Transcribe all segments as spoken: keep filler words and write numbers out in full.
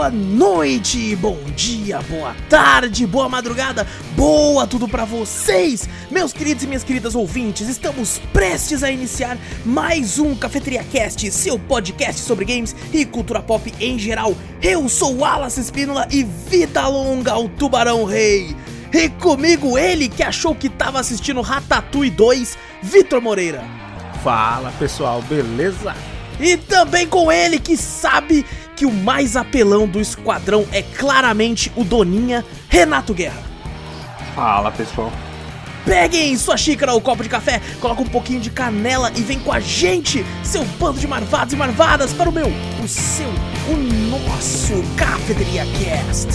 boa noite, bom dia, boa tarde, boa madrugada, boa tudo pra vocês, meus queridos e minhas queridas ouvintes. Estamos prestes a iniciar mais um Cafeteria Cast, seu podcast sobre games e cultura pop em geral. Eu sou o Wallace Espínola e vida longa ao Tubarão Rei. E comigo ele que achou que tava assistindo Ratatouille dois, Vitor Moreira. Fala pessoal, beleza? E também com ele que sabe que o mais apelão do esquadrão é claramente o Doninha, Renato Guerra. Fala pessoal. Peguem sua xícara ou copo de café, coloca um pouquinho de canela e vem com a gente, seu bando de marvados e marvadas, para o meu, o seu, o nosso Cafeteria Cast.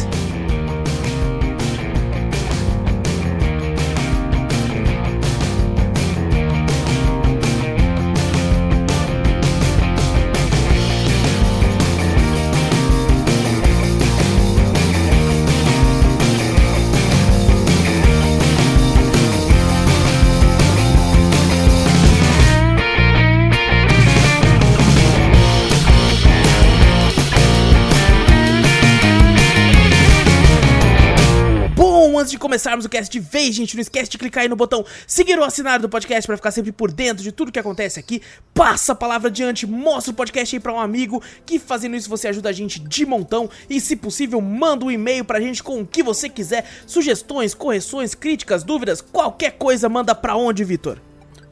Antes de começarmos o cast de vez, gente, não esquece de clicar aí no botão seguir ou assinar do podcast pra ficar sempre por dentro de tudo que acontece aqui. Passa a palavra adiante, mostra o podcast aí pra um amigo, que fazendo isso você ajuda a gente de montão. E se possível, manda um e-mail pra gente com o que você quiser, sugestões, correções, críticas, dúvidas, qualquer coisa. Manda pra onde, Vitor?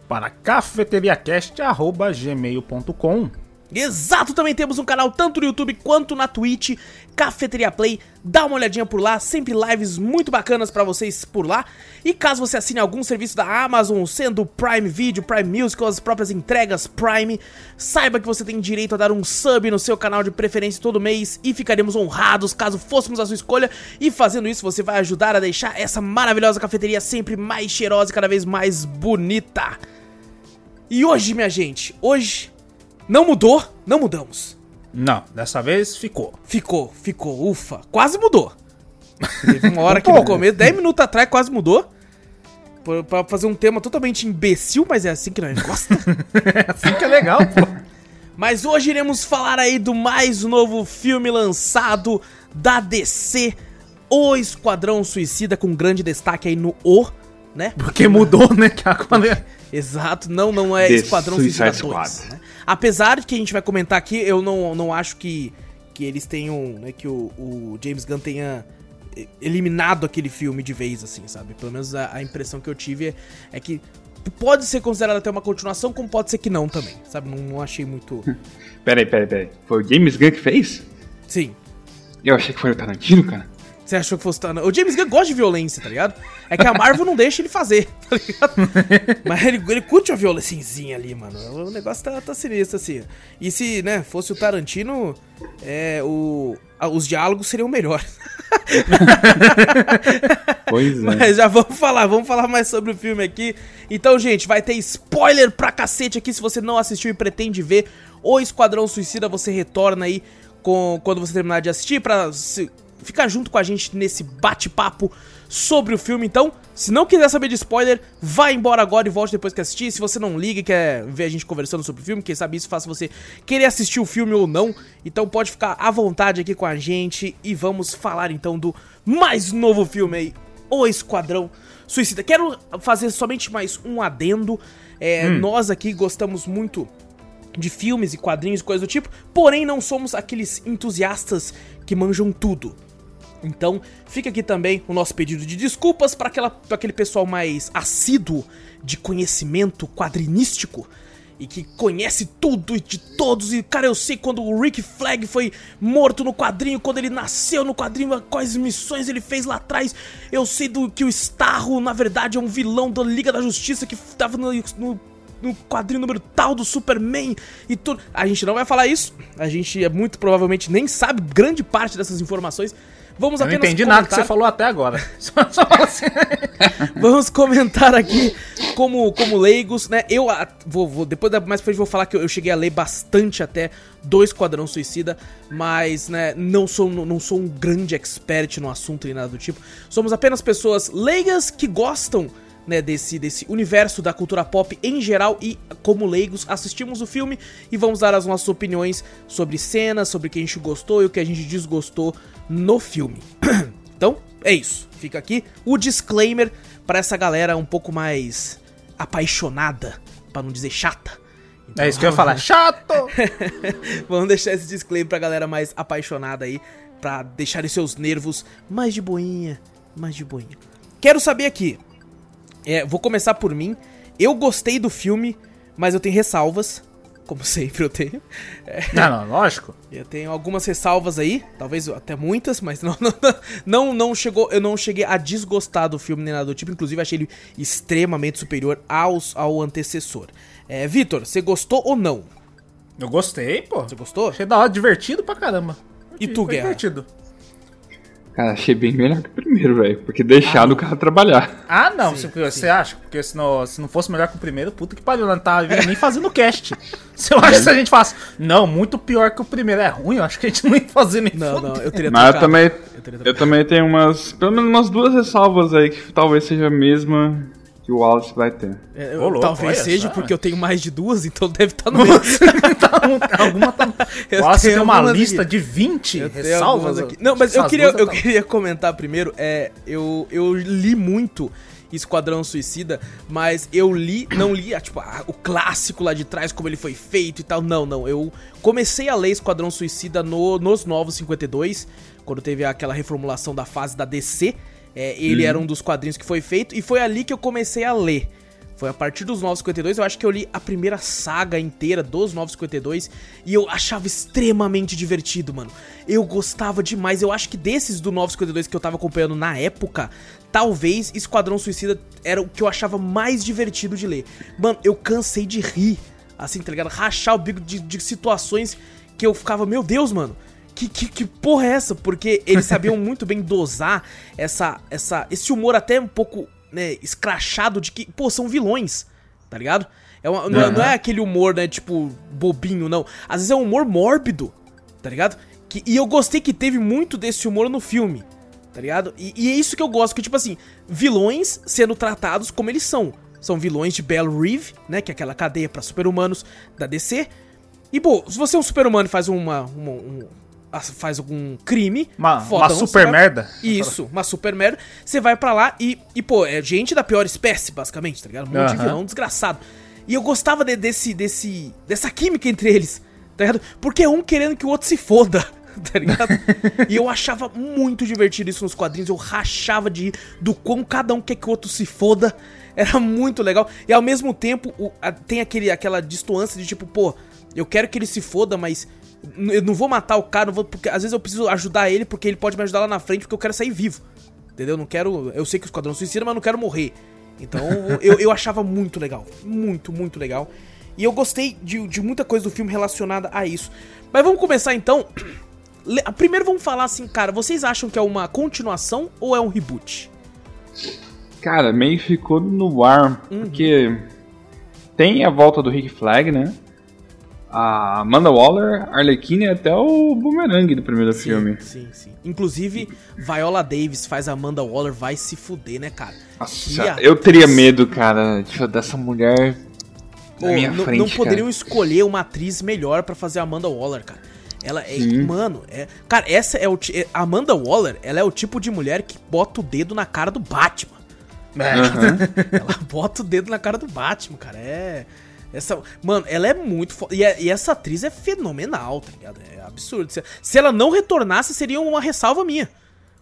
Para cafeteriacast arroba gmail ponto com. Exato, também temos um canal tanto no YouTube quanto na Twitch, Cafeteria Play, dá uma olhadinha por lá, sempre lives muito bacanas pra vocês por lá. E caso você assine algum serviço da Amazon, sendo Prime Video, Prime Music ou as próprias entregas Prime, saiba que você tem direito a dar um sub no seu canal de preferência todo mês e ficaremos honrados caso fôssemos a sua escolha. E fazendo isso você vai ajudar a deixar essa maravilhosa cafeteria sempre mais cheirosa e cada vez mais bonita. E hoje, minha gente, hoje... Não mudou, não mudamos. Não, dessa vez ficou. Ficou, ficou, ufa. Quase mudou. Teve uma hora um que pouco. No começo, dez minutos atrás, quase mudou. Pra, pra fazer um tema totalmente imbecil, mas é assim que nós gosta. É assim que é legal, pô. Mas hoje iremos falar aí do mais novo filme lançado da D C, O Esquadrão Suicida, com grande destaque aí no O, né? Porque mudou, né? Que a... Exato, não, não é The Esquadrão Suicida dois, né? Apesar de que a gente vai comentar aqui, eu não, não acho que, que eles tenham, né, que o, o James Gunn tenha eliminado aquele filme de vez, assim, sabe? Pelo menos a, a impressão que eu tive é, é que pode ser considerado até uma continuação, como pode ser que não também, sabe? Não, não achei muito... Peraí, peraí, peraí. Foi o James Gunn que fez? Sim. Eu achei que foi o Tarantino, cara. Você achou que fosse... O James Gunn gosta de violência, tá ligado? É que a Marvel não deixa ele fazer, tá ligado? Mas ele, ele curte a violência ali, mano. O negócio tá, tá sinistro, assim. E se, né, fosse o Tarantino, é, o, a, os diálogos seriam melhores. Pois é. Mas já vamos falar, vamos falar mais sobre o filme aqui. Então, gente, vai ter spoiler pra cacete aqui. Se você não assistiu e pretende ver O Esquadrão Suicida, você retorna aí com, quando você terminar de assistir pra... Se, ficar junto com a gente nesse bate-papo sobre o filme. Então, se não quiser saber de spoiler, vá embora agora e volte depois que assistir. Se você não liga e quer ver a gente conversando sobre o filme, quem sabe isso faça você querer assistir o filme ou não. Então pode ficar à vontade aqui com a gente e vamos falar então do mais novo filme aí, O Esquadrão Suicida. Quero fazer somente mais um adendo. É, hum. Nós aqui gostamos muito de filmes e quadrinhos e coisas do tipo, porém não somos aqueles entusiastas que manjam tudo. Então, fica aqui também o nosso pedido de desculpas para aquele pessoal mais assíduo de conhecimento quadrinístico e que conhece tudo e de todos. E, cara, eu sei quando o Rick Flag foi morto no quadrinho, quando ele nasceu no quadrinho, quais missões ele fez lá atrás. Eu sei do que o Starro, na verdade, é um vilão da Liga da Justiça que tava no... no no quadrinho número tal do Superman e tudo. A gente não vai falar isso, a gente muito provavelmente nem sabe grande parte dessas informações. Vamos apenas não entendi comentar... nada que você falou até agora. só, só fala assim. Vamos comentar aqui como, como leigos, né? Eu a, vou, vou depois da mais pra frente vou falar que eu, eu cheguei a ler bastante até do Esquadrão Suicida, mas, né, não sou, não sou um grande expert no assunto e nada do tipo. Somos apenas pessoas leigas que gostam né, desse, desse universo da cultura pop em geral e como leigos assistimos o filme e vamos dar as nossas opiniões sobre cenas, sobre o que a gente gostou e o que a gente desgostou no filme. Então, é isso. Fica aqui o disclaimer para essa galera um pouco mais apaixonada, para não dizer chata. Então, é isso que eu ia falar, chato! Vamos deixar esse disclaimer pra galera mais apaixonada aí, pra deixarem seus nervos mais de boinha, mais de boinha. Quero saber aqui, é, vou começar por mim, eu gostei do filme, mas eu tenho ressalvas, como sempre eu tenho. É, não, não, lógico. Eu tenho algumas ressalvas aí, talvez até muitas, mas não, não, não, não chegou, eu não cheguei a desgostar do filme nem nada do tipo, inclusive achei ele extremamente superior aos, ao antecessor. É, Vitor, você gostou ou não? Eu gostei, pô. Você gostou? Achei da hora, divertido pra caramba. E tu, Guerra? Divertido. Cara, achei bem melhor que o primeiro, velho. Porque deixaram ah, o cara trabalhar. Ah, não. Sim, você, você acha? Porque se não, se não fosse melhor que o primeiro, puta que pariu. Não tava nem fazendo cast. Se eu acho que se a gente falasse, não, muito pior que o primeiro. É ruim, eu acho que a gente não ia fazer nem Não, foder. não, eu teria Mas eu também, eu, eu também tenho umas, pelo menos umas duas ressalvas aí que talvez seja a mesma... que o Wallace vai ter. É, eu, Olô, talvez seja, sabe? Porque eu tenho mais de duas, então deve estar tá no meio. Alguma tá... O Wallace tem uma lista aqui de vinte eu ressalvas. Aqui. Não, mas eu queria, eu tá... queria comentar primeiro, é, eu, eu li muito Esquadrão Suicida, mas eu li, não li tipo, a, o clássico lá de trás, como ele foi feito e tal, não, não. Eu comecei a ler Esquadrão Suicida no, nos Novos cinquenta e dois, quando teve aquela reformulação da fase da D C, É, ele hum. era um dos quadrinhos que foi feito e foi ali que eu comecei a ler. Foi a partir dos novecentos e cinquenta e dois, eu acho que eu li a primeira saga inteira dos novecentos e cinquenta e dois e eu achava extremamente divertido, mano. Eu gostava demais, eu acho que desses do novecentos e cinquenta e dois que eu tava acompanhando na época, talvez Esquadrão Suicida era o que eu achava mais divertido de ler. Mano, eu cansei de rir, assim, tá ligado? Rachar o bico de, de situações que eu ficava, meu Deus, mano. Que, que, que porra é essa? Porque eles sabiam muito bem dosar essa, essa, esse humor até um pouco, né, escrachado de que, pô, são vilões, tá ligado? É uma, uhum. não, é, não é aquele humor, né, tipo, bobinho, não. Às vezes é um humor mórbido, tá ligado? Que, e eu gostei que teve muito desse humor no filme, tá ligado? E, e é isso que eu gosto, que tipo assim, vilões sendo tratados como eles são. São vilões de Belle Reeve, né, que é aquela cadeia pra super-humanos da D C. E, pô, se você é um super-humano e faz uma... uma um, faz algum crime, uma, fodão, uma super vai... merda. Isso, uma super merda. Você vai pra lá e, e, pô, é gente da pior espécie, basicamente, tá ligado? Um monte uhum. de vilão desgraçado. E eu gostava de, desse, desse, dessa química entre eles, tá ligado? Porque é um querendo que o outro se foda, tá ligado? E eu achava muito divertido isso nos quadrinhos, eu rachava de ir do quão cada um quer que o outro se foda. Era muito legal. E ao mesmo tempo, o, a, tem aquele, aquela distância de tipo, pô, eu quero que ele se foda, mas... eu não vou matar o cara, não vou, porque às vezes eu preciso ajudar ele, porque ele pode me ajudar lá na frente, porque eu quero sair vivo, entendeu? Não quero, eu sei que o Esquadrão Suicida, mas não quero morrer. Então, eu, eu achava muito legal, muito, muito legal. E eu gostei de, de muita coisa do filme relacionada a isso. Mas vamos começar então. Primeiro vamos falar assim, cara, vocês acham que é uma continuação ou é um reboot? Cara, meio ficou no ar, uhum. porque tem a volta do Rick Flag, né? A Amanda Waller, Arlequina e até o Boomerang do primeiro sim, filme. Sim, sim. Inclusive, Viola Davis faz a Amanda Waller, vai se fuder, né, cara? Nossa, a... eu teria medo, cara, dessa mulher na Ô, minha n- frente, Não poderiam cara. escolher uma atriz melhor pra fazer a Amanda Waller, cara. Ela é... Sim. Mano, é... Cara, essa é o... T... Amanda Waller, ela é o tipo de mulher que bota o dedo na cara do Batman. É. Uhum. Ela bota o dedo na cara do Batman, cara. É... Essa, mano, ela é muito foda. E, e essa atriz é fenomenal, tá ligado? É absurdo. Se, se ela não retornasse, seria uma ressalva minha.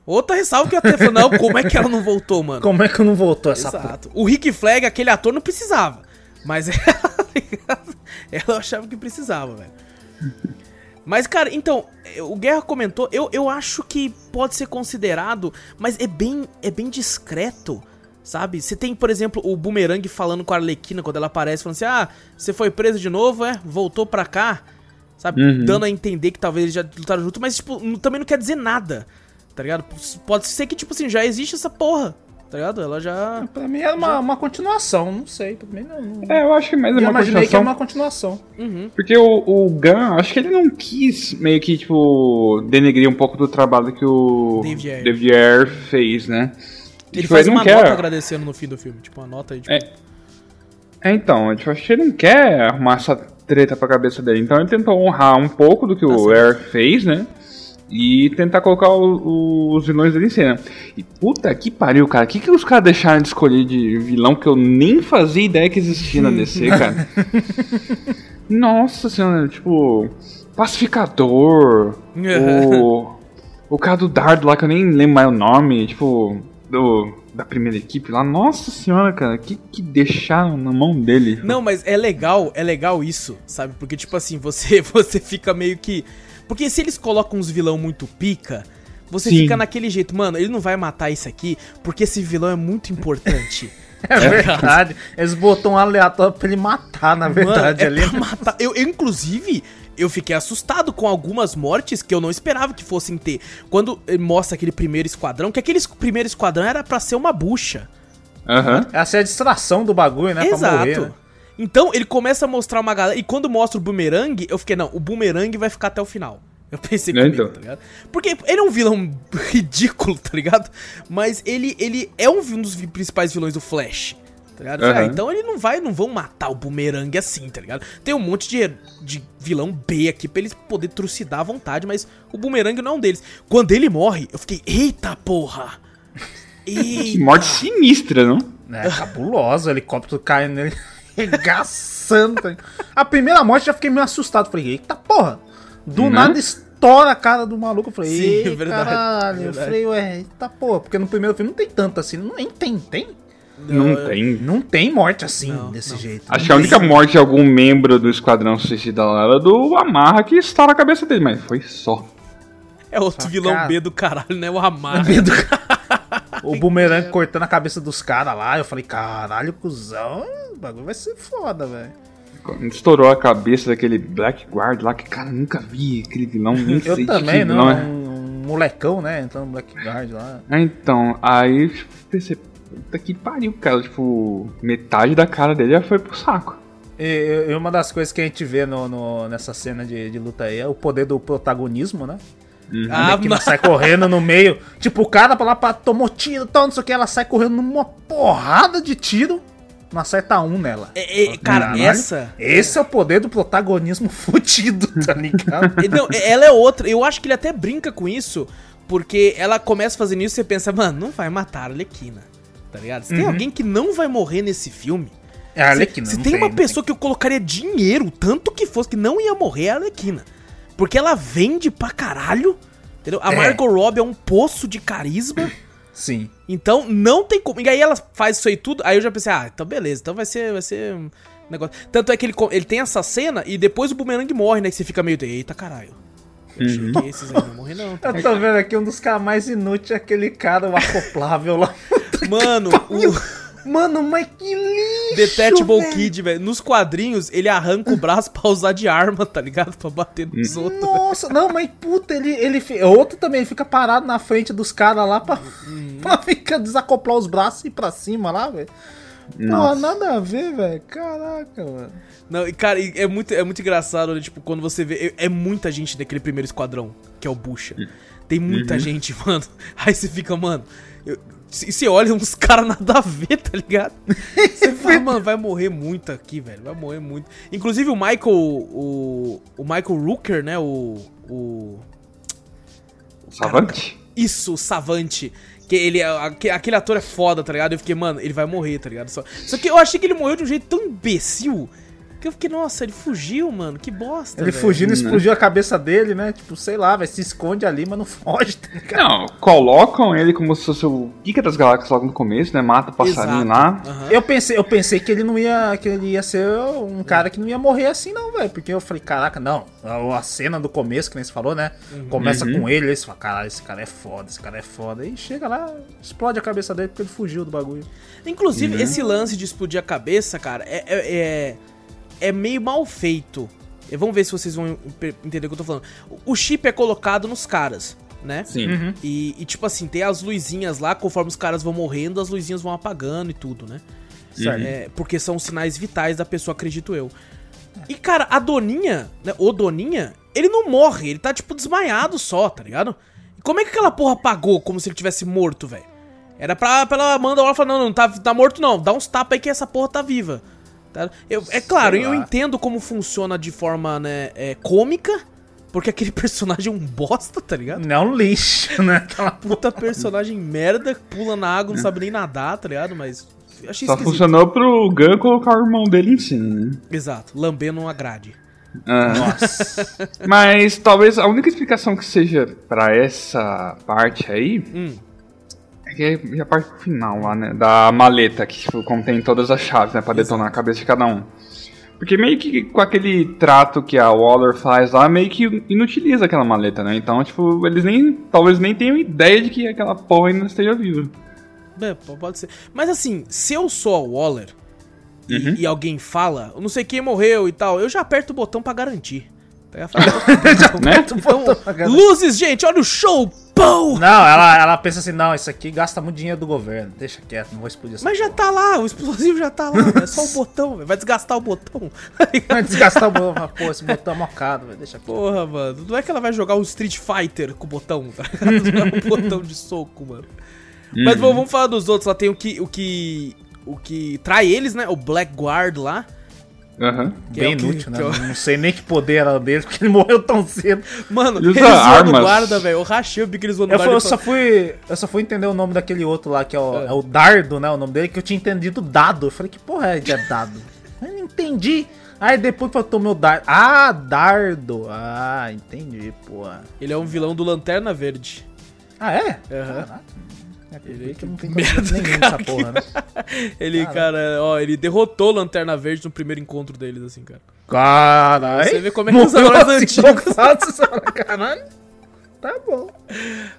Outra ressalva que eu até falei, não, como é que ela não voltou, mano? Como é que eu não voltou essa porra? Exato. O Rick Flag, aquele ator, não precisava. Mas ela, tá ligado? Ela achava que precisava, velho. Mas, cara, então, o Guerra comentou, eu, eu acho que pode ser considerado, mas é bem, é bem discreto. Sabe? Você tem, por exemplo, o Boomerang falando com a Arlequina quando ela aparece, falando assim, ah, você foi preso de novo, é? Voltou pra cá? Sabe? Uhum. Dando a entender que talvez eles já lutaram junto, mas, tipo, também não quer dizer nada, tá ligado? Pode ser que, tipo assim, já existe essa porra, tá ligado? Ela já... Pra mim é uma, já... uma continuação, não sei, pra mim não... não... É, eu acho que mais é uma continuação. Eu imaginei que é uma continuação. Uhum. Porque o, o Gunn, acho que ele não quis meio que, tipo, denegrir um pouco do trabalho que o David Ayer fez, né? Ele tipo, faz ele uma nota quer... agradecendo no fim do filme, tipo, uma nota aí, tipo... É, é então, tipo, acho que ele não quer arrumar essa treta pra cabeça dele, então ele tentou honrar um pouco do que assim, o Air fez, né? E tentar colocar o, o, os vilões dele em cena. E puta que pariu, cara. O que, que os caras deixaram de escolher de vilão que eu nem fazia ideia que existia na D C, cara? Nossa senhora, tipo... Pacificador. o, o cara do Dardo lá, que eu nem lembro mais o nome. Tipo, do, da primeira equipe lá. Nossa senhora, cara. O que, que deixaram na mão dele? Não, mas é legal, é legal isso, sabe? Porque, tipo assim, você, você fica meio que... Porque se eles colocam uns vilão muito pica, você Sim. fica naquele jeito, mano, ele não vai matar isso aqui, porque esse vilão é muito importante. É verdade, eles botam um aleatório pra ele matar, na verdade. Mano, é ali. Pra matar. Eu, eu, inclusive, eu fiquei assustado com algumas mortes que eu não esperava que fossem ter. Quando mostra aquele primeiro esquadrão, que aquele primeiro esquadrão era pra ser uma bucha. Uhum. Essa é a distração do bagulho, né? Exato. Pra morrer, né? Então, ele começa a mostrar uma galera... E quando mostra o Boomerang, eu fiquei... Não, o Boomerang vai ficar até o final. Eu pensei comigo, então. Tá ligado? Porque ele é um vilão ridículo, tá ligado? Mas ele, ele é um dos principais vilões do Flash, tá ligado? Uhum. Ah, então ele não vai... Não vão matar o Boomerang assim, tá ligado? Tem um monte de, de vilão B aqui pra eles poderem trucidar à vontade, mas o Boomerang não é um deles. Quando ele morre, eu fiquei... Eita, porra! Eita. Morte sinistra, não? É, cabulosa. O helicóptero cai nele... Regaçando. A primeira morte já fiquei meio assustado. Falei, eita porra. Do uhum. nada estoura a cara do maluco. Eu falei, Sim, ei, verdade, caralho. Verdade. Eu falei, ué, eita porra. Porque no primeiro filme não tem tanto assim. Não tem, tem? Não, não tem. Não tem morte assim, não, desse não. jeito. Acho que a única morte de algum membro do Esquadrão Suicida lá era do Amarra que estoura a cabeça dele. Mas foi só. É outro Sacada. vilão B do caralho, né? O Amarra. B do O Boomerang cortando a cabeça dos caras lá. Eu falei, caralho, cuzão. O bagulho vai ser foda, velho. Estourou a cabeça daquele Black Guard lá, que cara, nunca vi aquele vilão. Nem eu sei também, não. É. Um molecão, né? Então, Black Guard lá. Então, aí eu pensei, puta que pariu, cara. Tipo, metade da cara dele já foi pro saco. E, e uma das coisas que a gente vê no, no, nessa cena de, de luta aí é o poder do protagonismo, né? Uhum. Ah, que sai correndo no meio. Tipo, o cara pra lá pra, tomou tiro, tal, não sei o que. Ela sai correndo numa porrada de tiro. Não acerta um nela. É, é, cara, caralho, essa... Esse é o poder do protagonismo fudido, tá ligado? Não, ela é outra. Eu acho que ele até brinca com isso. Porque ela começa fazendo isso e você pensa, mano, não vai matar a Arlequina. Tá ligado? Se uhum. tem alguém que não vai morrer nesse filme... É a Arlequina. Se, se tem, tem uma não pessoa tem. que eu colocaria dinheiro, tanto que fosse, que não ia morrer, é a Arlequina. Porque ela vende pra caralho, entendeu? A é. Margot Robbie é um poço de carisma. Sim. Então não tem como. E aí ela faz isso aí tudo, aí eu já pensei, ah, então beleza, então vai ser, vai ser um negócio. Tanto é que ele, ele tem essa cena e depois o Boomerang morre, né? Que você fica meio de, eita caralho. Eu uhum. cheguei, esses aí não morrer não. Tá? Eu tô vendo aqui um dos caras mais inúteis, aquele cara, o acoplável lá. Mano, o... Mano, mas que lixo, Detachable véio. Kid, velho. Nos quadrinhos, ele arranca o braço pra usar de arma, tá ligado? Pra bater nos hum. outros. Nossa, não, mas puta, ele... ele outro também, ele fica parado na frente dos caras lá pra, hum. pra ficar desacoplar os braços e ir pra cima lá, velho. Não, nada a ver, velho. Caraca, mano. Não, e cara, é muito, é muito engraçado, né? Tipo, quando você vê... É muita gente daquele primeiro esquadrão, que é o Bucha. Tem muita uhum. gente, mano. Aí você fica, mano... Eu, E você olha uns caras nada a ver, tá ligado? Você fala, mano, vai morrer muito aqui, velho. Vai morrer muito. Inclusive o Michael... O, o Michael Rooker, né? O... O, o Savante? Cara, isso, o Savante. Que ele, aquele ator é foda, tá ligado? Eu fiquei, mano, ele vai morrer, tá ligado? Só, só que eu achei que ele morreu de um jeito tão imbecil... Porque eu fiquei, nossa, ele fugiu, mano, que bosta, Ele véio. fugindo, explodiu a cabeça dele, né? Tipo, sei lá, vai se esconde ali, mas não foge, tá ligado? Não, colocam ele como se fosse o Pica das Galáxias logo no começo, né? Mata o passarinho Exato. lá. Uhum. Eu, pensei, eu pensei que ele não ia, que ele ia ser um cara que não ia morrer assim, não, velho. Porque eu falei, caraca, não. A cena do começo, que nem você falou, né? Uhum. Começa uhum. com ele, aí você fala, caralho, esse cara é foda, esse cara é foda. E chega lá, explode a cabeça dele porque ele fugiu do bagulho. Inclusive, uhum. esse lance de explodir a cabeça, cara, é... é, é... é meio mal feito. E vamos ver se vocês vão entender o que eu tô falando. O chip é colocado nos caras, né? Sim. Uhum. E, e tipo assim, tem as luzinhas lá, conforme os caras vão morrendo, as luzinhas vão apagando e tudo, né? Certo. É, porque são sinais vitais da pessoa, acredito eu. E cara, a Doninha, né? O Doninha, ele não morre, ele tá tipo desmaiado só, tá ligado? Como é que aquela porra apagou como se ele tivesse morto, velho? Era pra, pra ela Amanda Waller falar, não, não, tá, tá morto não, dá uns tapas aí que essa porra tá viva. Tá? Eu, é claro, eu entendo como funciona de forma, né, é, cômica, porque aquele personagem é um bosta, tá ligado? Não é um lixo, né? Aquela puta personagem merda, pula na água, não sabe nem nadar, tá ligado? Mas achei Só esquisito. Funcionou pro Gunn colocar o irmão dele em cima, né? Exato, lambendo uma grade. Ah. Nossa. Mas talvez a única explicação que seja pra essa parte aí... Hum. Que é a parte final lá, né, da maleta, que tipo, contém todas as chaves, né, pra detonar a cabeça de cada um. Porque meio que com aquele trato que a Waller faz lá, meio que inutiliza aquela maleta, né, então, tipo, eles nem, talvez nem tenham ideia de que aquela porra ainda esteja viva. É, pode ser. Mas assim, se eu sou a Waller e, uhum. e alguém fala, eu não sei quem morreu e tal, eu já aperto o botão pra garantir. Então, luzes, gente, olha o show! Pum! Não, ela, ela pensa assim, não, isso aqui gasta muito dinheiro do governo, deixa quieto, não vou explodir essa Mas porra. Já tá lá, o explosivo já tá lá, é só o botão, véio, vai desgastar o botão. Vai desgastar o botão, pô, esse botão é mocado, véio, deixa quieto. Porra, mano, não é que ela vai jogar um Street Fighter com o botão, tá ligado? Não é um botão de soco, mano. Uhum. Mas bom, vamos falar dos outros, lá tem o que, o que, o que trai eles, né, o Black Guard lá. Uhum. Bem é que, inútil, né? Eu... Não sei nem que poder era dele, porque ele morreu tão cedo. Mano, ele zoou no guarda, velho. Eu rachei o bico, ele zoou no guarda. Eu só fui eu só fui entender o nome daquele outro lá, que é o, é. É o Dardo, né? O nome dele, que eu tinha entendido Dado. Eu falei, que porra é de Dado? Eu não entendi. Aí depois faltou meu Dardo. Ah, Dardo. Ah, entendi, porra. Ele é um vilão do Lanterna Verde. Ah, é? Aham. Uhum. É, ele que não tem merda nenhuma nessa porra, né? Ele, cara. cara, ó, ele derrotou Lanterna Verde no primeiro encontro deles, assim, cara. Caralho! Você vê como é que os heróis antigos... Caralho! Tá bom.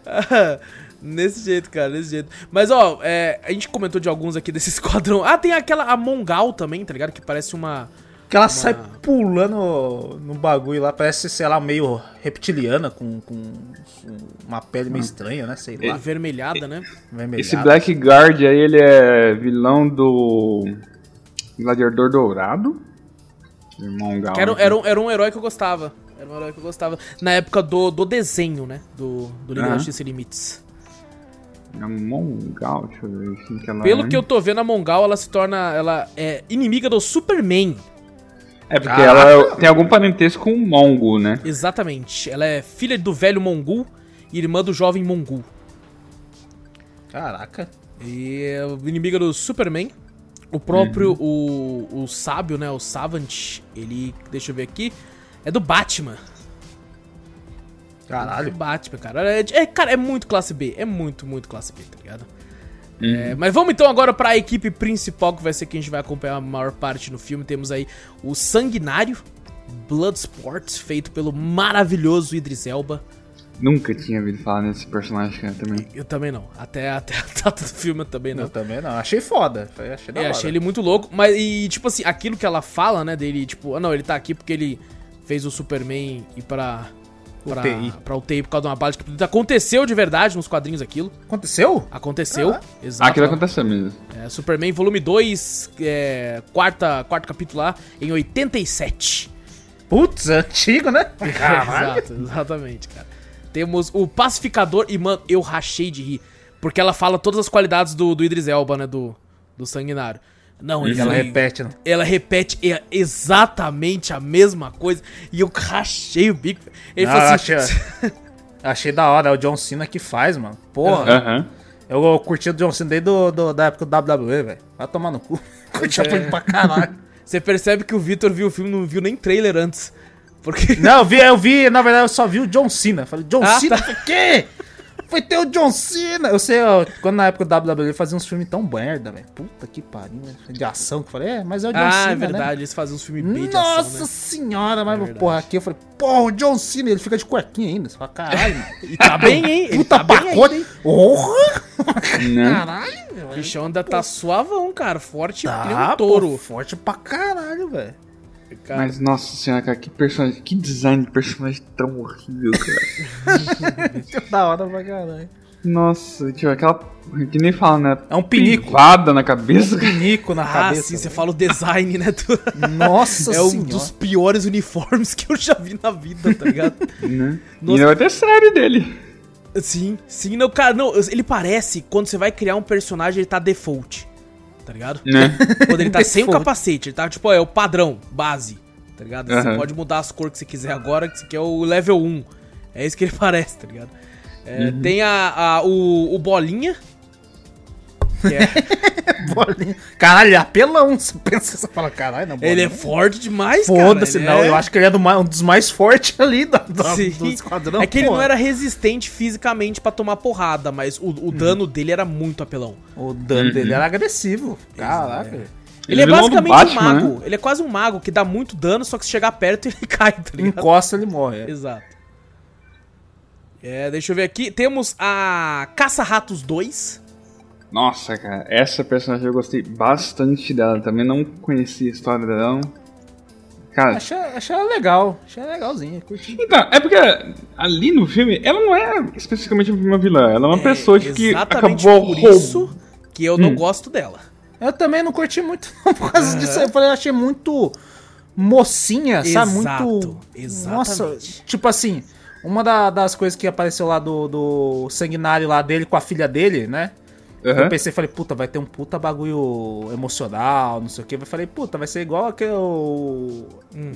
Ah, nesse jeito, cara, nesse jeito. Mas, ó, é, a gente comentou de alguns aqui desse esquadrão. Ah, tem aquela, a Mongal também, tá ligado? Que parece uma... Que ela uma... sai pulando no bagulho lá, parece, sei lá, meio reptiliana, com, com uma pele meio estranha, né? Sei lá. Vermelhada, né? Vermelhada. Esse Black Guard aí, ele é vilão do Gladiador Dourado. Irmão Gal. Era, era, um, era um herói que eu gostava. Era um herói que eu gostava. Na época do, do desenho, né? Do, do Liga da Justiça Sem Limites. A Mongal, deixa eu ver assim que ela Pelo é. que eu tô vendo, a Mongal, ela se torna. Ela é inimiga do Superman. É porque ah, ela tem algum parentesco com o Mongo, né? Exatamente. Ela é filha do velho Mongu e irmã do jovem Mongu. Caraca. E é inimiga do Superman. O próprio, uhum. o, o sábio, né? O Savant, ele, deixa eu ver aqui, é do Batman. Caralho. É do Batman, cara. É, é, cara, é muito classe B. É muito, muito classe B, tá ligado? É, mas vamos então agora pra equipe principal, que vai ser quem a gente vai acompanhar a maior parte no filme. Temos aí o sanguinário Bloodsport, feito pelo maravilhoso Idris Elba. Nunca tinha ouvido falar nesse personagem, cara, também. Eu também não. Até, até a data do filme eu também não. Eu também não. Achei foda. Achei da é, hora. Achei ele muito louco. Mas, e tipo assim, aquilo que ela fala, né, dele, tipo... Ah, não, ele tá aqui porque ele fez o Superman ir pra... Pra U T I. Pra U T I por causa de uma bala que aconteceu de verdade nos quadrinhos aquilo. Aconteceu? Aconteceu, ah, exato. Aquilo aconteceu mesmo. É, Superman volume dois, é, quarta, quarto capítulo lá, em oitenta e sete. Putz, é antigo, né? Caralho. Exato, exatamente, cara. Temos o Pacificador e, mano, eu rachei de rir. Porque ela fala todas as qualidades do, do Idris Elba, né, do, do sanguinário. Não, ele ela foi, repete, né? Ela repete exatamente a mesma coisa. E eu rachei o bico. Ele não, falou assim... Achei, achei da hora, é o John Cena que faz, mano. Porra. Uh-huh. Eu, eu curti o John Cena desde do, do, da época do dáblio dáblio dáblio, velho. Vai tomar no cu. Curti a pra caralho. Você percebe que o Victor viu o filme, não viu nem trailer antes. Porque... Não, eu vi, eu vi, na verdade, eu só vi o John Cena. Falei, John ah, Cena, tá. Quê? Foi ter o John Cena. Eu sei, ó, quando na época do dáblio dáblio dáblio ele fazia uns filmes tão merda, velho. Puta que pariu, né? De ação que eu falei, é, mas é o John ah, Cena, né? Ah, é verdade, né? Eles faziam uns filmes bem de ação, Nossa né? senhora, mas é porra, aqui eu falei, porra, o John Cena, ele fica de cuequinha ainda. Você fala, caralho, mano. E tá bem, hein? Puta tá pacote, hein? Porra! Caralho, o bichão ainda pô. tá suavão, cara. Forte tá, e um touro. Pô, forte pra caralho, velho. Cara. Mas, nossa senhora, cara, que personagem, que design de personagem tão horrível, cara. Da hora pra caralho. Nossa, tipo, aquela, que nem fala, né? É um pinico. na cabeça. É um pinico na ah, cabeça. Ah, sim, você fala o design, né? Nossa é senhora. É um dos piores uniformes que eu já vi na vida, tá ligado? Né? E não vai ter série dele. Sim, sim, não, cara, não, ele parece, quando você vai criar um personagem, ele tá default, tá ligado? Né? Quando ele tá sem o capacete, ele tá, tipo, é o padrão, base, tá ligado? Uhum. Você pode mudar as cores que você quiser agora, que você quer o level um, é isso que ele parece, tá ligado? É, uhum. Tem a, a o, o Bolinha, que é... Bolinha. Caralho, apelão, você pensa, você fala, caralho, não, Bolinha. Ele é forte demais, Foda-se, cara. Foda-se, não, é... eu acho que ele é um dos mais fortes ali do, do esquadrão. É que pô. Ele não era resistente fisicamente pra tomar porrada, mas o, o hum. dano dele era muito apelão. O dano uhum. dele era agressivo, caraca. É. Ele, ele é basicamente Batman, um mago, né? Ele é quase um mago que dá muito dano, só que se chegar perto ele cai, tá ligado? Encosta, ele morre. É. Exato. É, deixa eu ver aqui, temos a Caça-Ratos dois. Nossa, cara, essa personagem eu gostei bastante dela, também não conhecia a história dela, cara... Achei, achei ela legal, achei ela legalzinha, curti. Então, é porque ali no filme, ela não é especificamente uma vilã, ela é uma é, pessoa que acabou... por isso que eu hum. não gosto dela. Eu também não curti muito, não, por causa uhum. disso, eu falei, achei muito mocinha, Exato, sabe, muito... Exatamente. Nossa, tipo assim, uma da, das coisas que apareceu lá do, do sanguinário lá dele com a filha dele, né? Uhum. Eu pensei, falei, puta, vai ter um puta bagulho emocional, não sei o que. Eu falei, puta, vai ser igual aquele... Hum.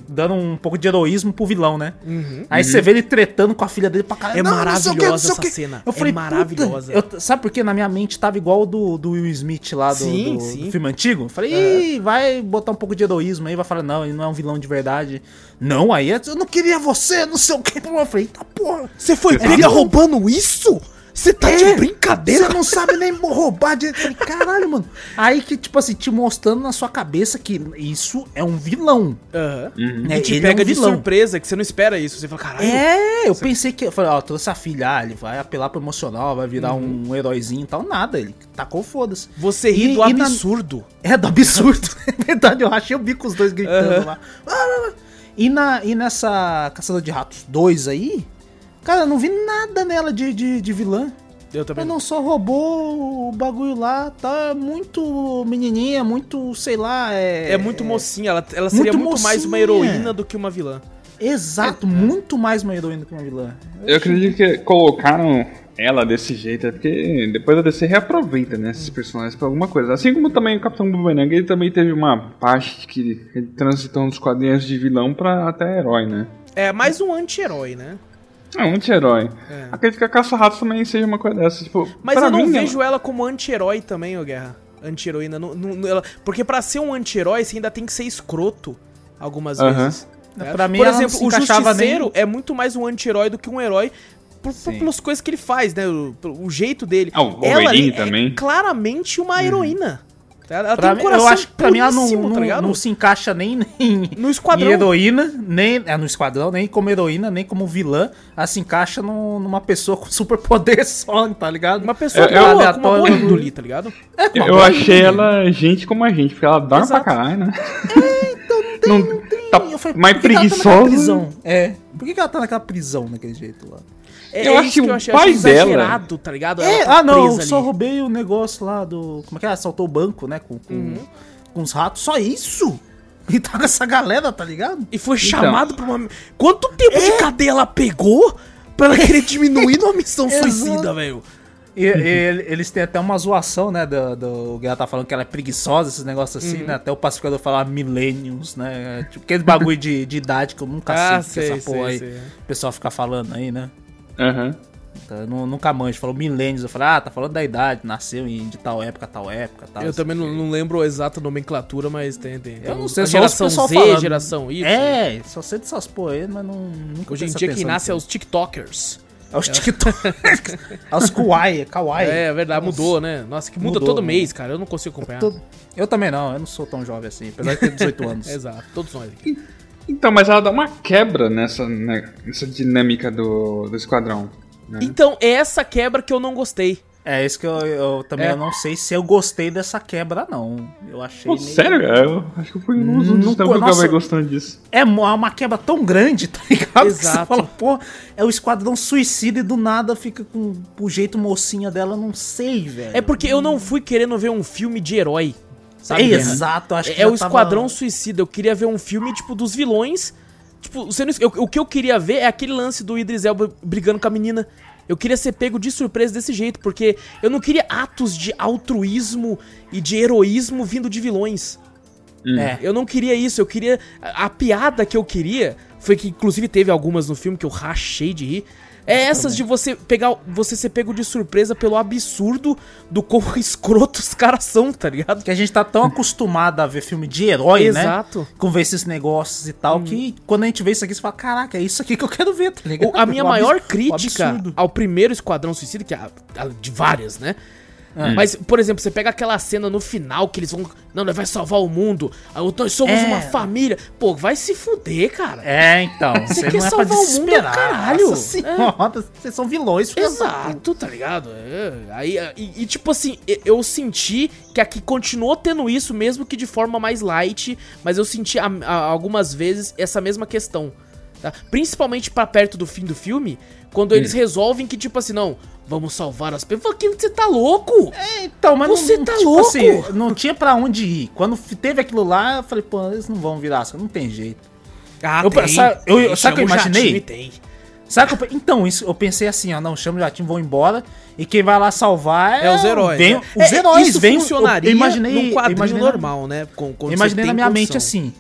Dando um pouco de heroísmo pro vilão, né? Uhum. Aí uhum. você vê ele tretando com a filha dele pra caralho. É não, maravilhosa não sei o que, não sei essa o que. Cena. Eu falei, é maravilhosa. Eu, sabe por quê? Na minha mente tava igual do, do Will Smith lá do, sim, do, sim. do filme antigo. Eu falei, ih, uhum. vai botar um pouco de heroísmo aí. Vai falar, não, ele não é um vilão de verdade. Não, aí eu não queria você, não sei o que. Eu falei, eita porra, você foi pega roubando isso? Você tá é, de brincadeira? Você não sabe nem roubar direito. Falei, caralho, mano. Aí que, tipo assim, te mostrando na sua cabeça que isso é um vilão. Aham. Uhum. Né? E te Ele pega é um de vilão. Surpresa, que você não espera isso. Você fala, caralho. É, eu você... pensei que... Eu falei, ó, trouxe a filha, ah, ele vai apelar pro emocional, vai virar uhum. um heróizinho e tal. Nada, ele tacou foda-se. Você ri do absurdo. Na... É, do absurdo. É verdade, eu rachei o bico os dois gritando uhum. lá. E, na... e nessa Caçador de Ratos dois aí... Cara, eu não vi nada nela de, de, de vilã. Eu também. Ela não só roubou o bagulho lá, tá muito menininha, muito, sei lá... É, é muito mocinha, ela, ela seria muito, muito mais uma heroína do que uma vilã. Exato, é. muito mais uma heroína do que uma vilã. Eu, eu acredito que colocaram ela desse jeito, é porque depois a D C reaproveita, né, esses personagens pra alguma coisa. Assim como também o Capitão Boomerang, ele também teve uma parte que ele transitou dos quadrinhos de vilão pra até herói, né? É, mais um anti-herói, né? É um anti-herói. É. Acredito que a Caça-Ratos também seja uma coisa dessa. Tipo, mas eu não mim, vejo ela... ela como anti-herói também, ô Guerra. Anti-heroína. Não, não, ela... Porque pra ser um anti-herói, você ainda tem que ser escroto algumas uh-huh. vezes. Né? Pra mim, por exemplo, o Justiceiro nem... é muito mais um anti-herói do que um herói por, por, pelas coisas que ele faz, né? O, o jeito dele. Ah, o ela ali também. É claramente uma heroína. Uhum. Ela pra tem um coração eu acho que pra mim ela não, tá não, não se encaixa nem, nem no esquadrão. Em heroína, nem é, no esquadrão, nem como heroína, nem como vilã. Ela se encaixa no, numa pessoa com superpoder só, tá ligado? Uma pessoa eu, boa, eu, com uma boa índole, tá ligado? É, eu eu achei ela gente como a gente, porque ela dorme Exato. pra caralho, né? É, então não tem, não, não tem. Tá eu falei, mais preguiçosa. Tá é, por que, que ela tá naquela prisão daquele jeito lá? É, eu é acho que o eu achei, pai achei dela. Tá ligado? É, tá ah, não, eu só ali. roubei o negócio lá do. Como é que é? Assaltou o banco, né? Com, com, uhum. com os ratos. Só isso? E tá com essa galera, tá ligado? E foi então. chamado pra uma. Quanto tempo é. de cadeia ela pegou pra ela querer diminuir numa missão suicida, velho? E, uhum. e eles têm até uma zoação, né? Do, do, o Guerra tá falando que ela é preguiçosa, esses negócios assim, uhum. né? Até o Pacificador falar millennials, né? Tipo, aquele bagulho de, de idade que eu nunca ah, sei, sei, essa sei, porra sei, aí. Sei. O pessoal fica falando aí, né? Aham. Uhum. Então, nunca manjo, falou milênios. Eu falei, ah, tá falando da idade, nasceu em de tal época, tal época, tal. Eu também não, não lembro a exata nomenclatura, mas tem, tem. Eu não sei, a geração Z, falando. geração Y. É, só sei dessas poemas, mas não. Nunca Hoje em dia quem nasce é os TikTokers. É os TikTokers. É os Kawaii, Kawaii. É, é verdade, Nossa. mudou, né? Nossa, que muda mudou, todo mano. mês, cara. Eu não consigo acompanhar. Eu, tô... eu também não, eu não sou tão jovem assim, apesar de ter dezoito anos. Exato, todos nós aqui. Então, mas ela dá uma quebra nessa, né, nessa dinâmica do, do esquadrão. Né? Então, é essa quebra que eu não gostei. É, isso que eu, eu também é. eu não sei se eu gostei dessa quebra, não. Eu achei. Pô, meio... sério, cara? Eu acho que eu fui um dos que eu acabei gostando disso. É uma quebra tão grande, tá ligado? Exato. Que você fala, pô, é o Esquadrão Suicida e do nada fica com o jeito mocinha dela, eu não sei, velho. É porque eu não fui querendo ver um filme de herói. Sabe, é, exato, acho que é o Esquadrão tava... Suicida. Eu queria ver um filme, tipo, dos vilões. Tipo, eu, o que eu queria ver é aquele lance do Idris Elba brigando com a menina. Eu queria ser pego de surpresa desse jeito, porque eu não queria atos de altruísmo e de heroísmo vindo de vilões. Hum. É, eu não queria isso, eu queria... A, a piada que eu queria, foi que inclusive teve algumas no filme que eu rachei de rir, é essas de você pegar, você ser pego de surpresa pelo absurdo do como escroto os caras são, tá ligado? Que a gente tá tão acostumado a ver filme de herói, exato, né? Exato. Com ver esses negócios e tal, hum. que quando a gente vê isso aqui, você fala, caraca, é isso aqui que eu quero ver, tá ligado? O, a minha o maior abs- crítica ao primeiro Esquadrão Suicida, que é a, a de várias, né? Hum. Mas, por exemplo, você pega aquela cena no final que eles vão... Não, nós vai salvar o mundo. Nós somos é. uma família. Pô, vai se fuder, cara. É, então. Você quer não é salvar pra o mundo, caralho. Nossa senhora, é. Vocês são vilões. Exato, tá ligado? É. Aí, e, e, tipo assim, eu senti que aqui continuou tendo isso, mesmo que de forma mais light. Mas eu senti a, a, algumas vezes essa mesma questão. Tá? Principalmente pra perto do fim do filme, quando hum. eles resolvem que, tipo assim, não... Vamos salvar as pessoas. Você tá louco? É, então, mas você não, tá tipo louco? Assim, não tinha pra onde ir. Quando teve aquilo lá, eu falei, pô, eles não vão virar, não tem jeito. Ah, eu, tem, sabe, tem, eu, sabe que eu imaginei? Tem. Sabe que eu, então, isso, eu pensei assim, ó, não, chama o jatinho, vão embora, e quem vai lá salvar é... é os heróis. Vem, né? Os é, heróis isso vem, funcionaria eu, eu imaginei, num quadrinho imaginei normal, na, né? Com, eu imaginei na minha mente assim.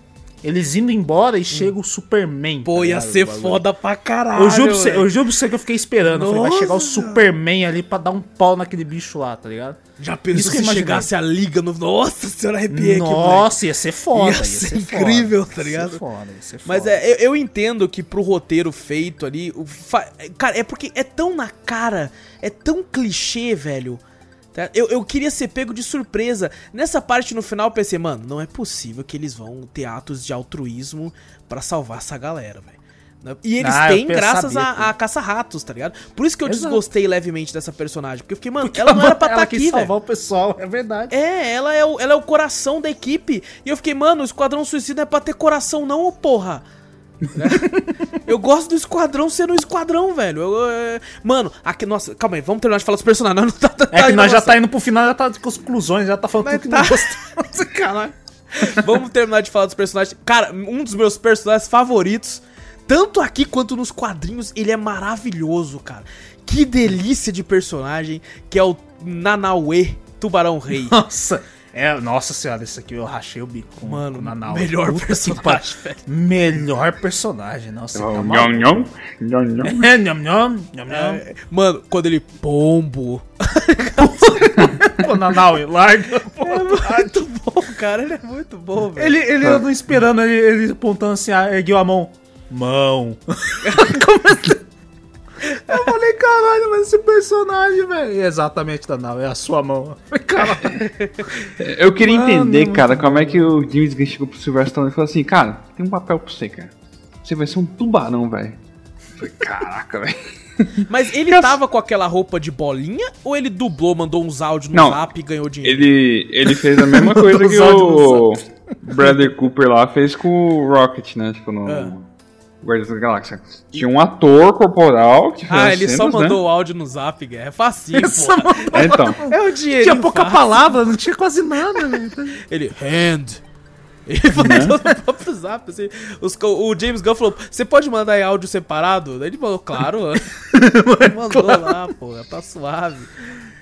Eles indo embora e hum. chega o Superman. Pô, ia cara, ser foda pra caralho. Eu juro pra você, eu juro pra você que eu fiquei esperando. Eu falei, vai chegar o Superman ali pra dar um pau naquele bicho lá, tá ligado? Já pensou se chegasse a Liga no... Nossa senhora, arrepiei aqui, Nossa, ia ser foda. Ia, ia ser, ser incrível, foda, tá ligado? Ia ser foda, ia ser foda. Mas é, eu, eu entendo que pro roteiro feito ali... O fa... Cara, é porque é tão na cara, é tão clichê, velho. Eu, eu queria ser pego de surpresa. Nessa parte no final eu pensei, mano, não é possível que eles vão ter atos de altruísmo pra salvar essa galera, velho. E eles ah, têm graças a, a Caça-Ratos, tá ligado? Por isso que eu Exato. desgostei levemente dessa personagem. Porque eu fiquei, mano, porque ela não era pra estar tá aqui, velho. Salvar o pessoal, é verdade. É, ela é, o, ela é o coração da equipe. E eu fiquei, mano, o Esquadrão Suicida não é pra ter coração não, ô porra. Eu gosto do esquadrão sendo um esquadrão, velho. Eu, eu, eu... Mano, aqui, nossa, calma aí, vamos terminar de falar dos personagens. Não, não tá, tá, é que nós já tá indo pro final, já tá com as conclusões, já tá falando tudo que tá... não gostamos, caralho. Vamos terminar de falar dos personagens. Cara, um dos meus personagens favoritos, tanto aqui quanto nos quadrinhos, ele é maravilhoso, cara. Que delícia de personagem, que é o Nanaue, Tubarão Rei. Nossa. É, nossa senhora, isso aqui eu rachei o bico. Mano, Nanaue. Melhor Puta personagem, velho. Melhor personagem, nossa. Oh, nham, nham, nham, nham. É, nham, nham, nham, nham. Mano, quando ele pombo. Pô, Nanaue, larga. Pô, é muito bom, cara, ele é muito bom, velho. Ele, ele andou esperando, ele, ele apontando assim, ah, ergueu a mão. Mão. Como assim? Eu falei, caralho, mas esse personagem, velho. Exatamente, Danal, é a sua mão. Caralho. Eu queria mano, entender, cara, mano. como é que o James Gunn chegou pro Sylvester Stallone e falou assim, cara, tem um papel pra você, cara. Você vai ser um tubarão, velho. Caraca, velho. Mas ele eu... tava com aquela roupa de bolinha ou ele dublou, mandou uns áudios no Não, zap e ganhou dinheiro? Ele, ele fez a mesma coisa que o Bradley Cooper lá fez com o Rocket, né? Tipo, no... Ah. Guardiões da Galáxia. Tinha um ator corporal que fez Ah, ele cenas, só mandou né? o áudio no zap, é facinho, pô. É, então. É o dinheiro. Tinha pouca fácil. palavra, não tinha quase nada, velho. Ele, hand. Ele mandou no próprio zap, assim. Os, o James Gunn falou, você pode mandar em áudio separado? Daí ele falou, claro. Ele mandou claro. lá, pô, tá suave.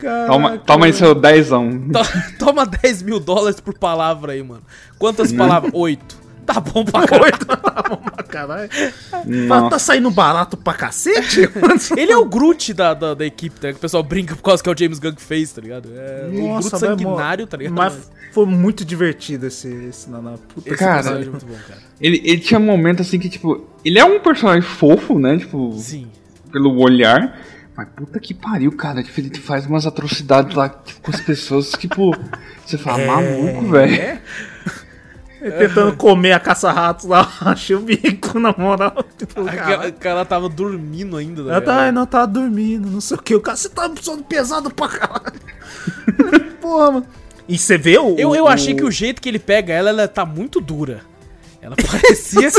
Caraca. Toma, toma aí seu dezão. Toma dez mil dólares por palavra aí, mano. Quantas hum. palavras? Oito. Tá bom pra caralho. Tá bom pra caralho. Mas tá saindo barato pra cacete? Ele é o Groot da, da, da equipe, tá ligado? O pessoal brinca por causa que é o James Gunn que fez, tá ligado? É o Groot sanguinário, tá ligado? Mas foi muito divertido esse, esse Naná. Puta, cara, esse personagem é muito bom, cara. Ele, ele tinha um momento assim que, tipo... Ele é um personagem fofo, né? Tipo, Sim. pelo olhar... Mas puta que pariu, cara. Ele faz umas atrocidades lá com as pessoas, tipo... Você fala, é... maluco, velho. É? Tentando comer a Caça-Ratos lá, achei o bico, na moral. O cara. cara tava dormindo ainda. Né, ela tá, não tava dormindo, não sei o que. O cara, você tá sono pesado pra caralho. Porra, mano. E você vê o... Eu, eu o... achei que o jeito que ele pega ela, ela tá muito dura. Ela parecia,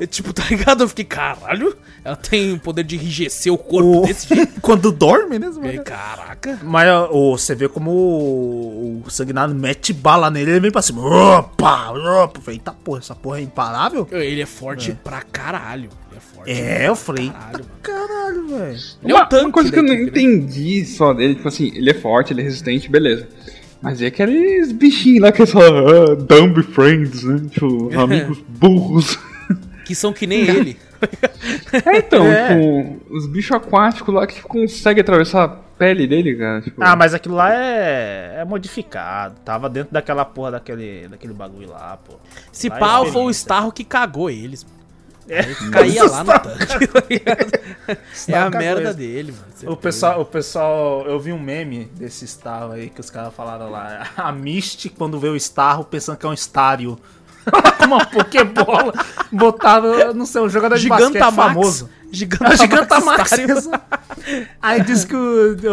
eu, tipo, tá ligado? Eu fiquei, caralho, ela tem o poder de enrijecer o corpo o... desse jeito. Quando dorme mesmo. Aí, caraca. Mas ó, você vê como o, o Sanguinário mete bala nele, ele vem pra cima. Opa, opa. Eita porra, essa porra é imparável. Ele é forte é. pra caralho. Ele é forte. É, eu falei, caralho, caralho velho. Uma, é um tanque, uma coisa que eu não né? entendi só dele, tipo assim, ele é forte, ele é resistente, beleza. Mas é aqueles bichinhos lá que é só uh, dumb friends, né? Tipo, é. amigos burros. Que são que nem ele. É, então, é. tipo, os bichos aquáticos lá que conseguem atravessar a pele dele, cara. Tipo... Ah, mas aquilo lá é, é modificado. Tava dentro daquela porra, daquele, daquele bagulho lá, pô. Se lá pau foi o Starro que cagou eles, mano. É. Caía lá no tanque. É a merda dele, mano. O pessoal, o pessoal, eu vi um meme desse Starro aí que os caras falaram lá. A Misty, quando vê o Starro, pensando que é um estário. Uma Pokébola botaram, não sei, um jogador de Giganta basquete Max. famoso. Giganta, Giganta Max. Aí diz que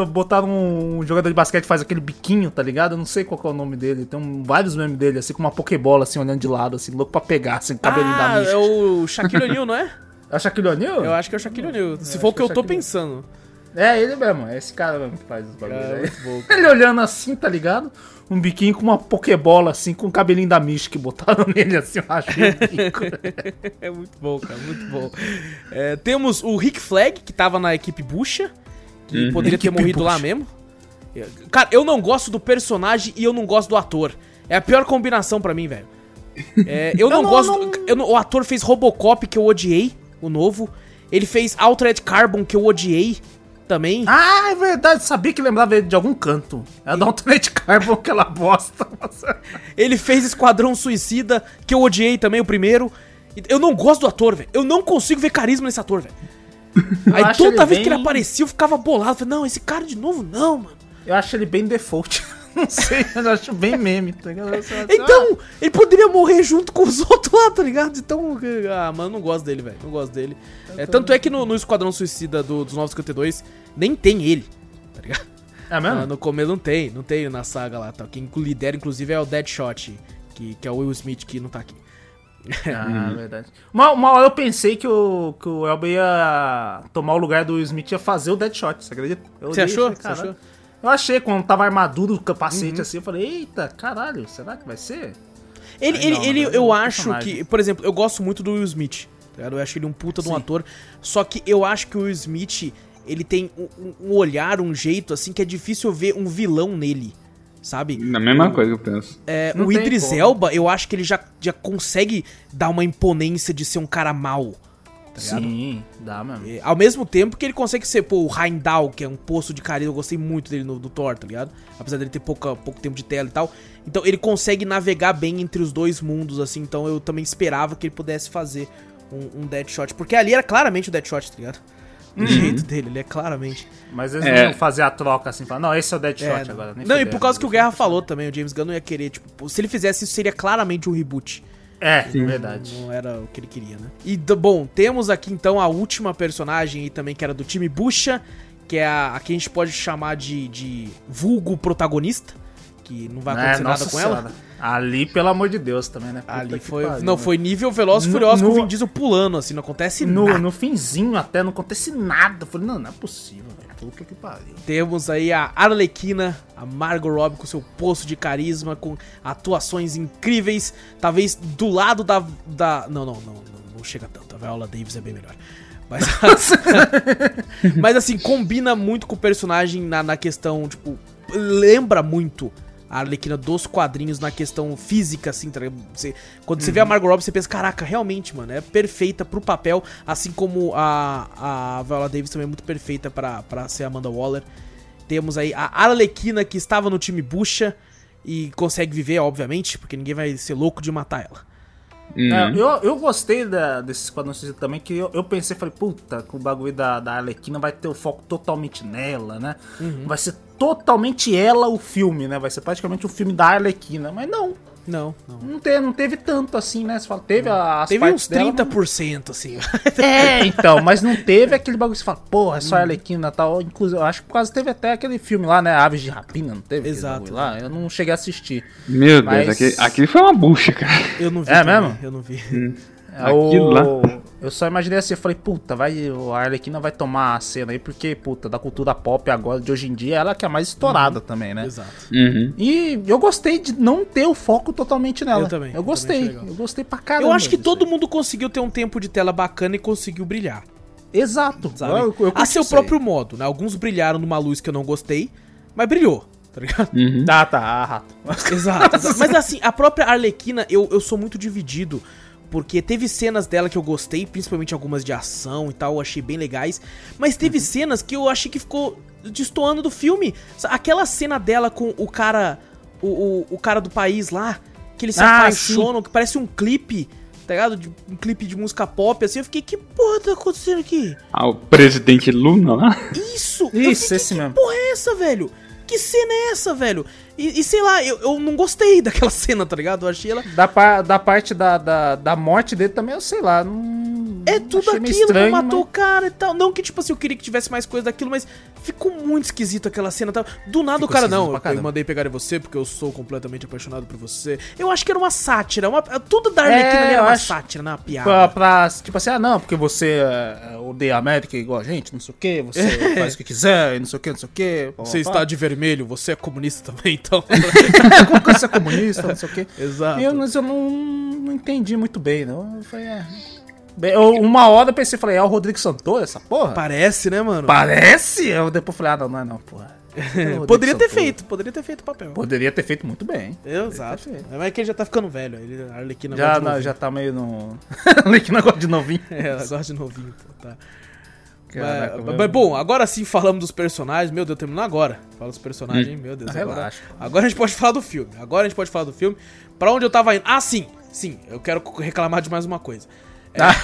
botaram um jogador de basquete que faz aquele biquinho, tá ligado? Eu não sei qual que é o nome dele. Tem um, vários memes dele, assim, com uma Pokébola, assim, olhando de lado, assim, louco pra pegar, assim, o cabelinho ah, da Misty. É o Shaquille O'Neal, não é? É o Shaquille O'Neal? Eu acho que é o Shaquille O'Neal. Se eu for o que, que eu tô pensando. É, ele mesmo, é esse cara mesmo que faz os bagulhos é, aí. Vou... Ele olhando assim, tá ligado? Um biquinho com uma Pokébola, assim, com o cabelinho da Mish que botaram nele, assim, eu achei rico. É muito bom, cara, muito bom. É, temos o Rick Flag, que tava na equipe Bucha, que uhum. poderia equipe ter morrido Bucha. Lá mesmo. Cara, eu não gosto do personagem e eu não gosto do ator. É a pior combinação pra mim, velho. É, eu, eu não, não gosto... Não... Eu não, o ator fez Robocop, que eu odiei, o novo. Ele fez Altered Carbon, que eu odiei. Também. Ah, é verdade, sabia que lembrava ele de algum canto. É da Altered Carbon, aquela bosta. Ele fez Esquadrão Suicida, que eu odiei também, o primeiro. Eu não gosto do ator, velho. Eu não consigo ver carisma nesse ator, velho. Aí toda vez bem... que ele aparecia, eu ficava bolado. Eu falei, não, esse cara de novo não, mano. Eu acho ele bem default. Não sei, eu acho bem meme, tá ligado? Então, ele poderia morrer junto com os outros lá, tá ligado? Então, ah, mano, não gosto dele, velho. Não gosto dele. É, tanto é que no, no Esquadrão Suicida do, dos nove cinquenta e dois, nem tem ele, tá ligado? É mesmo? Ah, no começo não tem, não tem na saga lá, tá? Quem lidera, inclusive, é o Deadshot, que, que é o Will Smith, que não tá aqui. Ah, verdade. Uma, uma hora eu pensei que o, que o Elba ia tomar o lugar do Will Smith e ia fazer o Deadshot, você acredita? Eu você achou? Você achou? Eu achei, quando tava armadura o capacete uhum. assim, eu falei, eita, caralho, será que vai ser? Ele, Aí, ele, não, ele eu acho que, por exemplo, eu gosto muito do Will Smith, tá ligado? Eu acho ele um puta de um Sim. ator, só que eu acho que o Will Smith, ele tem um, um olhar, um jeito, assim, que é difícil ver um vilão nele, sabe? Na mesma o, coisa que eu penso. É, o Idris como. Elba, eu acho que ele já, já consegue dar uma imponência de ser um cara mau. Sim, dá mesmo. E, ao mesmo tempo que ele consegue ser, pô, o Heimdall, que é um poço de carisma, eu gostei muito dele no do Thor, tá ligado? Apesar dele ter pouca, pouco tempo de tela e tal. Então ele consegue navegar bem entre os dois mundos, assim, então eu também esperava que ele pudesse fazer um, um Deadshot, porque ali era claramente o Deadshot, tá ligado? O uhum. jeito dele, ele é claramente. Mas eles é. não iam fazer a troca assim, falar, não, esse é o Deadshot é, agora. Nem não, e por causa mesmo. que o Guerra falou também, o James Gunn não ia querer, tipo, se ele fizesse isso seria claramente um reboot. É, é verdade. Não era o que ele queria, né? E, bom, temos aqui, então, a última personagem aí também, que era do time Bucha, que é a, a que a gente pode chamar de, de vulgo protagonista, que não vai acontecer é, nada com senhora. ela. Ali, pelo amor de Deus, também, né? Puta ali foi... Pariu, não, né? foi nível Veloz e Furioso no, com o Vin Diesel pulando, assim, não acontece no, nada. No finzinho até, não acontece nada. Eu falei, não, não é possível, velho. Puta que pariu. Temos aí a Arlequina, a Margot Robbie com seu poço de carisma, com atuações incríveis, talvez do lado da... da... Não, não, não, não, não chega tanto. A Viola Davis é bem melhor. Mas, mas assim, combina muito com o personagem na, na questão, tipo, lembra muito a Arlequina dos quadrinhos na questão física, assim, você, quando você uhum. vê a Margot Robbie, você pensa, caraca, realmente, mano, é perfeita pro papel, assim como a, a Viola Davis também é muito perfeita pra, pra ser a Amanda Waller. Temos aí a Arlequina, que estava no time Bucha e consegue viver, obviamente, porque ninguém vai ser louco de matar ela. Uhum. É, eu, eu gostei da, desse Esquadrão Suicida também, que eu, eu pensei, falei, puta, que o bagulho da, da Arlequina vai ter o foco totalmente nela, né? Uhum. Vai ser totalmente ela o filme, né? Vai ser praticamente o filme da Arlequina, mas não. Não, não. Não teve, não teve tanto assim, né? Você fala, teve a Teve uns trinta por cento, dela, mas... assim. É, então, mas não teve aquele bagulho que você fala, porra, é só a Arlequina e tal. Inclusive, eu acho que quase teve até aquele filme lá, né? Aves de Rapina, não teve? Exato. Lá? Eu não cheguei a assistir. Meu mas... Deus, aquele, aquele foi uma bucha, cara. Eu não vi. É também. mesmo? Eu não vi. Hum. Aquilo o... lá. Eu só imaginei assim, eu falei, puta, vai, a Arlequina vai tomar a cena aí, porque, puta, da cultura pop agora, de hoje em dia, ela é que é mais estourada uhum. também, né? Exato. Uhum. E eu gostei de não ter o foco totalmente nela. Eu também. Eu, eu gostei, também eu gostei pra caramba. Eu acho que todo mundo conseguiu ter um tempo de tela bacana e conseguiu brilhar. Exato. Eu, eu a seu próprio modo, né? Alguns brilharam numa luz que eu não gostei, mas brilhou. Tá ligado? Uhum. Tá, tá, ah, rato. Exato, exato. Mas assim, a própria Arlequina, eu, eu sou muito dividido, porque teve cenas dela que eu gostei, principalmente algumas de ação e tal, eu achei bem legais, mas teve uhum. cenas que eu achei que ficou destoando do filme. Aquela cena dela com o cara, o, o, o cara do país lá, que eles se ah, apaixonam, sim. que parece um clipe, tá ligado? De, um clipe de música pop, assim, eu fiquei, que porra tá acontecendo aqui? Ah, o presidente Luna lá? Isso! Isso, fiquei, esse que mesmo. Que porra é essa, velho? Que cena é essa, velho? E, e sei lá, eu, eu não gostei daquela cena, tá ligado? Eu achei ela... Da, par, da parte da, da, da morte dele também, eu sei lá, não... É tudo aquilo, estranho, matou mas... o cara e tal. Não que, tipo assim, eu queria que tivesse mais coisa daquilo, mas ficou muito esquisito aquela cena e tal. Do nada ficou o cara, não, eu mandei pegar em você porque eu sou completamente apaixonado por você. Eu acho que era uma sátira, uma... tudo da Arlequina é, era uma acho... sátira, não é uma piada. Pra, pra, tipo assim, ah, não, porque você uh, odeia a América igual a gente, não sei o que, você é. faz o que quiser, não sei o que, não sei o que. Você ó, está ó. de vermelho. Você é comunista também, então. Como que você é comunista, não sei o quê. Exato. Eu, mas eu não, não entendi muito bem, não. Eu falei, é... Eu, uma hora eu pensei, falei, é o Rodrigo Santoro essa porra? Parece, né, mano? Parece? Eu depois falei, ah, não, não é não, porra. É, poderia ter Santoro. feito, poderia ter feito o papel. Poderia ter feito muito bem. Exato. Mas é que ele já tá ficando velho. Ele, a Arlequina já, gosta de não, já tá meio no... A Arlequina gosta de novinho. É, ela gosta de novinho, pô, tá. Caraca, mas, mas bom, agora sim falamos dos personagens. Meu Deus, terminou agora. Fala dos personagens, hum. meu Deus. Ah, agora, relaxa. Agora a gente pode falar do filme. Agora a gente pode falar do filme. Pra onde eu tava indo? Ah, sim, sim. Eu quero reclamar de mais uma coisa. É... Ah,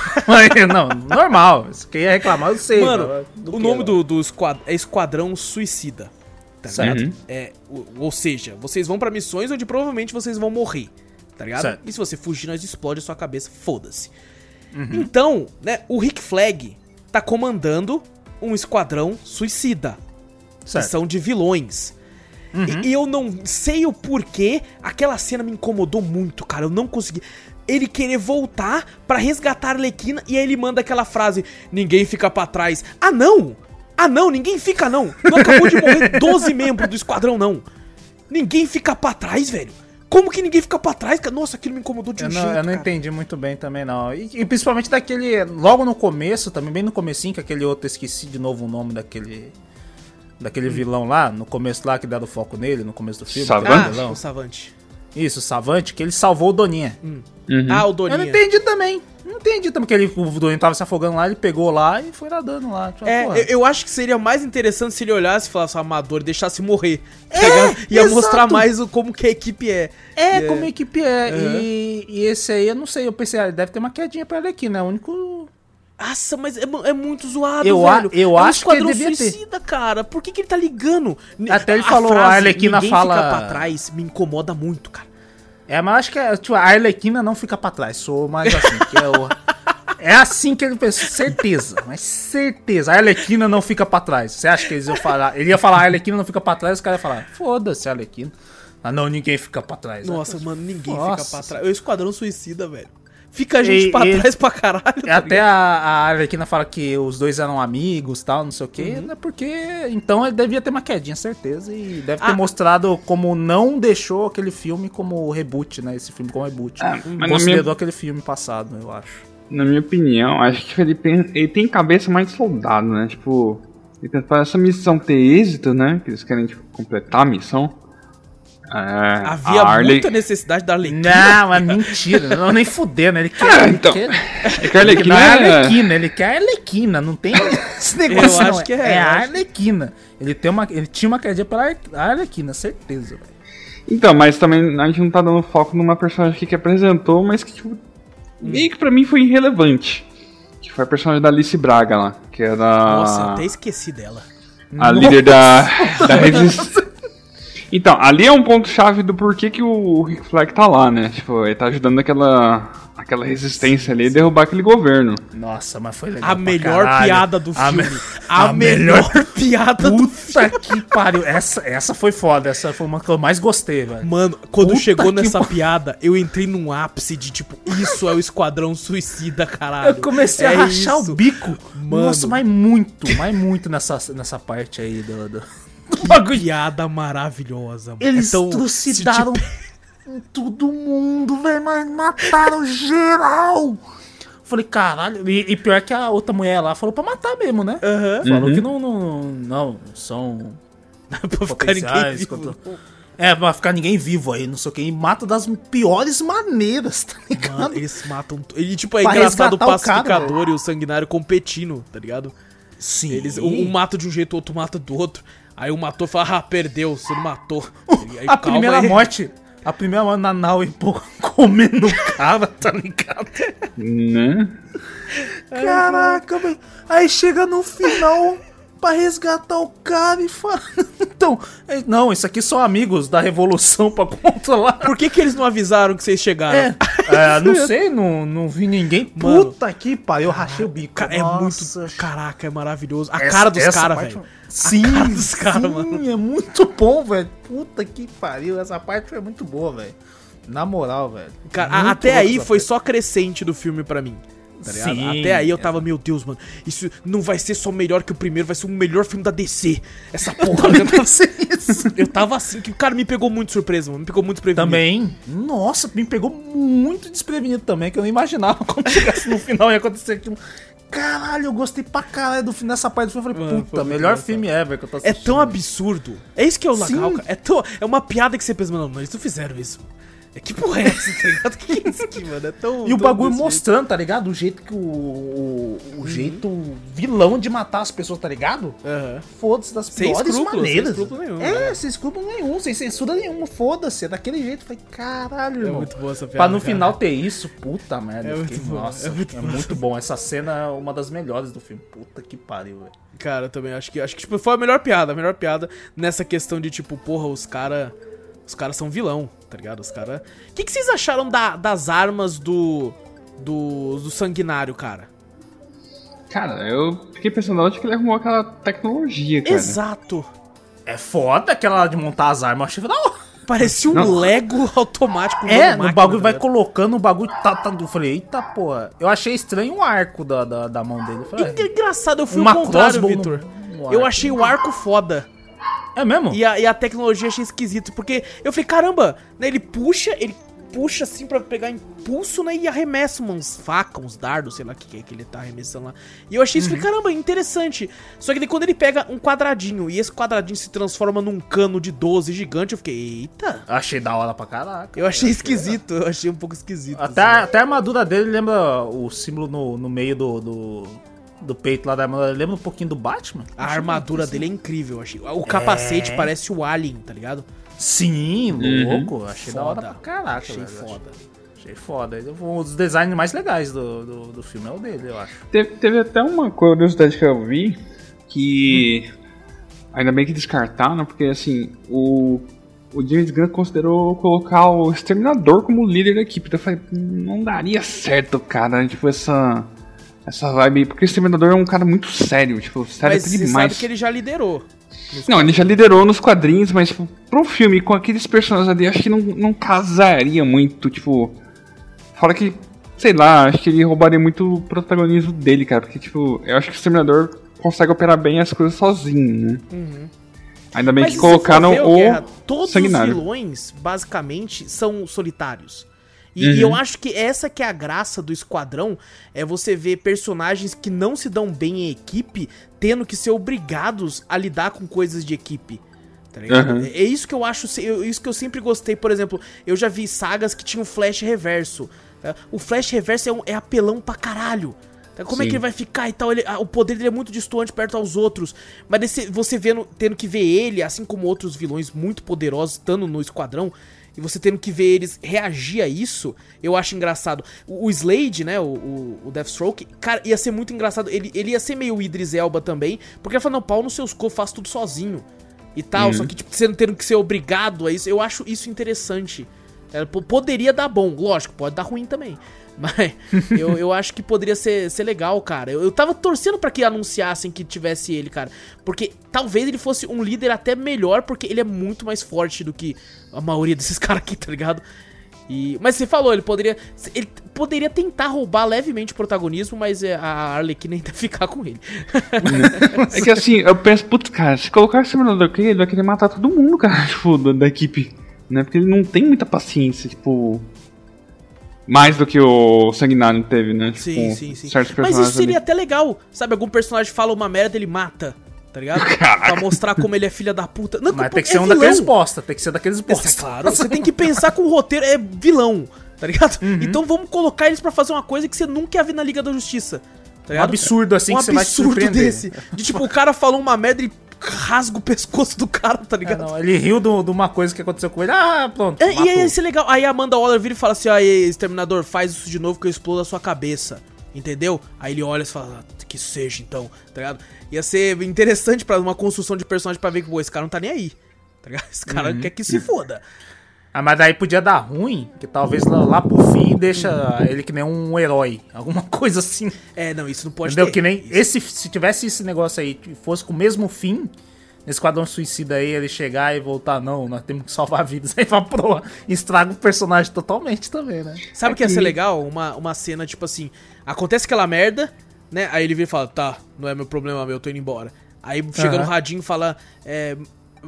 não, normal. Quem ia reclamar, eu sei. Mano, o nome do, do esquadrão, é Esquadrão Suicida. Tá certo? Ligado? É, ou, ou seja, vocês vão pra missões onde provavelmente vocês vão morrer. Tá ligado? Certo. E se você fugir, nós explode a sua cabeça. Foda-se. Uhum. Então, né, o Rick Flag... tá comandando um esquadrão suicida. Certo. Que são de vilões. Uhum. E eu não sei o porquê, aquela cena me incomodou muito, cara. Eu não consegui... Ele querer voltar pra resgatar a Arlequina e aí ele manda aquela frase, ninguém fica pra trás. Ah, não! Ah, não! Ninguém fica, não! Não acabou de morrer doze membros do esquadrão, não! Ninguém fica pra trás, velho! Como que ninguém fica pra trás? Nossa, aquilo me incomodou de um jeito, cara. Eu não entendi muito bem também, não. E, e principalmente daquele... Logo no começo, também bem no comecinho, que aquele outro... Esqueci de novo o nome daquele... Daquele hum. vilão lá. No começo lá, que deram foco nele, no começo do filme. Savante? Ah, o Savante. Isso, o Savante, que ele salvou o Doninha. Hum. Uhum. Ah, o Doninha. Eu não entendi também. Não entendi também, porque ele, o Doninha tava se afogando lá, ele pegou lá e foi nadando lá. É, eu, eu acho que seria mais interessante se ele olhasse e falasse amador e deixasse morrer. É, tá ia exato. Mostrar mais o, como que a equipe é. É, é. como a equipe é. Uhum. E, e esse aí, eu não sei, eu pensei, ah, deve ter uma quedinha pra ele aqui, né? O único... Nossa, mas é, é muito zoado, eu, velho. Eu é um acho que ele devia suicida, ter. cara. Por que, que ele tá ligando? Até ele a falou, frase, a Arlequina fala... Ninguém fica pra trás, me incomoda muito, cara. É, mas acho que é, tipo, a Arlequina não fica pra trás. Sou mais assim, que é o... É assim que ele pensou, certeza. Mas certeza, a Arlequina não fica pra trás. Você acha que eles iam falar... Ele ia falar, a Arlequina não fica pra trás, os caras iam falar, foda-se a Arlequina. Ah, não, ninguém fica pra trás. Nossa, né? mano, ninguém Nossa. fica pra trás. É o Esquadrão Suicida, velho. Fica a gente e, pra e, trás pra caralho. Tá até a, a Arlequina fala que os dois eram amigos e tal, não sei o quê. Uhum. Né, porque, então, ele devia ter uma quedinha, certeza. E deve ah. ter mostrado como não deixou aquele filme como reboot, né? Esse filme como reboot. Ah, né? Considerou minha... aquele filme passado, eu acho. Na minha opinião, acho que ele tem, ele tem cabeça mais de soldado, né? Tipo, ele tentou essa missão ter êxito, né? Que eles querem, tipo, completar a missão. É, Havia Arley... muita necessidade da Arlequina. Não, é mentira. Não, nem fuder, né? Ele quer, ah, ele então. quer... Ele quer Arlequina, é Arlequina. Ele quer Arlequina. Não tem esse negócio, eu acho não. Que é, é a Arlequina. Ele, tem uma... ele tinha uma quedinha pela Arlequina, certeza, velho. Então, mas também a gente não tá dando foco numa personagem que, que apresentou, mas que, tipo, meio que pra mim foi irrelevante. Que foi a personagem da Alice Braga lá. Que era... Nossa, eu até esqueci dela. A Nossa. líder da, da resistência. Então, ali é um ponto-chave do porquê que o Rick Flag tá lá, né? Tipo, ele tá ajudando aquela aquela resistência ali e derrubar aquele governo. Nossa, mas foi legal. A melhor caralho. piada do filme. A, me... a, a melhor, melhor piada do filme. Puta que pariu. Essa, essa foi foda. Essa foi uma que eu mais gostei, velho. Mano, quando Puta chegou nessa p... piada, eu entrei num ápice de tipo, isso é o Esquadrão Suicida, caralho. Eu comecei é a rachar isso. o bico. Mano. Nossa, mas muito, mas muito nessa, nessa parte aí do... do... Que piada maravilhosa, mano. Eles então, trucidaram... todo mundo, velho, mas mataram geral. Falei, caralho, e, e pior que a outra mulher lá falou pra matar mesmo, né? Uhum. Falou uhum. que não, não, não são pra ficar ninguém vivo. Contra... É, pra ficar ninguém vivo aí, não sei o que, e mata das piores maneiras, tá ligado? Mano, eles matam, e tipo, é pra engraçado o Pacificador o cara, e o Sanguinário competindo, tá ligado? Sim. Eles, um mata de um jeito, o outro mata do outro, aí um matou e fala, ah, perdeu, você não matou. Aí, a calma, primeira aí... morte... A primeira Nanaue comendo o cara, tá ligado? Né? Caraca, velho. Aí chega no final pra resgatar o cara e fala... Então, não, isso aqui são amigos da Revolução pra controlar. Por que que eles não avisaram que vocês chegaram? É, é não sei, não, não vi ninguém. Mano, puta que pariu, eu rachei o bico. É Nossa. muito... Caraca, é maravilhoso. A essa, cara dos caras, velho. Sim, cara dos cara, sim, mano. É muito bom, velho. Puta que pariu, essa parte foi muito boa, velho. Na moral, velho. Até aí foi só crescente do filme pra mim. Tá ligado? Sim, até aí eu tava, é. meu Deus, mano, isso não vai ser só melhor que o primeiro, vai ser o melhor filme da D C. Essa porra, eu, eu, tava... eu tava assim, que o cara me pegou muito surpresa, mano. Me pegou muito desprevenido. Também? Nossa, me pegou muito desprevenido também, que eu não imaginava quando chegasse no final ia acontecer aquilo. Caralho, eu gostei pra caralho do filme, nessa parte do filme. Eu falei, puta, mano, melhor filme ever que eu tô assistindo. É tão absurdo. É isso que é o legal, cara. É, tão... é uma piada que você pensa, mano, eles não fizeram isso. É que porra é essa, tá ligado? Que que é isso aqui, mano? É tão, e o bagulho mostrando, jeito. tá ligado? O jeito que o... O, o uhum. jeito vilão de matar as pessoas, tá ligado? Uhum. Foda-se das sem piores maneiras. Sem escrúpulo nenhum. É, sem escrúpulo nenhum, sem censura nenhuma, foda-se. É daquele jeito, falei, caralho, irmão. É muito boa essa piada. Pra no cara. final ter isso, puta merda. É muito bom. Nossa, é muito, é muito bom. Essa cena é uma das melhores do filme. Puta que pariu, velho. Cara, eu também acho que... Acho que tipo, foi a melhor piada, a melhor piada nessa questão de, tipo, porra, os caras... Os caras são vilão, tá ligado? Os caras... O que, que vocês acharam da, das armas do, do do Sanguinário, cara? Cara, eu fiquei pensando onde que ele arrumou aquela tecnologia, cara. Exato. É foda aquela de montar as armas. Eu achei da hora. Parecia um Não. Lego automático. É, máquina, o bagulho vai colocando, o bagulho tá... tá eu falei, eita, porra. Eu achei estranho o arco da, da, da mão dele. Eu falei, é engraçado, eu fui ao contrário, Vitor. No, no eu achei o arco foda. É mesmo? E a, e a tecnologia achei esquisito, porque eu falei, caramba, né, ele puxa, ele puxa assim pra pegar impulso, né, e arremessa umas facas, uns dardos, sei lá o que é que ele tá arremessando lá. E eu achei isso, uhum. falei, caramba, interessante. Só que quando ele pega um quadradinho e esse quadradinho se transforma num cano de doze gigante, eu fiquei, eita. Achei da hora pra caraca. Eu achei esquisito, eu achei um pouco esquisito. Até, assim, até a armadura dele lembra o símbolo no, no meio do... do... do peito lá da armadura, lembra um pouquinho do Batman? A armadura dele é incrível, eu achei. O capacete é... parece o Alien, tá ligado? Sim, louco. Uhum. Achei foda. da hora pra caraca, Achei velho. foda. Achei foda. Um dos designs mais legais do, do, do filme é o dele, eu acho. Teve, teve até uma curiosidade que eu vi, que hum. ainda bem que descartaram, porque assim, o, o James Gunn considerou colocar o Exterminador como líder da equipe. Então eu falei, não daria certo, cara, tipo, essa... Essa vibe, porque o Exterminador é um cara muito sério, tipo, sério até demais. Mas sabe que ele já liderou. Não, ele já liderou nos quadrinhos, mas, tipo, pro filme, com aqueles personagens ali, acho que não, não casaria muito, tipo... Fora que, sei lá, acho que ele roubaria muito o protagonismo dele, cara, porque, tipo, eu acho que o Exterminador consegue operar bem as coisas sozinho, né? Uhum. Ainda bem mas que colocaram ver, o Guerra, todos Sanguinário. Todos os vilões, basicamente, são solitários. E, uhum. e eu acho que essa que é a graça do Esquadrão, é você ver personagens que não se dão bem em equipe, tendo que ser obrigados a lidar com coisas de equipe, tá ligado? Uhum. É isso que eu acho, é isso que eu sempre gostei, por exemplo, eu já vi sagas que tinham Flash Reverso, tá? O Flash Reverso é, um, é apelão pra caralho. Como Sim. é que ele vai ficar e tal? Ele, o poder dele é muito distante perto aos outros. Mas desse, você vendo, tendo que ver ele, assim como outros vilões muito poderosos, estando no Esquadrão, e você tendo que ver eles reagir a isso, eu acho engraçado. O, o Slade, né, o, o, o Deathstroke, cara, ia ser muito engraçado. Ele, ele ia ser meio Idris Elba também, porque ele ia falar, não, pau nos seus cofres, faz tudo sozinho e tal. Uhum. Só que, tipo, você tendo que ser obrigado a isso, eu acho isso interessante. Ela poderia dar bom, lógico, pode dar ruim também. Mas eu, eu acho que poderia ser, ser legal, cara. Eu, eu tava torcendo pra que anunciassem que tivesse ele, cara. Porque talvez ele fosse um líder até melhor, porque ele é muito mais forte do que a maioria desses caras aqui, tá ligado? E, mas você falou, ele poderia ele poderia tentar roubar levemente o protagonismo, mas a Arlequina ainda ficar com ele. É que assim, eu penso, putz, cara, se colocar esse Exterminador aqui, ele vai querer matar todo mundo, cara, tipo, da, da equipe, né? Porque ele não tem muita paciência, tipo... Mais do que o Sanguinário teve, né? Sim, tipo, sim, sim. Mas isso seria ali até legal, sabe? Algum personagem fala uma merda, ele mata, tá ligado? Caraca. Pra mostrar como ele é filha da puta. Não, mas tem que ser é um vilão daqueles bosta, tem que ser daqueles bosta. É claro, você tem que pensar com o roteiro, é vilão, tá ligado? Uhum. Então vamos colocar eles pra fazer uma coisa que você nunca ia ver na Liga da Justiça, tá ligado? Um absurdo assim um que você vai se surpreender. Um absurdo desse, de tipo, o cara falou uma merda e... rasga o pescoço do cara, tá ligado? É, não, ele riu de uma coisa que aconteceu com ele. Ah, pronto. É, e aí, isso é legal. Aí a Amanda Waller vira e fala assim: ó, Exterminador, faz isso de novo que eu explodo a sua cabeça. Entendeu? Aí ele olha e fala: ah, que seja então, tá ligado? Ia ser interessante pra uma construção de personagem pra ver que, pô, esse cara não tá nem aí, tá ligado? Esse cara uhum. quer que se foda. Ah, mas daí podia dar ruim, que talvez lá, lá pro fim deixa ele que nem um herói, alguma coisa assim. É, não, isso não pode Entendeu? ter. Que nem esse, se tivesse esse negócio aí, fosse com o mesmo fim, nesse Esquadrão Suicida aí, ele chegar e voltar, não, nós temos que salvar vidas, aí vai pro estraga o personagem totalmente também, né? Sabe o que ia ser legal? Uma, uma cena, tipo assim, acontece aquela merda, né? Aí ele vira e fala, tá, não é meu problema, meu, eu tô indo embora. Aí chega uhum. no radinho e fala, é,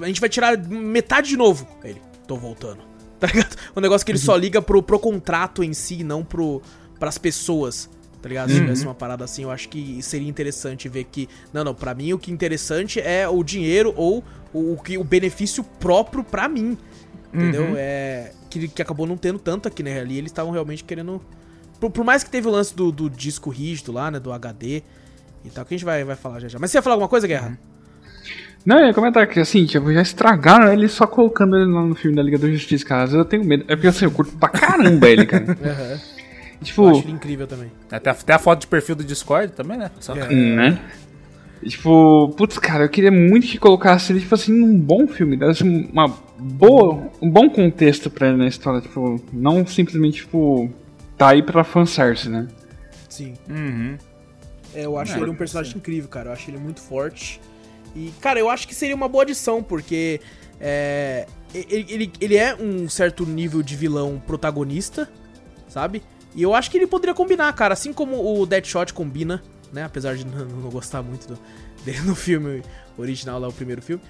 a gente vai tirar metade de novo. Aí ele, tô voltando. Tá ligado? O negócio que ele uhum. só liga pro, pro contrato em si, não pro, pras pessoas, tá ligado? Se uhum. tivesse uma parada assim, eu acho que seria interessante ver que... Não, não, pra mim o que é interessante é o dinheiro ou o, o, que, o benefício próprio pra mim, entendeu? Uhum. É, que, que acabou não tendo tanto aqui, né? Ali eles estavam realmente querendo... Por, por mais que teve o lance do, do disco rígido lá, né? Do H D e tal, que a gente vai, vai falar já já. Mas você ia falar alguma coisa, Guerra? Uhum. Não, eu ia comentar que assim, tipo, já estragaram ele só colocando ele no filme da Liga da Justiça, cara. Às vezes eu tenho medo. É porque assim, eu curto pra caramba ele, cara. Uhum. Tipo, eu acho ele incrível também. Até a, até a foto de perfil do Discord também, né? Só... É. Né? E, tipo, putz, cara, eu queria muito que colocasse ele, tipo assim, num bom filme. Desse uma boa, um bom contexto pra ele na história. Tipo, não simplesmente, tipo, tá aí pra fanservice, né? Sim. Uhum. É, eu acho é, ele um personagem sim. incrível, cara. Eu acho ele muito forte. E, cara, eu acho que seria uma boa adição, porque é, ele, ele, ele é um certo nível de vilão protagonista, sabe? E eu acho que ele poderia combinar, cara, assim como o Deadshot combina, né? Apesar de não, não gostar muito do, dele no filme original, lá o primeiro filme.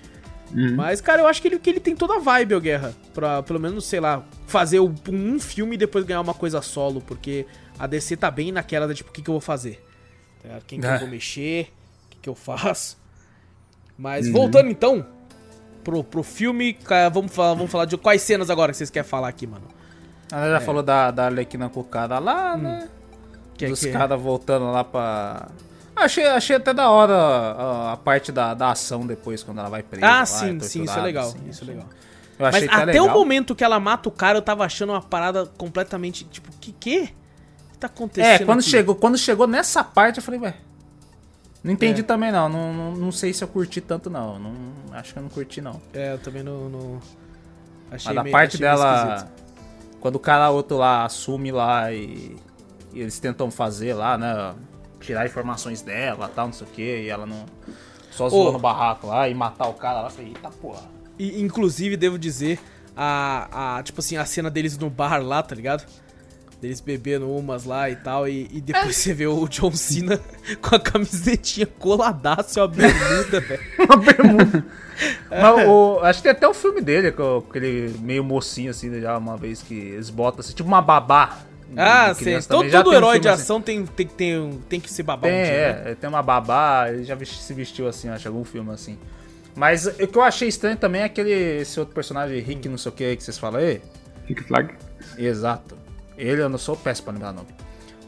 Uhum. Mas, cara, eu acho que ele, que ele tem toda a vibe, ô Guerra, pra pelo menos, sei lá, fazer um, um filme e depois ganhar uma coisa solo, porque a D C tá bem naquela da, tipo, o que, que eu vou fazer? Quem que ah. eu vou mexer? O que, que eu faço? Mas uhum. voltando então pro, pro filme, vamos falar, vamos falar de quais cenas agora que vocês querem falar aqui, mano. Ela já é. falou da, da Arlequina com o cara lá, hum. né? Que Dos é que... caras voltando lá pra... Achei, achei até da hora a, a parte da, da ação depois, quando ela vai presa. Ah, lá, sim, sim, isso é legal. Assim, isso é legal. Eu achei Mas até, até legal. o momento que ela mata o cara, eu tava achando uma parada completamente, tipo, que quê? O que tá acontecendo É, quando aqui? chegou quando chegou nessa parte, eu falei, ué... Não entendi é. também, não. Não, não. Não sei se eu curti tanto, não. não. Acho que eu não curti, não. É, eu também não... não... Achei Mas da parte dela... Esquisito. Quando o cara outro lá assume lá e, e... eles tentam fazer lá, né? Tirar informações dela, tal, não sei o quê. E ela não... Só zoou oh. no barraco lá e matar o cara lá. Eu falei, eita porra. E, inclusive, devo dizer, a, a... Tipo assim, a cena deles no bar lá, tá ligado? Deles bebendo umas lá e tal, e, e depois é. você vê o John Cena com a camisetinha coladaço e uma bermuda, velho. Uma bermuda. É. Mas, o, acho que tem até o filme dele, aquele meio mocinho assim, já uma vez que eles botam assim, tipo uma babá. Ah, sim. Todo, todo herói um de ação assim. tem, tem, tem, tem que ser babá. Tem, um dia, é, né? Tem uma babá, ele já se vestiu assim, acho, algum filme assim. Mas o que eu achei estranho também é aquele, esse outro personagem, Rick, não sei o que, que vocês falam aí. Rick Flag. Exato. Ele, eu não sou péssimo pra lembrar nome.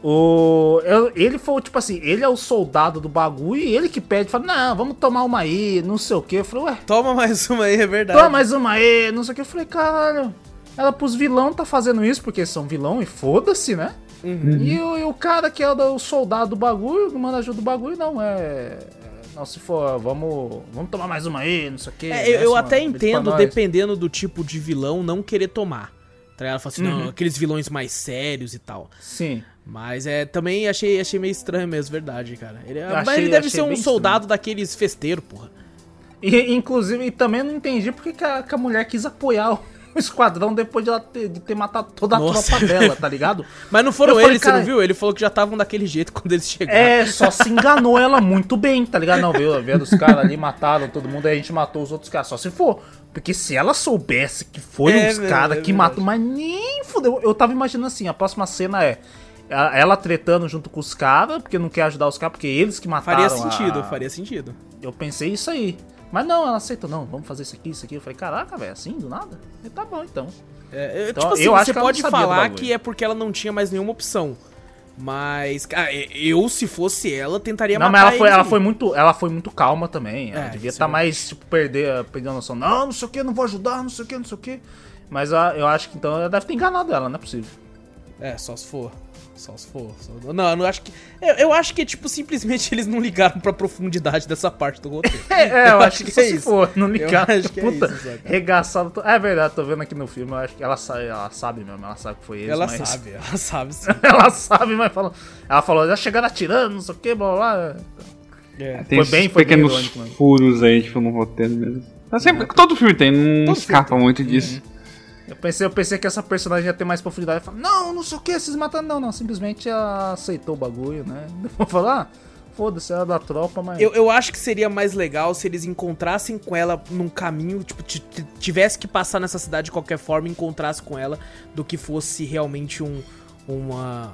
O, eu, ele foi, tipo assim, ele é o soldado do bagulho e ele que pede, fala, não, vamos tomar uma aí, não sei o que. Eu falei, ué. Toma mais uma aí, é verdade. Toma mais uma aí, não sei o que. Eu falei, caralho, ela pros vilão tá fazendo isso porque são vilão e foda-se, né? Uhum. E, e o cara que é o soldado do bagulho, que manda ajuda do bagulho, não, é... Não, se for, vamos, vamos tomar mais uma aí, não sei o que. É, eu, eu até entendo, dependendo do tipo de vilão, não querer tomar. Ela fala assim, uhum. não, aqueles vilões mais sérios e tal. Sim. Mas é, também achei, achei meio estranho mesmo, verdade, cara. Ele, achei, mas ele deve ser um soldado estranho. Daqueles festeiros, porra. E, inclusive, também não entendi porque que a, que a mulher quis apoiar o esquadrão depois de, ela ter, de ter matado toda a Nossa. tropa dela, tá ligado? Mas não foram eu eles, falei, cara, você não viu? Ele falou que já estavam daquele jeito quando eles chegaram. É, só se enganou ela muito bem, tá ligado? Não, viu? Vendo os caras ali, mataram todo mundo, aí a gente matou os outros caras, só se for. Porque se ela soubesse que foi é, uns caras é, que é, matam, mas nem fudeu. Eu tava imaginando assim, a próxima cena é ela tretando junto com os caras, porque não quer ajudar os caras, porque eles que mataram. Faria sentido, a... faria sentido. Eu pensei isso aí. Mas não, ela aceitou, não, vamos fazer isso aqui, isso aqui. Eu falei, caraca, velho, assim, do nada? E tá bom, então. É, então tipo assim, eu você acho pode que falar que é porque ela não tinha mais nenhuma opção. Mas, cara, eu, se fosse ela, tentaria não, matar mas ela foi, ela foi muito Ela foi muito calma também. Ela é, devia estar tá mais, tipo, perder, perder a noção. Não, não sei o que, não vou ajudar, não sei o que, não sei o que. Mas a, eu acho que, então, ela deve ter enganado ela, não é possível. É, só se for. Só se for. Só... Não, eu não acho que... Eu, eu acho que, tipo, simplesmente eles não ligaram pra profundidade dessa parte do roteiro. é, eu, eu acho, acho que, que é se isso. for. Não ligaram. Eu acho que puta, é isso, regaçado. To... É verdade, tô vendo aqui no filme. Eu acho que ela sabe, ela sabe mesmo. Ela sabe que foi eles, ela mas... Ela sabe, ela sabe sim. ela sabe, mas falou... Ela falou, já chegaram atirando, não sei o que, blá, blá. É, tem foi bem, foi pequenos bem irônico, furos aí, tipo, no roteiro mesmo. Mas sempre, todo filme tem, não escapa muito disso. Uhum. Eu pensei, eu pensei que essa personagem ia ter mais profundidade. Eu falei, não, não sei o que, vocês mataram. Não, não, simplesmente ela aceitou o bagulho, né? Vou falar, ah, foda-se, ela é da tropa, mas... Eu, eu acho que seria mais legal se eles encontrassem com ela num caminho, tipo, t- t- tivesse que passar nessa cidade de qualquer forma e encontrasse com ela, do que fosse realmente um, uma,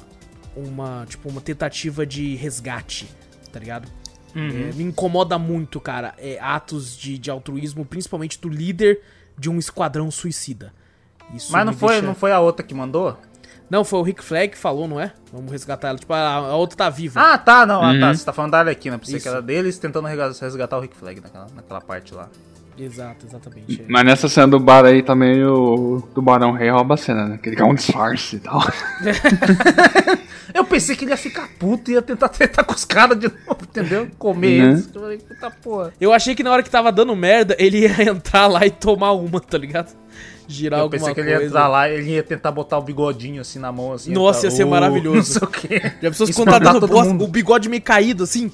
uma, tipo, uma tentativa de resgate, tá ligado? Uhum. É, me incomoda muito, cara, é, atos de, de altruísmo, principalmente do líder de um esquadrão suicida. Isso Mas não foi, deixa... não foi a outra que mandou? Não, foi o Rick Flag que falou, não é? Vamos resgatar ela. Tipo, a, a outra tá viva. Ah, tá, não. Uhum. Ah, tá. Você tá falando da Arlequina, pensei que era deles, tentando resgatar o Rick Flag naquela, naquela parte lá. Exato, exatamente. Mas nessa cena do bar aí também o Tubarão Rei rouba a cena, né? Que ele quer um disfarce e tal. Eu pensei que ele ia ficar puto e ia tentar tretar com os caras de novo, entendeu? Comer né? eles. Eu falei, puta porra. Eu achei que na hora que tava dando merda, ele ia entrar lá e tomar uma, tá ligado? Girar alguma coisa. Eu pensei que ele ia entrar lá, ele ia tentar botar o bigodinho assim na mão, assim. Nossa, entrar, ia ser oh, maravilhoso. Não sei o quê. Já pessoas contaram o bigode meio caído, assim.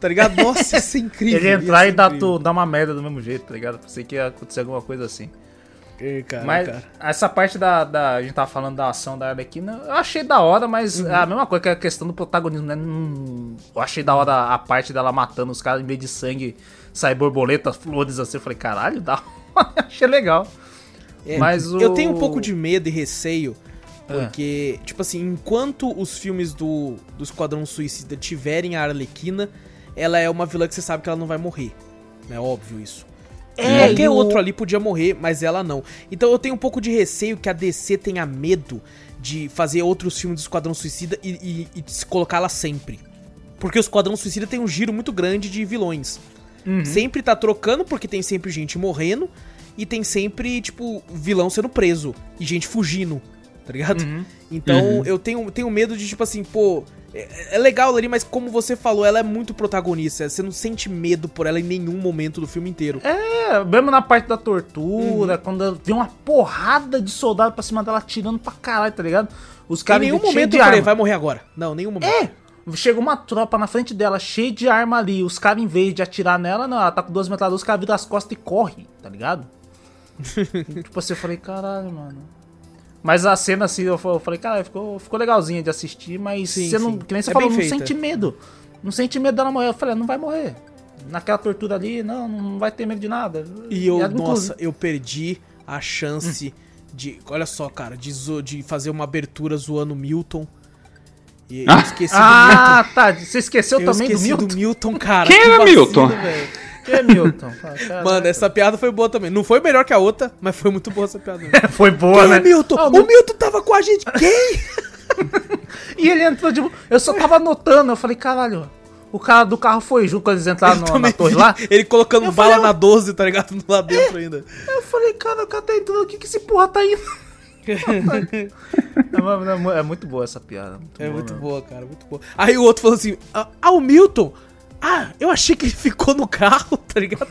Tá ligado? Nossa, isso é incrível. Ele entrar e dar, tu, dar uma merda do mesmo jeito, tá ligado? Pensei que ia acontecer alguma coisa assim. Ei, cara, mas cara. Essa parte da, da... A gente tava falando da ação da Arlequina, eu achei da hora, mas uhum. é a mesma coisa que a questão do protagonismo, né? Hum, eu achei da hora a parte dela matando os caras, em vez de sangue, sai borboleta, flores, assim. Eu falei, caralho, da hora. Achei legal. É, mas o... Eu tenho um pouco de medo e receio, porque, é. tipo assim, enquanto os filmes do, do Esquadrão Suicida tiverem a Arlequina... Ela é uma vilã que você sabe que ela não vai morrer. É óbvio isso. É, Qualquer eu... outro ali podia morrer, mas ela não. Então eu tenho um pouco de receio que a D C tenha medo de fazer outros filmes do Esquadrão Suicida e, e, e se colocar lá sempre. Porque o Esquadrão Suicida tem um giro muito grande de vilões. Uhum. Sempre tá trocando, porque tem sempre gente morrendo e tem sempre, tipo, vilão sendo preso e gente fugindo, tá ligado? Uhum. Então uhum. eu tenho, tenho medo de, tipo assim, pô... É legal ali, mas como você falou, ela é muito protagonista. Você não sente medo por ela em nenhum momento do filme inteiro. É, mesmo na parte da tortura, uhum. quando vem uma porrada de soldado pra cima dela atirando pra caralho, tá ligado? Os caras em nenhum momento eu falei, vai morrer agora. Não, nenhum momento. É, chega uma tropa na frente dela, cheia de arma ali. Os caras, em vez de atirar nela, não, ela tá com duas metralhadoras, os caras viram as costas e correm, tá ligado? Tipo assim, eu falei, caralho, mano. Mas a cena, assim, eu falei, cara, ficou, ficou legalzinha de assistir, mas sim, você não, sim. que nem você é falou, não feita. Sente medo. Não sente medo dela morrer. Eu falei, não vai morrer. Naquela tortura ali, não, não vai ter medo de nada. E eu, e nossa, inclusive... eu perdi a chance hum. de, olha só, cara, de, zo, de fazer uma abertura zoando o Milton. E eu esqueci ah. do Milton. Ah, tá, você esqueceu eu também do Milton? do Milton, cara. Quem que era vacilo, Milton? Véio. Que é Milton? Ah, mano, essa piada foi boa também. Não foi melhor que a outra, mas foi muito boa essa piada. Foi boa, quem, né? Milton? Ah, o Milton? O Milton tava com a gente. Quem? E ele entrou de... Eu só tava anotando. Eu falei, caralho, o cara do carro foi junto quando eles entraram no, na torre vi. Lá. Ele colocando eu bala falei, na doze, tá ligado? Lá dentro é, ainda. Eu falei, cara, o cara tá entrando. O que que esse porra tá indo? É muito boa essa piada. Muito é boa, muito mesmo. Boa, cara. Muito boa. Aí o outro falou assim, ah, o Milton... Ah, eu achei que ele ficou no carro, tá ligado?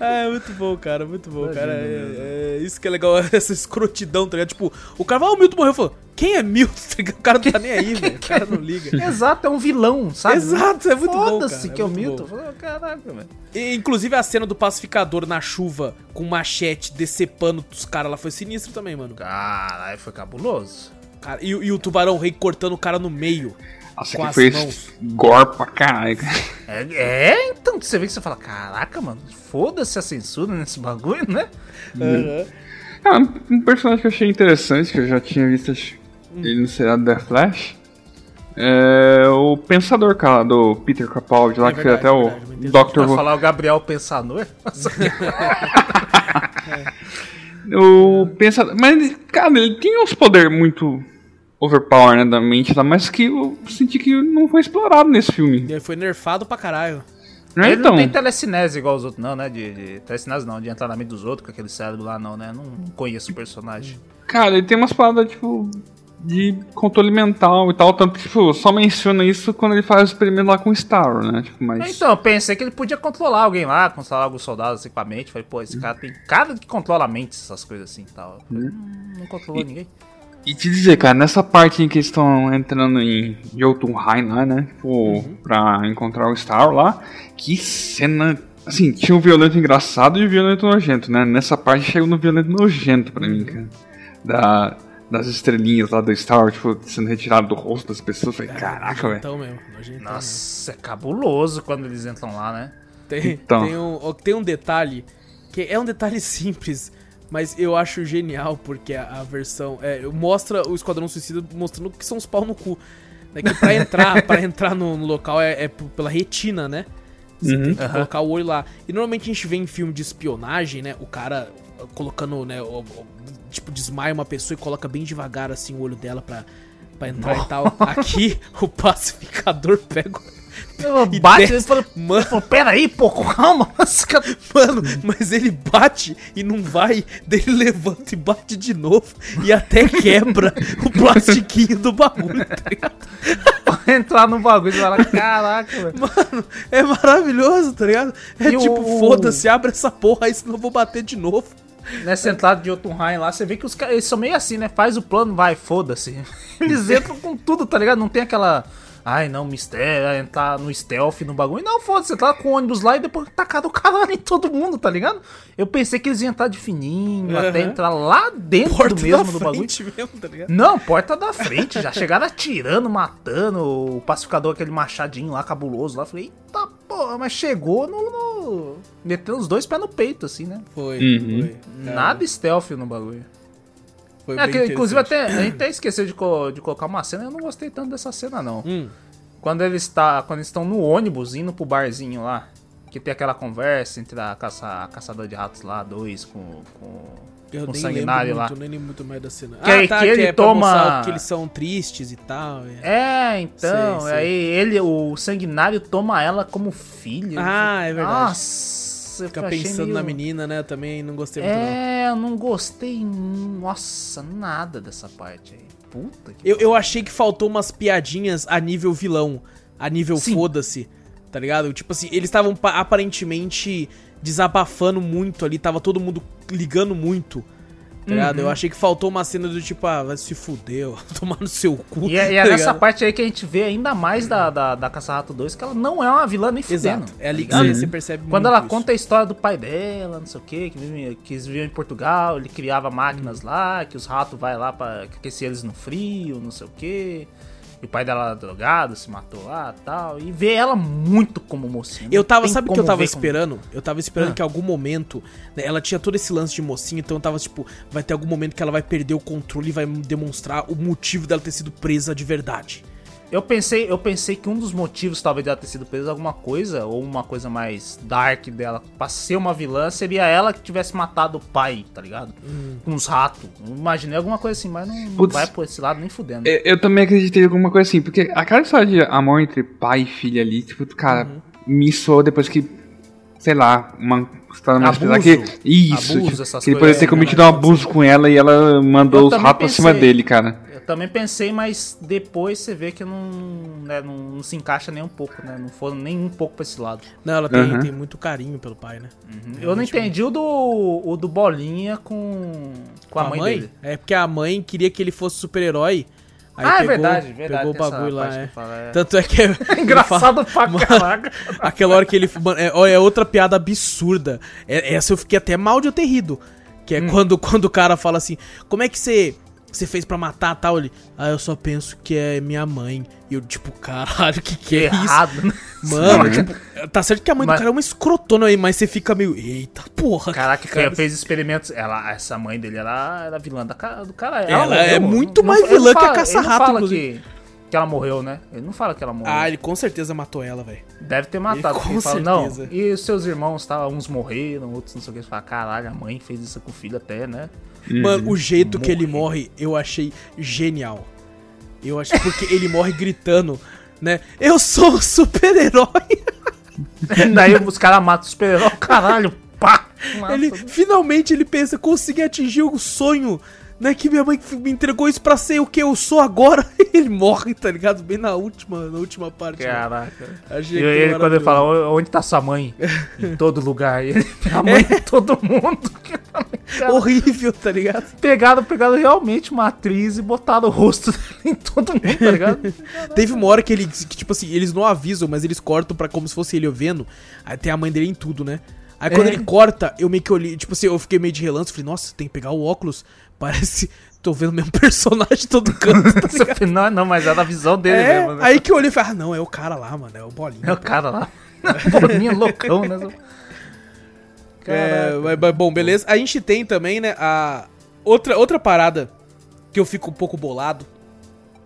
Ah, é muito bom, cara, muito bom, imagina, cara. É, é isso que é legal, essa escrotidão, tá ligado? Tipo, o cara vai, ah, o Milton morreu, falou, quem é Milton? O cara não tá nem aí, velho. O cara não liga. Exato, é um vilão, sabe? Exato, é muito Foda-se bom, Foda-se que é, é o Milton. Falei, caraca, velho. E, inclusive, a cena do Pacificador na chuva, com machete, decepando os caras lá, foi sinistro também, mano. Caralho, foi cabuloso. Cara, e, e o Tubarão Rei cortando o cara no meio. Nossa, que foi mãos. Gore pra caralho. É, é, então você vê que você fala, caraca, mano, foda-se a censura nesse bagulho, né? Uhum. Ah, um personagem que eu achei interessante, que eu já tinha visto ele no seriado da Flash, é o Pensador, cara, do Peter Capaldi lá, é verdade, que fez até é verdade, o doutor Vou... falar o Gabriel Pensador? é. O Pensador... Mas, cara, ele tinha uns poderes muito... overpower, né, da mente lá, mas que eu senti que não foi explorado nesse filme. Ele foi nerfado pra caralho. Não é, ele então? Não tem telecinese igual os outros, não, né, de, de telecinese não, de entrar na mente dos outros com aquele cérebro lá, não, né, não conheço o personagem. Cara, ele tem umas paradas, tipo, de controle mental e tal, tanto que, tipo, só menciona isso quando ele faz o experimento lá com o Starro, né, tipo, mas... Então, eu pensei que ele podia controlar alguém lá, controlar alguns soldados, assim, com a mente, falei, pô, esse hum. cara tem cara que controla a mente, essas coisas assim e tal. Hum. Não controlou e... ninguém. E te dizer, cara, nessa parte em que eles estão entrando em Jotunheim lá, né, tipo, uhum. pra encontrar o Star lá, que cena, assim, tinha um violento engraçado e um violento nojento, né, nessa parte chegou no violento nojento pra mim, cara, da, das estrelinhas lá do Star, tipo, sendo retirado do rosto das pessoas, falei, caraca, velho. Então mesmo, nojento. Nossa, é cabuloso quando eles entram lá, né. Tem, então. tem, um, tem um detalhe, que é um detalhe simples, mas eu acho genial, porque a, a versão... É, mostra o Esquadrão Suicida mostrando que são os pau no cu. Né? Que pra entrar, pra entrar no, no local é, é pela retina, né? Você uhum, tem que uhum. colocar o olho lá. E normalmente a gente vê em filme de espionagem, né? O cara colocando, né? O, o, tipo, desmaia uma pessoa e coloca bem devagar, assim, o olho dela pra, pra entrar Não. e tal. Aqui, o Pacificador pega... Ele bate, ele fala, mano, falo, peraí, pô, calma, mano, mas ele bate e não vai, daí ele levanta e bate de novo e até quebra o plastiquinho do bagulho, tá ligado? Entrar no bagulho e falar, caraca, velho. Mano, é maravilhoso, tá ligado? É e tipo, o... foda-se, abre essa porra aí, senão eu vou bater de novo. Nessa entrada de Jotunheim lá, você vê que os caras, eles são meio assim, né? Faz o plano, vai, foda-se. Eles entram com tudo, tá ligado? Não tem aquela... Ai, não, mistério, entrar no stealth, no bagulho. Não, foda-se, você tá com o ônibus lá e depois tacar do caralho em todo mundo, tá ligado? Eu pensei que eles iam entrar de fininho, uhum. até entrar lá dentro porta do mesmo do bagulho. Mesmo, tá ligado? Não, porta da frente, já chegaram atirando, matando o Pacificador, aquele machadinho lá, cabuloso lá. Falei, eita porra, mas chegou no... no... metendo os dois pés no peito, assim, né? Foi, uhum. foi. Nada stealth no bagulho. É, que, inclusive até, a gente até esqueceu de, co- de colocar uma cena, eu não gostei tanto dessa cena não. Hum. Quando eles tá, quando estão no ônibus, indo pro barzinho lá, que tem aquela conversa entre a, caça, a caçadora de ratos lá, dois com, com, com o sanguinário muito, lá. Eu nem lembro muito mais da cena. Que, ah, tá, que ele que é toma... que eles são tristes e tal. É, é então, sei, sei. Aí ele, o sanguinário toma ela como filha. Ah, é verdade. Nossa. Fica pensando meio... na menina, né? Também não gostei muito. É, não. eu não gostei, nossa, nada dessa parte aí. Puta que... Eu, eu achei que faltou umas piadinhas a nível vilão, a nível Sim. foda-se, tá ligado? Tipo assim, eles estavam aparentemente desabafando muito ali, tava todo mundo ligando muito, tá ligado? Uhum. Eu achei que faltou uma cena do tipo, ah, vai se fuder, tomar no seu cu. E, tá e é nessa parte aí que a gente vê ainda mais da, da, da Caça-Rato dois, que ela não é uma vilã nem fudendo. Exato, é ligada, uhum. você percebe quando muito ela isso. conta a história do pai dela, não sei o quê, que, que eles viviam em Portugal, ele criava máquinas uhum. lá, que os ratos vai lá pra aquecer eles no frio, não sei o quê. E o pai dela era drogado, se matou lá e tal. E vê ela muito como mocinha. Eu tava, sabe o que eu tava esperando? Como... Eu tava esperando ah. que em algum momento... Né, ela tinha todo esse lance de mocinha, então eu tava tipo... Vai ter algum momento que ela vai perder o controle e vai demonstrar o motivo dela ter sido presa de verdade. Eu pensei, eu pensei que um dos motivos talvez dela ter sido presa, alguma coisa, ou uma coisa mais dark dela, pra ser uma vilã, seria ela que tivesse matado o pai, tá ligado? Hum. Com uns ratos. Imaginei alguma coisa assim, mas não, não vai por esse lado nem fudendo. Eu, eu também acreditei em alguma coisa assim, porque aquela história de amor entre pai e filha ali, tipo, cara, uhum. me soou depois que, sei lá, uma história mais pesada que... Isso, abuso, que ele poderia ter cometido um abuso com ela e ela mandou eu os ratos pra cima dele, cara. Eu Também pensei, mas depois você vê que não, né, não, não se encaixa nem um pouco, né? Não foram nem um pouco pra esse lado. Não, ela tem, uhum. tem muito carinho pelo pai, né? Uhum. Eu não entendi o do, o do Bolinha com, com, com a, a mãe, mãe dele. É porque a mãe queria que ele fosse super-herói. Aí ah, pegou, é verdade, verdade. Pegou o bagulho lá, é. Fala, é. Tanto é que... É, engraçado fala, pra caraca. Aquela hora que ele... Mano, é, é outra piada absurda. É, essa eu fiquei até mal de eu ter rido. Que é hum. quando, quando o cara fala assim... Como é que você... Você fez pra matar tal? Ele, ah, eu só penso que é minha mãe. E eu, tipo, caralho, que que é errado, isso? Né? Mano, tipo, tá certo que a mãe mas... do cara é uma escrotona aí, mas você fica meio, eita porra. Caraca, que cara fez experimentos. Ela, essa mãe dele, ela era vilã da, do cara. Ela, ela é muito não, mais não, vilã não fala, que a Caça-Ratos, inclusive. Que... Que ela morreu, né? Ele não fala que ela morreu. Ah, ele com certeza matou ela, velho. Deve ter matado. Ele com ele fala, certeza. Não, e os seus irmãos, tá? Uns morreram, outros não sei o que. Ele fala, caralho, a mãe fez isso com o filho até, né? Mano, hum, o jeito morre. que ele morre, eu achei genial. Eu achei, porque ele morre gritando, né? Eu sou um super-herói! Daí os caras matam o super-herói, caralho, pá! Massa, ele, né? Finalmente ele pensa, consegui atingir o sonho... Não é que minha mãe me entregou isso pra ser o que eu sou agora. Ele morre, tá ligado? Bem na última, na última parte. Caraca. E ele, quando ele fala, onde tá sua mãe? Em todo lugar. Ele, a mãe de é. todo mundo. Horrível, tá ligado? Pegaram, pegaram realmente uma atriz e botaram o rosto em todo mundo, tá ligado? Teve uma hora que ele, que, tipo assim, eles não avisam, mas eles cortam pra como se fosse ele vendo. Aí tem a mãe dele em tudo, né? Aí quando é. ele corta, eu meio que olhei, tipo assim, eu fiquei meio de relance, falei, nossa, tem que pegar o óculos, parece, tô vendo o mesmo personagem todo canto, tá ligado? Não, não, mas é da visão dele é, mesmo, né? Aí que eu olhei e falei, ah, não, é o cara lá, mano, é o Bolinha. É o cara lá, o Bolinha loucão, né? É, mas, bom, beleza, a gente tem também, né, a outra, outra parada que eu fico um pouco bolado,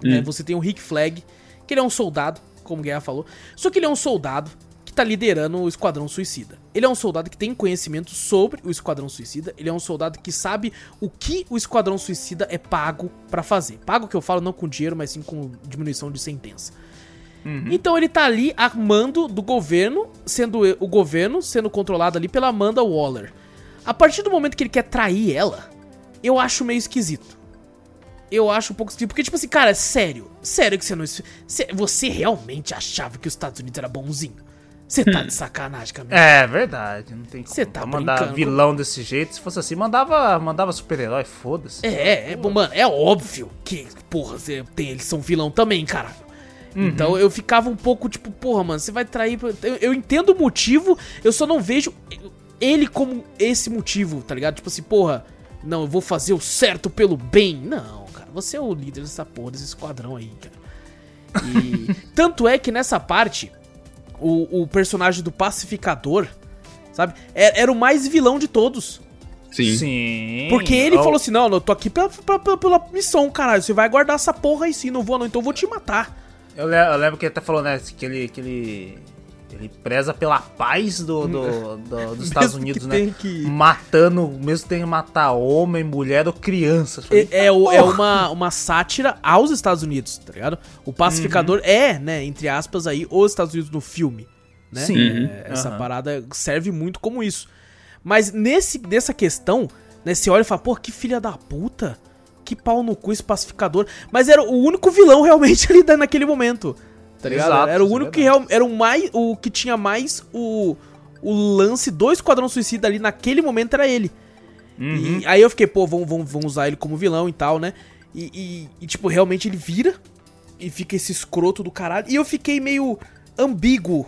hum. né, você tem o Rick Flag, que ele é um soldado, como o Guerra falou, só que ele é um soldado que tá liderando o Esquadrão Suicida. Ele é um soldado que tem conhecimento sobre o Esquadrão Suicida. Ele é um soldado que sabe o que o Esquadrão Suicida é pago pra fazer. Pago que eu falo não com dinheiro, mas sim com diminuição de sentença. Uhum. Então ele tá ali a mando do governo, sendo o governo sendo controlado ali pela Amanda Waller. A partir do momento que ele quer trair ela, eu acho meio esquisito. Eu acho um pouco esquisito. Porque tipo assim, cara, sério. Sério que você não... Você realmente achava que os Estados Unidos era bonzinho? Você tá de sacanagem, Camila. É verdade, não tem como. Você tá mandar brincando. Vilão desse jeito, se fosse assim, mandava, mandava super-herói, foda-se. É, é, bom, mano, é óbvio que, porra, tem, eles são vilão também, cara. Uhum. Então eu ficava um pouco tipo, porra, mano, você vai trair... Eu, eu entendo o motivo, eu só não vejo ele como esse motivo, tá ligado? Tipo assim, porra, não, eu vou fazer o certo pelo bem. Não, cara, você é o líder dessa porra, desse esquadrão aí, cara. E tanto é que nessa parte... O, o personagem do Pacificador, sabe? Era, era o mais vilão de todos. Sim. Sim. Porque ele oh. falou assim, não, eu tô aqui pela, pela, pela missão, caralho. Você vai guardar essa porra aí sim, não vou não, então eu vou te matar. Eu, le- eu lembro que ele até falou, né, que ele... Que ele... Ele preza pela paz do, do, do, dos Estados Unidos, né? Que... Matando, mesmo tem que matar homem, mulher ou criança. Falei, é, é, o, é uma, uma sátira aos Estados Unidos, tá ligado? O Pacificador uhum. é, né, entre aspas, aí, os Estados Unidos no filme, né? Sim. Uhum. É, essa uhum. parada serve muito como isso. Mas nesse, nessa questão, né, você olha e fala, pô, que filha da puta, que pau no cu esse Pacificador. Mas era o único vilão realmente ali naquele momento. Tá ligado? Exato, era o único é que real, era o mais o que tinha mais o, o lance do Esquadrão Suicida ali naquele momento era ele. Uhum. E aí eu fiquei, pô, vamos, vamos, vamos usar ele como vilão e tal, né? E, e, e tipo, realmente ele vira e fica esse escroto do caralho. E eu fiquei meio ambíguo,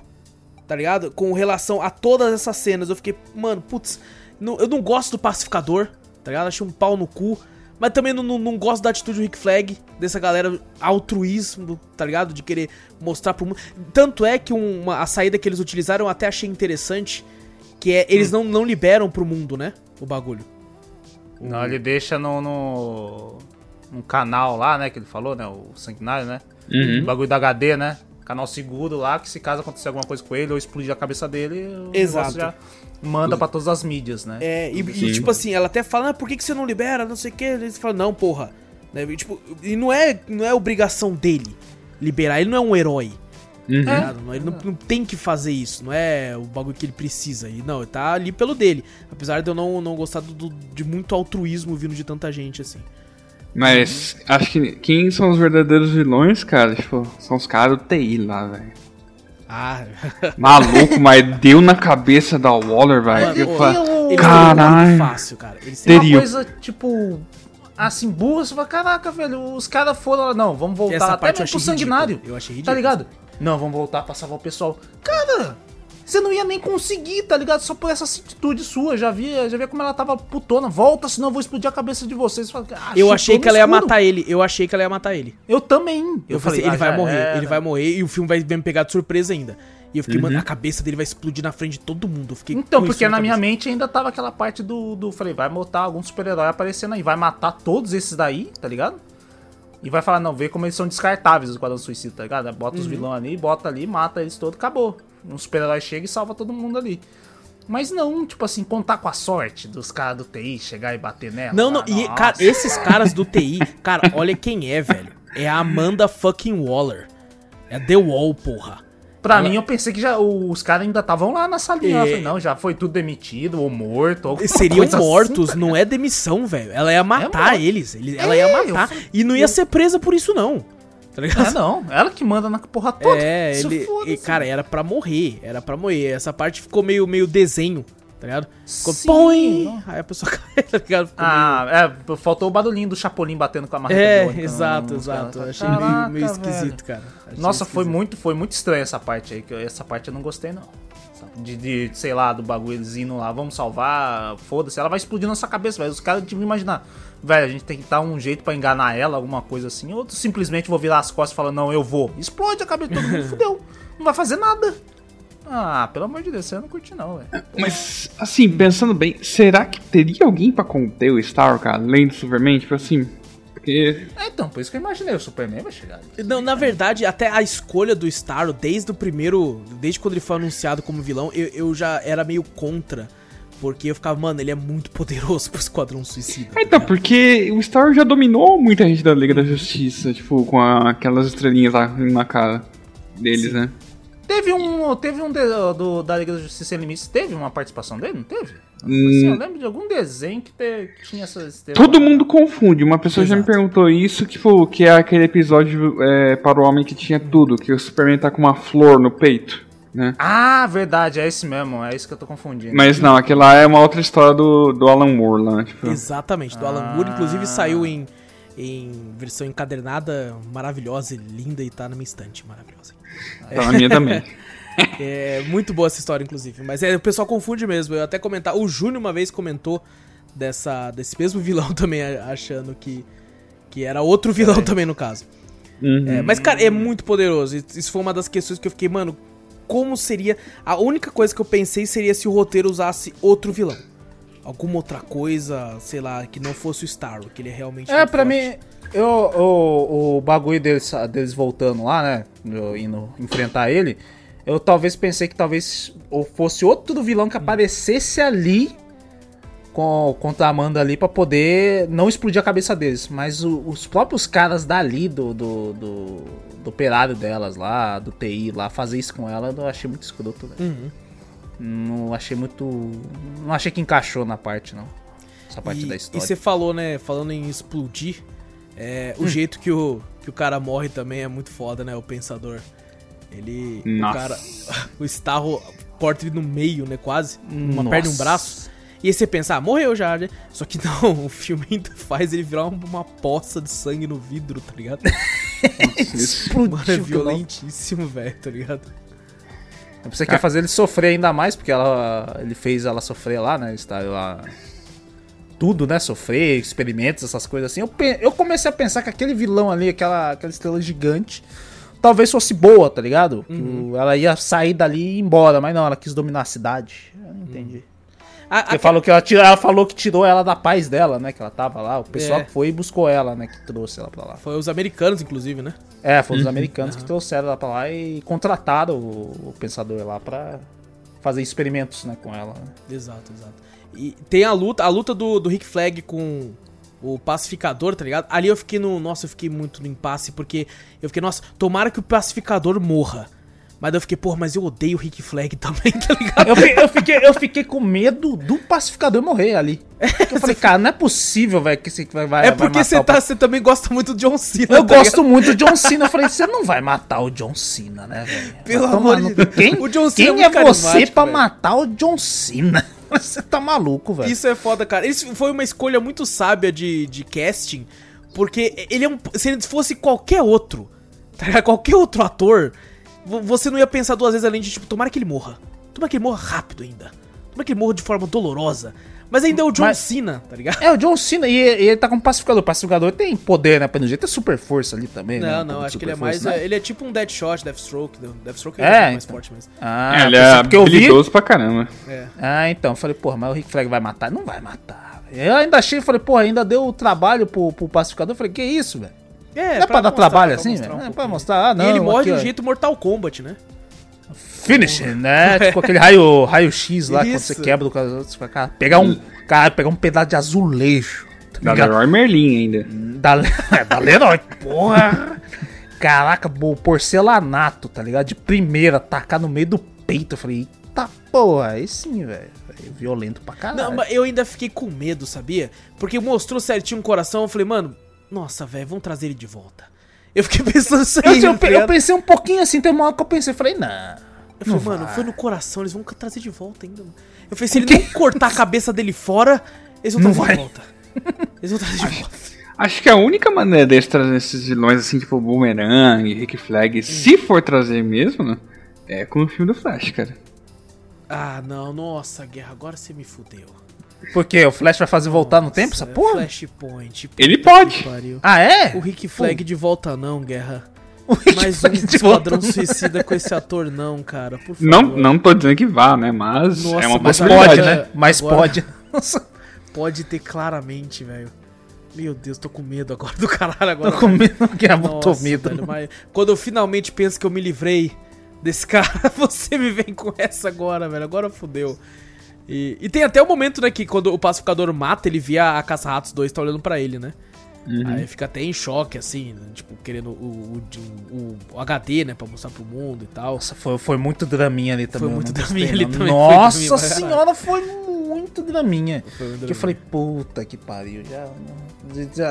tá ligado? Com relação a todas essas cenas. Eu fiquei, mano, putz, não, eu não gosto do Pacificador, tá ligado? Achei um pau no cu. Mas também não, não, não gosto da atitude do Rick Flag, dessa galera altruísmo, tá ligado? De querer mostrar pro mundo. Tanto é que uma, a saída que eles utilizaram eu até achei interessante, que é eles hum. não, não liberam pro mundo, né? O bagulho. Não, o... ele deixa no, no, no canal lá, né? Que ele falou, né? O Sanguinário, né? Uhum. O bagulho da H D, né? Canal seguro lá, que se caso acontecer alguma coisa com ele ou explodir a cabeça dele, o negócio já manda pra todas as mídias, né? É, e, e tipo assim, ela até fala, ah, por que, que você não libera, não sei o que, eles falam, não, porra. Né? E, tipo, e não é, não é obrigação dele liberar, ele não é um herói. Uhum. Tá é. Ele não, não tem que fazer isso, não é o bagulho que ele precisa. E não, ele tá ali pelo dele, apesar de eu não, não gostar do, de muito altruísmo vindo de tanta gente, assim. Mas acho que quem são os verdadeiros vilões, cara, tipo, são os caras do T I lá, velho. Ah. Maluco, mas deu na cabeça da Waller, velho. Caralho. Fácil, cara. Ele seria uma coisa, tipo, assim, burra, você fala, caraca, velho, os caras foram lá, não, vamos voltar até mesmo pro sanguinário. Eu achei ridículo. Tá ligado? Não, vamos voltar pra salvar o pessoal. Cara, você não ia nem conseguir, tá ligado? Só por essa atitude sua. Já via, já via como ela tava putona. Volta, senão eu vou explodir a cabeça de vocês. Fala, ah, eu achei que ela escuro. ia matar ele. Eu achei que ela ia matar ele. Eu também. Eu, eu falei, falei ah, ele vai morrer. Era. Ele vai morrer e o filme vai me pegar de surpresa ainda. E eu fiquei, uhum. mano, a cabeça dele vai explodir na frente de todo mundo. Eu fiquei então, porque na, na minha mente ainda tava aquela parte do... do falei, vai botar algum super-herói aparecendo aí. Vai matar todos esses daí, tá ligado? E vai falar, não, vê como eles são descartáveis, os Esquadrão Suicida, tá ligado? Bota uhum. os vilões ali, bota ali, mata eles todos, acabou. Um super-herói chega e salva todo mundo ali. Mas não, tipo assim, contar com a sorte dos caras do T I chegar e bater nela. Não, não, ah, e, cara, esses caras do T I, cara, olha quem é, velho. É a Amanda fucking Waller. É a The Wall, porra. Pra ela... mim, eu pensei que já, os caras ainda estavam lá na salinha. É... Eu falei, não, já foi tudo demitido, ou morto, ou seriam mortos, assim, não é demissão, velho. Ela ia matar é eles. Ela é, ia matar. Fui... E não ia ser presa por isso, não. Tá ligado? É, não. Ela que manda na porra toda. É, isso ele... E, cara, era pra morrer. Era pra morrer. Essa parte ficou meio, meio desenho, tá ligado? Ficou, sim, põe! Não. Aí a pessoa caiu, tá ligado? Ficou ah, meio... é, faltou o barulhinho do Chapolin batendo com a marreta. É, então, exato, exato. Cara, achei caraca, meio, meio esquisito, velho. Cara. Achei Nossa, esquisito. foi muito, foi muito estranho essa parte aí, que eu, essa parte eu não gostei, não. De, de, sei lá, do bagulhozinho lá, vamos salvar, foda-se, ela vai explodir na sua cabeça, velho. Os caras deviam imaginar, velho, a gente tem que dar um jeito pra enganar ela, alguma coisa assim, ou simplesmente vou virar as costas e falar, não, eu vou. Explode a cabeça de todo mundo, fudeu, não vai fazer nada. Ah, pelo amor de Deus, eu não curti não, velho. Mas, assim, pensando bem, será que teria alguém pra conter o Starro, cara, além do Superman, tipo assim... Porque... É, então, por isso que eu imaginei, o Superman vai chegar. Não, na verdade, até a escolha do Starro, desde o primeiro, desde quando ele foi anunciado como vilão, eu, eu já era meio contra, porque eu ficava, mano, ele é muito poderoso pro Esquadrão Suicida. É, então, tá, porque o Starro já dominou muita gente da Liga da Justiça, tipo, com a, aquelas estrelinhas lá na cara deles, sim, né? Teve um, teve um de, do, da Liga da Justiça Sem Limites, teve uma participação dele, não teve? Hum. Assim, eu lembro de algum desenho que, te, que tinha essa estrela. Todo mundo confunde, uma pessoa Exato. já me perguntou isso, que, foi, que é aquele episódio é, para o homem que tinha tudo, que o Superman tá com uma flor no peito, né? Ah, verdade, é esse mesmo, é isso que eu tô confundindo. Mas não, aquela é uma outra história do, do Alan Moore lá, né? Tipo... Exatamente, do ah. Alan Moore, inclusive saiu em, em versão encadernada maravilhosa e linda e tá na minha estante maravilhosa. Tá na minha também. É muito boa essa história, inclusive. Mas é, o pessoal confunde mesmo. Eu até comentar. O Júnior uma vez comentou dessa, desse mesmo vilão também, achando que, que era outro vilão é. também, no caso. Uhum. É, mas, cara, é muito poderoso. Isso foi uma das questões que eu fiquei, mano, como seria. A única coisa que eu pensei seria se o roteiro usasse outro vilão. Alguma outra coisa, sei lá, que não fosse o Starro, que ele é realmente. É, pra forte. mim, eu, o, o bagulho deles, deles voltando lá, né? Indo enfrentar ele, eu talvez pensei que talvez ou fosse outro vilão que aparecesse ali com, contra a Amanda ali pra poder não explodir a cabeça deles. Mas o, os próprios caras dali, do, do, do, do operário delas lá, do T I lá, fazer isso com ela, eu achei muito escroto, velho. Uhum. Não achei muito... Não achei que encaixou na parte, não. Essa parte e, da história. E você falou, né? Falando em explodir, é, o hum. jeito que o, que o cara morre também é muito foda, né? O Pensador. Ele... Nossa. O cara... O Starro corta ele no meio, né? Quase. Uma Nossa. perna e um braço. E aí você pensa, ah, morreu já, né? Só que não, o filme ainda faz ele virar uma, uma poça de sangue no vidro, tá ligado? Explodiu. Mano, é violentíssimo, velho, tá ligado? Você quer fazer ele sofrer ainda mais, porque ela, ele fez ela sofrer lá, né? Está lá, tudo, né? Sofrer, experimentos, essas coisas assim. Eu, eu comecei a pensar que aquele vilão ali, aquela, aquela estrela gigante, talvez fosse boa, tá ligado? Uhum. Ela ia sair dali e ir embora, mas não, ela quis dominar a cidade. Eu não entendi. Uhum. A, a, falou que ela, tirou, ela falou que tirou ela da paz dela, né? Que ela tava lá, o pessoal é. que foi e buscou ela, né? Que trouxe ela pra lá. Foi os americanos, inclusive, né? É, foi os americanos uhum. que trouxeram ela pra lá e contrataram o, o Pensador lá pra fazer experimentos, né? Com ela. Né? Exato, exato. E tem a luta, a luta do, do Rick Flag com o Pacificador, tá ligado? Ali eu fiquei no... Nossa, eu fiquei muito no impasse, porque eu fiquei, nossa, tomara que o Pacificador morra. Mas eu fiquei, porra, mas eu odeio o Rick Flag também, tá ligado? Eu, eu, fiquei, eu fiquei com medo do Pacificador morrer ali. Eu falei, cara, não é possível, velho, que você vai, vai É porque vai você, tá, você também gosta muito do John Cena. Eu tá gosto ligado? muito do John Cena. Eu falei, você não vai matar o John Cena, né, velho? Pelo amor de Deus. Quem, o John Cena quem é, é você pra véio. matar o John Cena? Você tá maluco, velho. Isso é foda, cara. Isso foi uma escolha muito sábia de, de casting, porque ele é um... Se ele fosse qualquer outro, tá, qualquer outro ator... Você não ia pensar duas vezes além de, tipo, tomara que ele morra. Tomara que ele morra rápido ainda. Tomara que ele morra de forma dolorosa. Mas ainda é o John Mas, Cena, tá ligado? É, o John Cena. E, e ele tá como pacificador. O pacificador tem poder, né? Pelo jeito, tem super força ali também. Não, né? não. Acho que ele é mais... Né? Ele é tipo um Deadshot, Deathstroke. Deathstroke é, é mais então. forte mesmo. Ah, é, ele é habilidoso vi... pra caramba. É. Ah, então. Eu falei, porra, mas o Rick Flag vai matar? Não vai matar. Eu ainda achei, falei, porra, ainda deu trabalho pro, pro pacificador. Eu falei, que isso, velho? É, não é pra, pra dar mostrar, trabalho pra assim, velho? Um é pra mostrar, ah, não. E ele morre de um jeito Mortal Kombat, né? Finish, né? Tipo aquele raio, raio X lá, isso. Quando você quebra do cara. Pegar um, cara, pegar um pedaço de azulejo. Da Leroy Merlin ainda. Da, é, da Leroy, porra. Caraca, bo, porcelanato, tá ligado? De primeira, tacar no meio do peito. Eu falei, eita porra, aí sim, velho. Violento pra caralho. Não, mas eu ainda fiquei com medo, sabia? Porque mostrou certinho o coração, eu falei, mano... Nossa, velho, vamos trazer ele de volta. Eu fiquei pensando isso aí. Eu, eu, eu pensei um pouquinho assim, tem uma hora que eu pensei, falei, não. Eu falei, não mano, vai. foi no coração, eles vão trazer de volta ainda. Mano. Eu falei, se ele não cortar a cabeça dele fora, eles vão trazer de volta. Eles vão trazer de acho, volta. Acho que a única maneira deles trazer esses vilões assim, tipo Boomerang, Rick Flag, hum. se for trazer mesmo, né, é com o filme do Flash, cara. Ah, não, nossa, Guerra, agora você me fudeu. Porque o Flash vai fazer voltar Nossa, no tempo, essa porra? Flashpoint. Ele pode. Ah, é? O Rick Flag Pum. de volta não, Guerra. Mais um Esquadrão Suicida com esse ator não, cara. Por favor. Não, não tô dizendo que vá, né? Mas Nossa, é uma mas possibilidade. Pode, né? Mas agora, pode. Nossa. Pode ter claramente, velho. Meu Deus, tô com medo agora do caralho. Agora, tô com medo, Guerra. Tô medo. Velho, mas quando eu finalmente penso que eu me livrei desse cara, você me vem com essa agora, velho. Agora fodeu. E, e tem até o momento, né, que quando o pacificador mata, ele via a Caça-Ratos dois tá olhando pra ele, né? Uhum. Aí fica até em choque, assim, né? Tipo, querendo o, o, o H D, né, pra mostrar pro mundo e tal. Nossa, foi, foi muito draminha ali também. Foi muito draminha gostei, ali não. também. Nossa foi draminha, senhora, foi muito draminha. Foi muito draminha. Eu falei, puta que pariu. Já,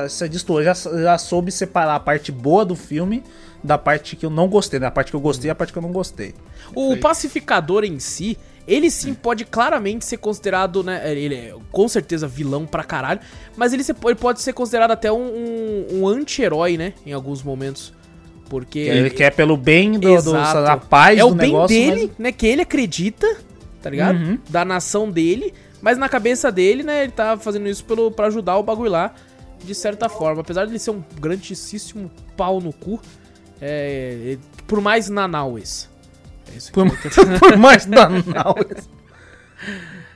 já, já, já soube separar a parte boa do filme da parte que eu não gostei, da parte que eu gostei e a parte que eu não gostei. O falei... pacificador em si... Ele sim pode claramente ser considerado, né, ele é com certeza vilão pra caralho, mas ele pode ser considerado até um, um, um anti-herói, né, em alguns momentos, porque... Ele quer é pelo bem do, do, da paz do negócio. É o bem dele, mas... né, que ele acredita, tá ligado? Uhum. Da nação dele, mas na cabeça dele, né, ele tá fazendo isso pelo, pra ajudar o bagulho lá, de certa forma. Apesar de ele ser um grandíssimo pau no cu, é, por mais nanaues. Isso por, por mais danado.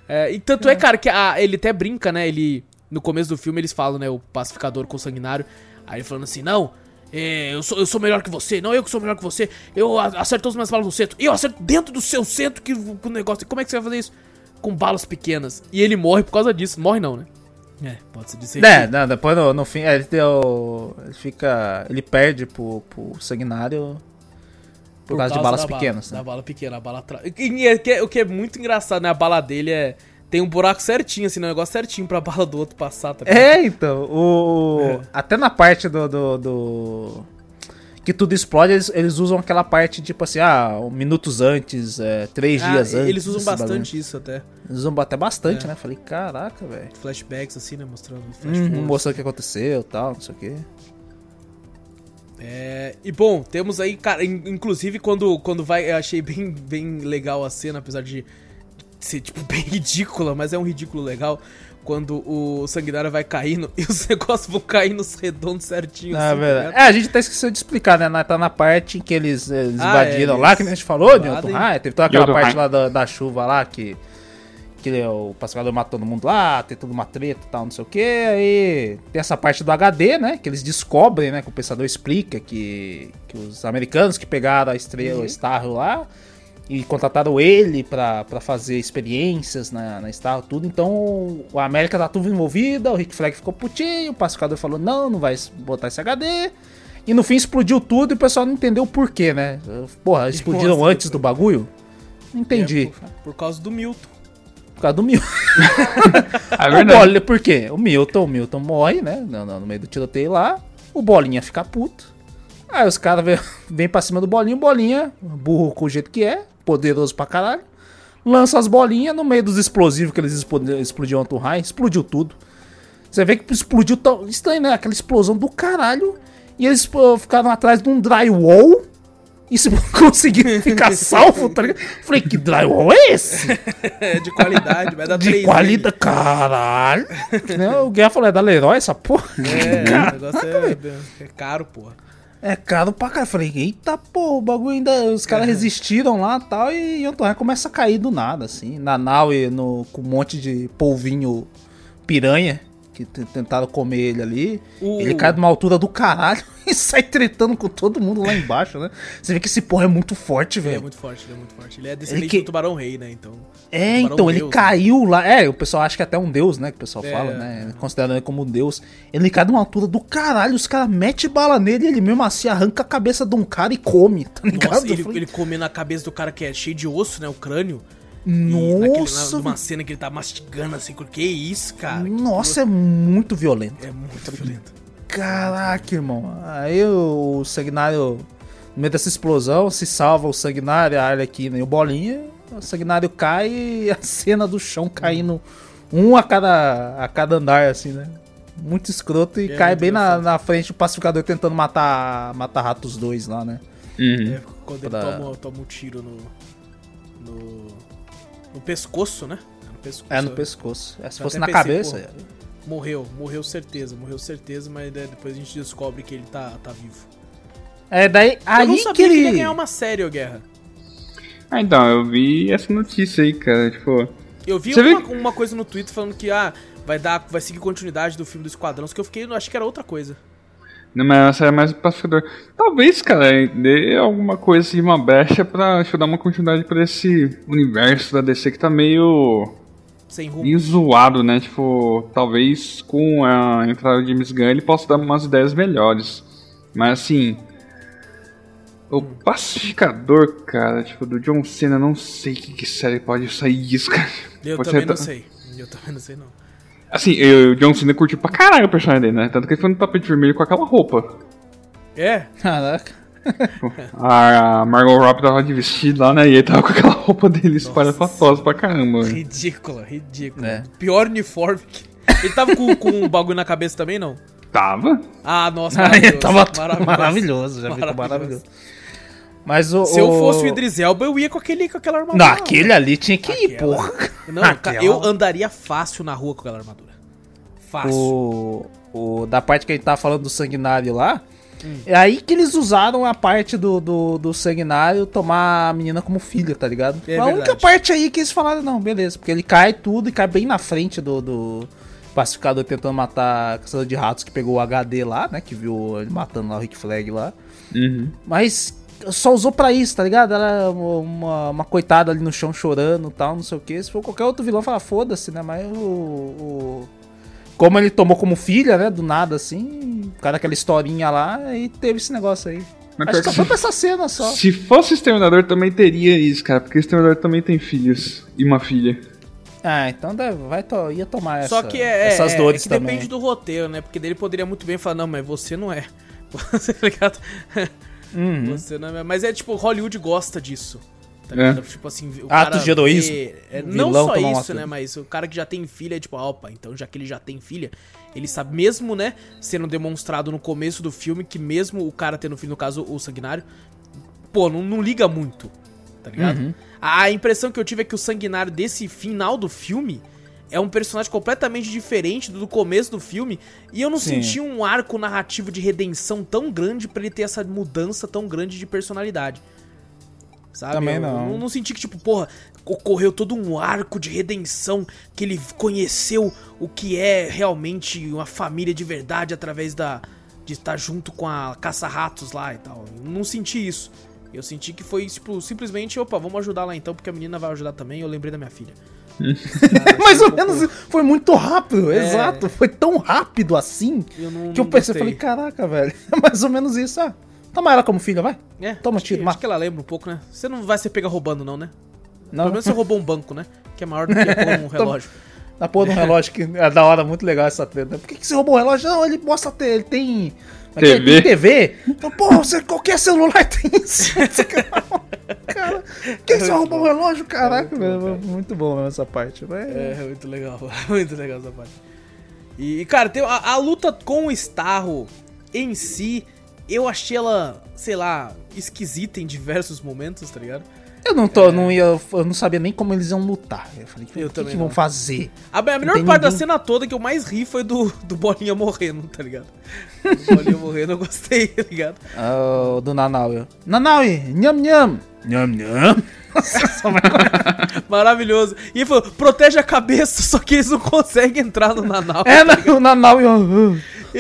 É, e tanto é, cara, que a, ele até brinca, né? Ele, no começo do filme eles falam, né? O pacificador consanguinário. Aí ele falando assim, não, é, eu, sou, eu sou melhor que você. Não, eu que sou melhor que você. Eu acerto todas as minhas balas no centro. Eu acerto dentro do seu centro que o negócio... Como é que você vai fazer isso? Com balas pequenas. E ele morre por causa disso. Morre não, né? É, pode se dizer. É, que... não, depois no, no fim... É, ele, deu, ele fica... Ele perde pro, pro sanguinário... Por, por causa, causa de balas pequenas, bala, né? Da bala pequena, a bala atrás. É, o que é muito engraçado, né? A bala dele é... Tem um buraco certinho, assim, um negócio certinho pra bala do outro passar. Tá é, então. O... É. Até na parte do, do, do... Que tudo explode, eles, eles usam aquela parte, tipo assim, ah, minutos antes, é, três ah, dias eles antes. Eles usam bastante balanço. isso até. Eles usam até bastante, é. né? Falei, caraca, velho. Flashbacks, assim, né? Mostrando flash uhum, mostrando o que aconteceu e tal, não sei o quê. É, e bom, temos aí, cara, inclusive quando, quando vai, eu achei bem, bem legal a cena, apesar de ser, tipo, bem ridícula, mas é um ridículo legal, quando o sanguinário vai caindo e os negócios vão cair nos redondos certinho. Não, assim, é, é, a gente até esqueceu de explicar, né, tá na parte em que eles, eles ah, invadiram é, lá, eles... que a gente falou, de outro raio, teve toda aquela parte lá da, da chuva lá, que, que o pacificador matou todo mundo lá, tem toda uma treta e tal, não sei o que, aí tem essa parte do H D, né, que eles descobrem, né, que o pensador explica que, que os americanos que pegaram a estrela, uhum. o Starro lá, e contrataram ele pra, pra fazer experiências na, na Starro, tudo, então a América tá tudo envolvida, o Rick Flag ficou putinho, o pacificador falou, não, não vai botar esse H D, E no fim explodiu tudo e o pessoal não entendeu o porquê, né? Porra, explodiram Nossa, antes do bagulho? Não entendi. É, por causa do Milton. Por causa do Milton. É verdade. O Bolinha, por quê? O Milton, o Milton morre, né? No, no meio do tiroteio lá. O Bolinha fica puto. Aí os caras vêm vem pra cima do Bolinha. O Bolinha, burro com o jeito que é, poderoso pra caralho, lança as bolinhas no meio dos explosivos que eles explodiam no raio. Explodiu tudo. Você vê que explodiu tão estranho, né? Aquela explosão do caralho. E eles pô, ficaram atrás de um drywall e se conseguiram ficar salvo, tá ligado? Falei, que drywall é esse? É de qualidade, vai dar três. De qualidade, caralho. O Guerra falou, é da Leroy essa porra? É, caraca, o negócio é, é caro, porra. É caro pra caralho. Falei, eita porra, o bagulho ainda... Os caras é. resistiram lá tal, e tal, e o Torre começa a cair do nada, assim. Nanaue no, com um monte de polvinho piranha. Que tentaram comer ele ali, uh. ele cai de uma altura do caralho e sai tretando com todo mundo lá embaixo, né? Você vê que esse porra é muito forte, velho. Ele é muito forte, ele é muito forte. Ele é descendente ele que... do Tubarão Rei, né? Então, é, então, deus, ele né? caiu lá. É, o pessoal acha que é até um deus, né? Que o pessoal é, fala, né? Considerando ele como um deus. Ele cai de uma altura do caralho, os caras metem bala nele e ele mesmo assim arranca a cabeça de um cara e come, tá ligado? Nossa, ele, ele come na cabeça do cara que é cheio de osso, né? O crânio. Nossa! Naquele, numa cena que ele tá mastigando assim, que isso, cara? Nossa, que... é muito violento. É muito violento. Caraca, irmão. Aí o Sanguinário, no meio dessa explosão, se salva o Sanguinário, a Arlequina e o Bolinha. O Sanguinário cai e a cena do chão caindo um a cada, a cada andar, assim, né? Muito escroto e é cai bem na, na frente o Pacificador tentando matar, matar Ratos dois lá, né? Uhum. É, quando ele pra... toma, toma um tiro no... no... No pescoço, né? No pescoço. É, no pescoço. É, se eu fosse na pensei, cabeça... Porra, morreu, morreu certeza, morreu certeza, mas depois a gente descobre que ele tá, tá vivo. É, daí... Eu aí não sabia que ele ia ganhar uma série, ô Guerra. Ah, então, eu vi essa notícia aí, cara, tipo... Eu vi uma, viu? uma coisa no Twitter falando que, ah, vai, dar, vai seguir continuidade do filme do Esquadrão, só que eu fiquei, acho que era outra coisa. Não, mas essa é mais o Pacificador. Talvez, cara, dê alguma coisa assim, uma brecha pra deixa eu dar uma continuidade pra esse universo da D C que tá meio... Sem rumo. Meio zoado, né? Tipo, talvez com a entrada do James Gunn ele possa dar umas ideias melhores. Mas, assim... O Pacificador, cara, tipo, do John Cena, não sei que, que série pode sair disso, cara. Eu pode também ser... não sei. Eu também não sei, não. Assim, eu, o John Cena curtiu pra caralho o personagem dele, né? Tanto que ele foi no tapete vermelho com aquela roupa. É? Caraca. A Margot Robbie tava de vestido lá, né? E ele tava com aquela roupa dele espalhafatosa pra caramba. Ridícula, ridícula. É. Pior uniforme que... Ele tava com, com um bagulho na cabeça também, não? Tava. Ah, nossa, maravilhoso. Ah, tava maravilhoso. maravilhoso, já maravilhoso. maravilhoso. Mas o, se eu fosse o Idris Elba, eu ia com, aquele, com aquela armadura. Não, aquele ali tinha que aquela. ir, porra. Não, aquela. Eu andaria fácil na rua com aquela armadura. Fácil. O, o, da parte que a gente tava falando do Sanguinário lá, hum. é aí que eles usaram a parte do, do, do Sanguinário tomar a menina como filha, tá ligado? É a verdade. Única parte aí que eles falaram, não, beleza. Porque ele cai tudo e cai bem na frente do, do Pacificador tentando matar a caçadora de ratos que pegou o H D lá, né? Que viu ele matando lá o Rick Flag lá. Uhum. Mas... só usou pra isso, tá ligado? Ela uma, uma coitada ali no chão chorando e tal, não sei o que. Se for qualquer outro vilão, fala, foda-se, né? Mas o, o... como ele tomou como filha, né? Do nada, assim, o cara aquela historinha lá, e teve esse negócio aí. Mas acho que só foi pra essa cena só. Se fosse o Exterminador, também teria isso, cara. Porque o Exterminador também tem filhos e uma filha. Ah, então vai to- ia tomar essa, só que é, essas é, dores é que também. Depende do roteiro, né? Porque dele poderia muito bem falar, não, mas você não é. Você tá ligado? Uhum. Você não é... Mas é tipo, Hollywood gosta disso. Tá ligado? É. Tipo assim, o cara ato de heroísmo. Vê... É, não só isso, né? Mas o cara que já tem filha é tipo, ah, opa, então já que ele já tem filha, ele sabe, mesmo, né? Sendo demonstrado no começo do filme que, mesmo o cara tendo filho, no caso o Sanguinário, pô, não, não liga muito. Tá ligado? Uhum. A impressão que eu tive é que o Sanguinário desse final do filme é um personagem completamente diferente do começo do filme. E eu não Sim. senti um arco narrativo de redenção tão grande pra ele ter essa mudança tão grande de personalidade. Sabe? Também eu, não. Eu não senti que, tipo, porra, ocorreu todo um arco de redenção, que ele conheceu o que é realmente uma família de verdade através da de estar junto com a Caça-Ratos lá e tal. Eu não senti isso. Eu senti que foi, tipo, simplesmente, opa, vamos ajudar lá então, porque a menina vai ajudar também, eu lembrei da minha filha. Cara, mais ou um menos, pouco... foi muito rápido, é... exato, foi tão rápido assim, eu não, que eu pensei, eu falei, caraca, velho, é mais ou menos isso, ah, toma ela como filha, vai, é, toma tiro, mata. Acho que ela lembra um pouco, né, você não vai ser pega roubando não, né, não. Pelo menos você roubou um banco, né, que é maior do que a porra de um relógio. A porra de um relógio, que é da hora, muito legal essa treta, por que, que você roubou o relógio? Não, ele mostra, ele tem... T V. T V? Então, porra, você, qualquer celular tem isso. Cara, quem só roubou o relógio? Caraca, é muito, velho, bom, muito bom mesmo essa parte. Mas... é, muito legal, muito legal essa parte. E, cara, tem a, a luta com o Starro em si, eu achei ela, sei lá, esquisita em diversos momentos, tá ligado? Eu não tô, é... não ia, eu não sabia nem como eles iam lutar. Eu falei, eu o que, que vão fazer? A, a melhor parte ninguém... da cena toda que eu mais ri foi do, do Bolinha morrendo, tá ligado? Do Bolinha morrendo, eu gostei, tá ligado? Oh, do Nanaue. Nanaue, nham nham. Nham nham. Maravilhoso. E ele falou, protege a cabeça, só que eles não conseguem entrar no Nanaue. É, tá, o Nanaue,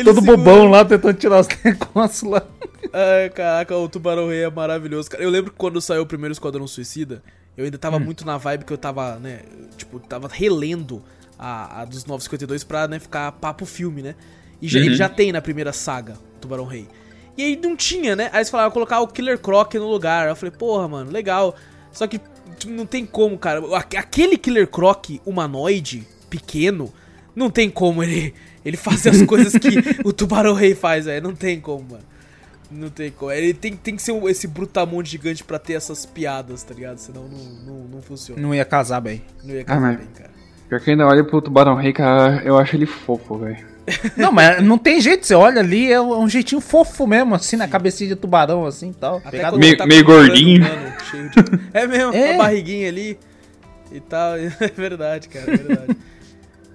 todo bobão lá, tentando tirar os negócios lá. Ai, caraca, o Tubarão Rei é maravilhoso, cara. Eu lembro que quando saiu o primeiro Esquadrão Suicida, eu ainda tava hum. muito na vibe que eu tava, né, tipo, tava relendo a, a dos nove cinquenta e dois pra, né, ficar papo filme, né? E já, uhum. ele já tem na primeira saga, Tubarão Rei. E aí não tinha, né? Aí eles falaram, colocar o Killer Croc no lugar. Eu falei, porra, mano, legal. Só que tipo, não tem como, cara. Aquele Killer Croc humanoide, pequeno, não tem como ele, ele fazer as coisas que o Tubarão Rei faz, velho. Não tem como, mano. Não tem como. Ele tem, tem que ser um, esse brutamonte gigante pra ter essas piadas, tá ligado? Senão não, não, não funciona. Não ia casar bem. Não ia casar ah, bem, cara. Pior que ainda olha pro Tubarão Rei, cara, eu acho ele fofo, velho. Não, mas não tem jeito, você olha ali, é um jeitinho fofo mesmo, assim, na cabecinha de tubarão, assim, e tal. Até Me, tá meio gordinho. Humano, cheio de... É mesmo, é. A barriguinha ali e tal. É verdade, cara, é verdade.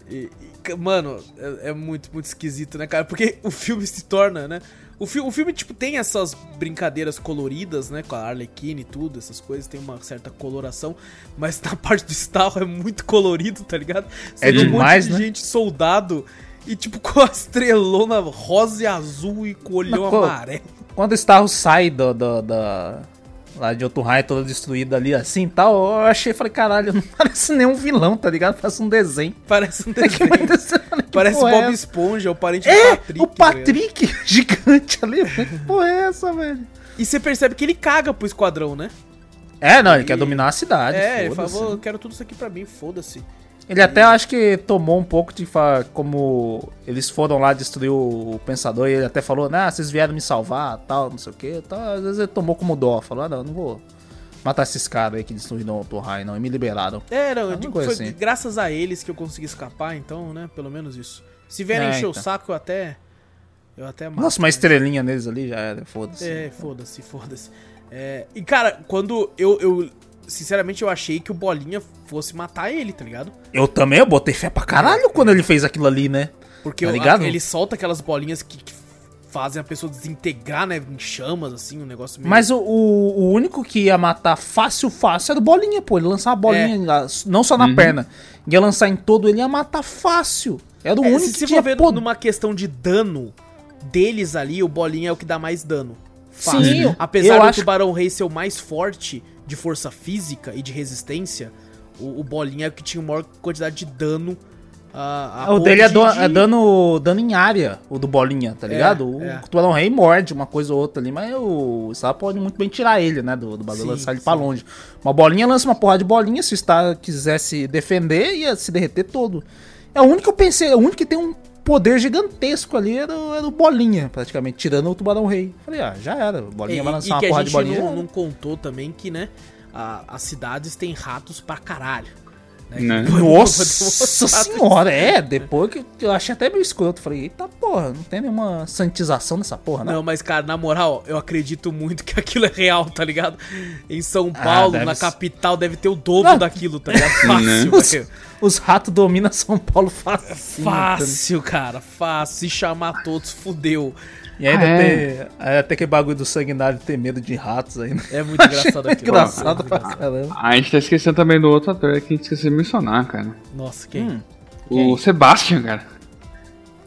e, e, mano, é, é muito, muito esquisito, né, cara? Porque o filme se torna, né? O, fi- o filme, tipo, tem essas brincadeiras coloridas, né? Com a Arlequina e tudo, essas coisas. Tem uma certa coloração. Mas na parte do Starro é muito colorido, tá ligado? Você é demais, um monte de né? gente soldado e, tipo, com a estrelona rosa e azul e com o olhão Mas, amarelo. Quando o Starro sai do, do, do, lá de outro raio, toda destruída ali, assim e tal, eu achei, falei, caralho, não parece nenhum vilão, tá ligado? Parece um desenho. Parece um desenho. Parece Bob é Esponja, o parente é, do Patrick. É, o Patrick velho. Gigante ali. Que porra é essa, velho? E você percebe que ele caga pro esquadrão, né? É, não, ele e... quer dominar a cidade. É, ele falou, eu quero tudo isso aqui pra mim, foda-se. Ele e... até acho que tomou um pouco de... Como eles foram lá destruir o Pensador e ele até falou, né, nah, vocês vieram me salvar, tal, não sei o quê. Tal. Às vezes ele tomou como dó, falou, ah, não, não vou... matar esses caras aí que destruíram o Torrai, não, e me liberaram. É, não, eu digo que foi assim. Graças a eles que eu consegui escapar, então, né, pelo menos isso. Se vierem é, encher então. o saco, eu até... Eu até mato, Nossa, uma mas... estrelinha neles ali já era, foda-se. É, foda-se, foda-se. É, e, cara, quando eu, eu... Sinceramente, eu achei que o Bolinha fosse matar ele, tá ligado? Eu também, eu botei fé pra caralho quando ele fez aquilo ali, né? Porque tá ligado? Ele solta aquelas bolinhas que... que fazem a pessoa desintegrar, né, em chamas, assim, um negócio meio... Mas o, o, o único que ia matar fácil, fácil, era o Bolinha, pô. Ele lançava a bolinha, é. não só na uhum. perna, ia lançar em todo, ele ia matar fácil. Era o é, único se que tinha... Se você for numa questão de dano deles ali, o Bolinha é o que dá mais dano. Fácil. Sim. Apesar do acho... Tubarão Rei ser o mais forte de força física e de resistência, o, o Bolinha é o que tinha a maior quantidade de dano. A, a o dele é, do, de... é dano, dano em área, o do Bolinha, tá ligado? É, o é. Tubarão Rei morde uma coisa ou outra ali, mas o Star pode muito bem tirar ele, né? Do, do bagulho, lançar ele sim. pra longe. Uma bolinha lança uma porrada de bolinha, se o Star quisesse defender, ia se derreter todo. É o único que eu pensei, é o único que tem um poder gigantesco ali, era, era o Bolinha, praticamente, tirando o Tubarão Rei. Falei, ah, já era, o Bolinha é, vai lançar uma porrada de bolinha. E que a gente não contou também que, né, a, as cidades têm ratos pra caralho. Né? Nossa senhora, é, depois que eu achei até meio escroto, falei, eita porra, não tem nenhuma sanitização nessa porra, né? Não, mas cara, na moral, eu acredito muito que aquilo é real, tá ligado? Em São Paulo, ah, na ser... capital, deve ter o dobro não. daquilo, tá ligado? Fácil, os, os ratos dominam São Paulo fácil. Fácil, cara, fácil, se chamar todos, fudeu. E ainda ah, é. tem até que bagulho do sanguinário ter medo de ratos ainda. É muito engraçado aqui. Engraçado pra caramba. A gente tá esquecendo também do outro ator que a gente esqueceu de mencionar, cara. Nossa, quem? Hum, quem? O Sebastian, cara.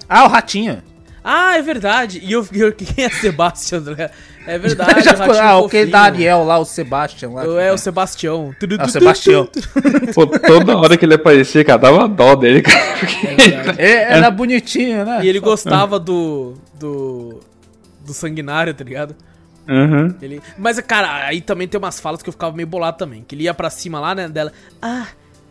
Ah, o Ratinho. Ah, é verdade. E eu, eu quem é Sebastian? É verdade. Já ficou, ah, o que da Ariel lá, o Sebastião. Lá, é, o Sebastião. É, o Sebastião. Pô, toda hora que ele aparecia, cara, dava dó dele, cara. É, é, era bonitinho, né? E ele gostava do, do, do sanguinário, tá ligado? Uhum. Ele... Mas, cara, aí também tem umas falas que eu ficava meio bolado também. Que ele ia pra cima lá, né, dela. Ah,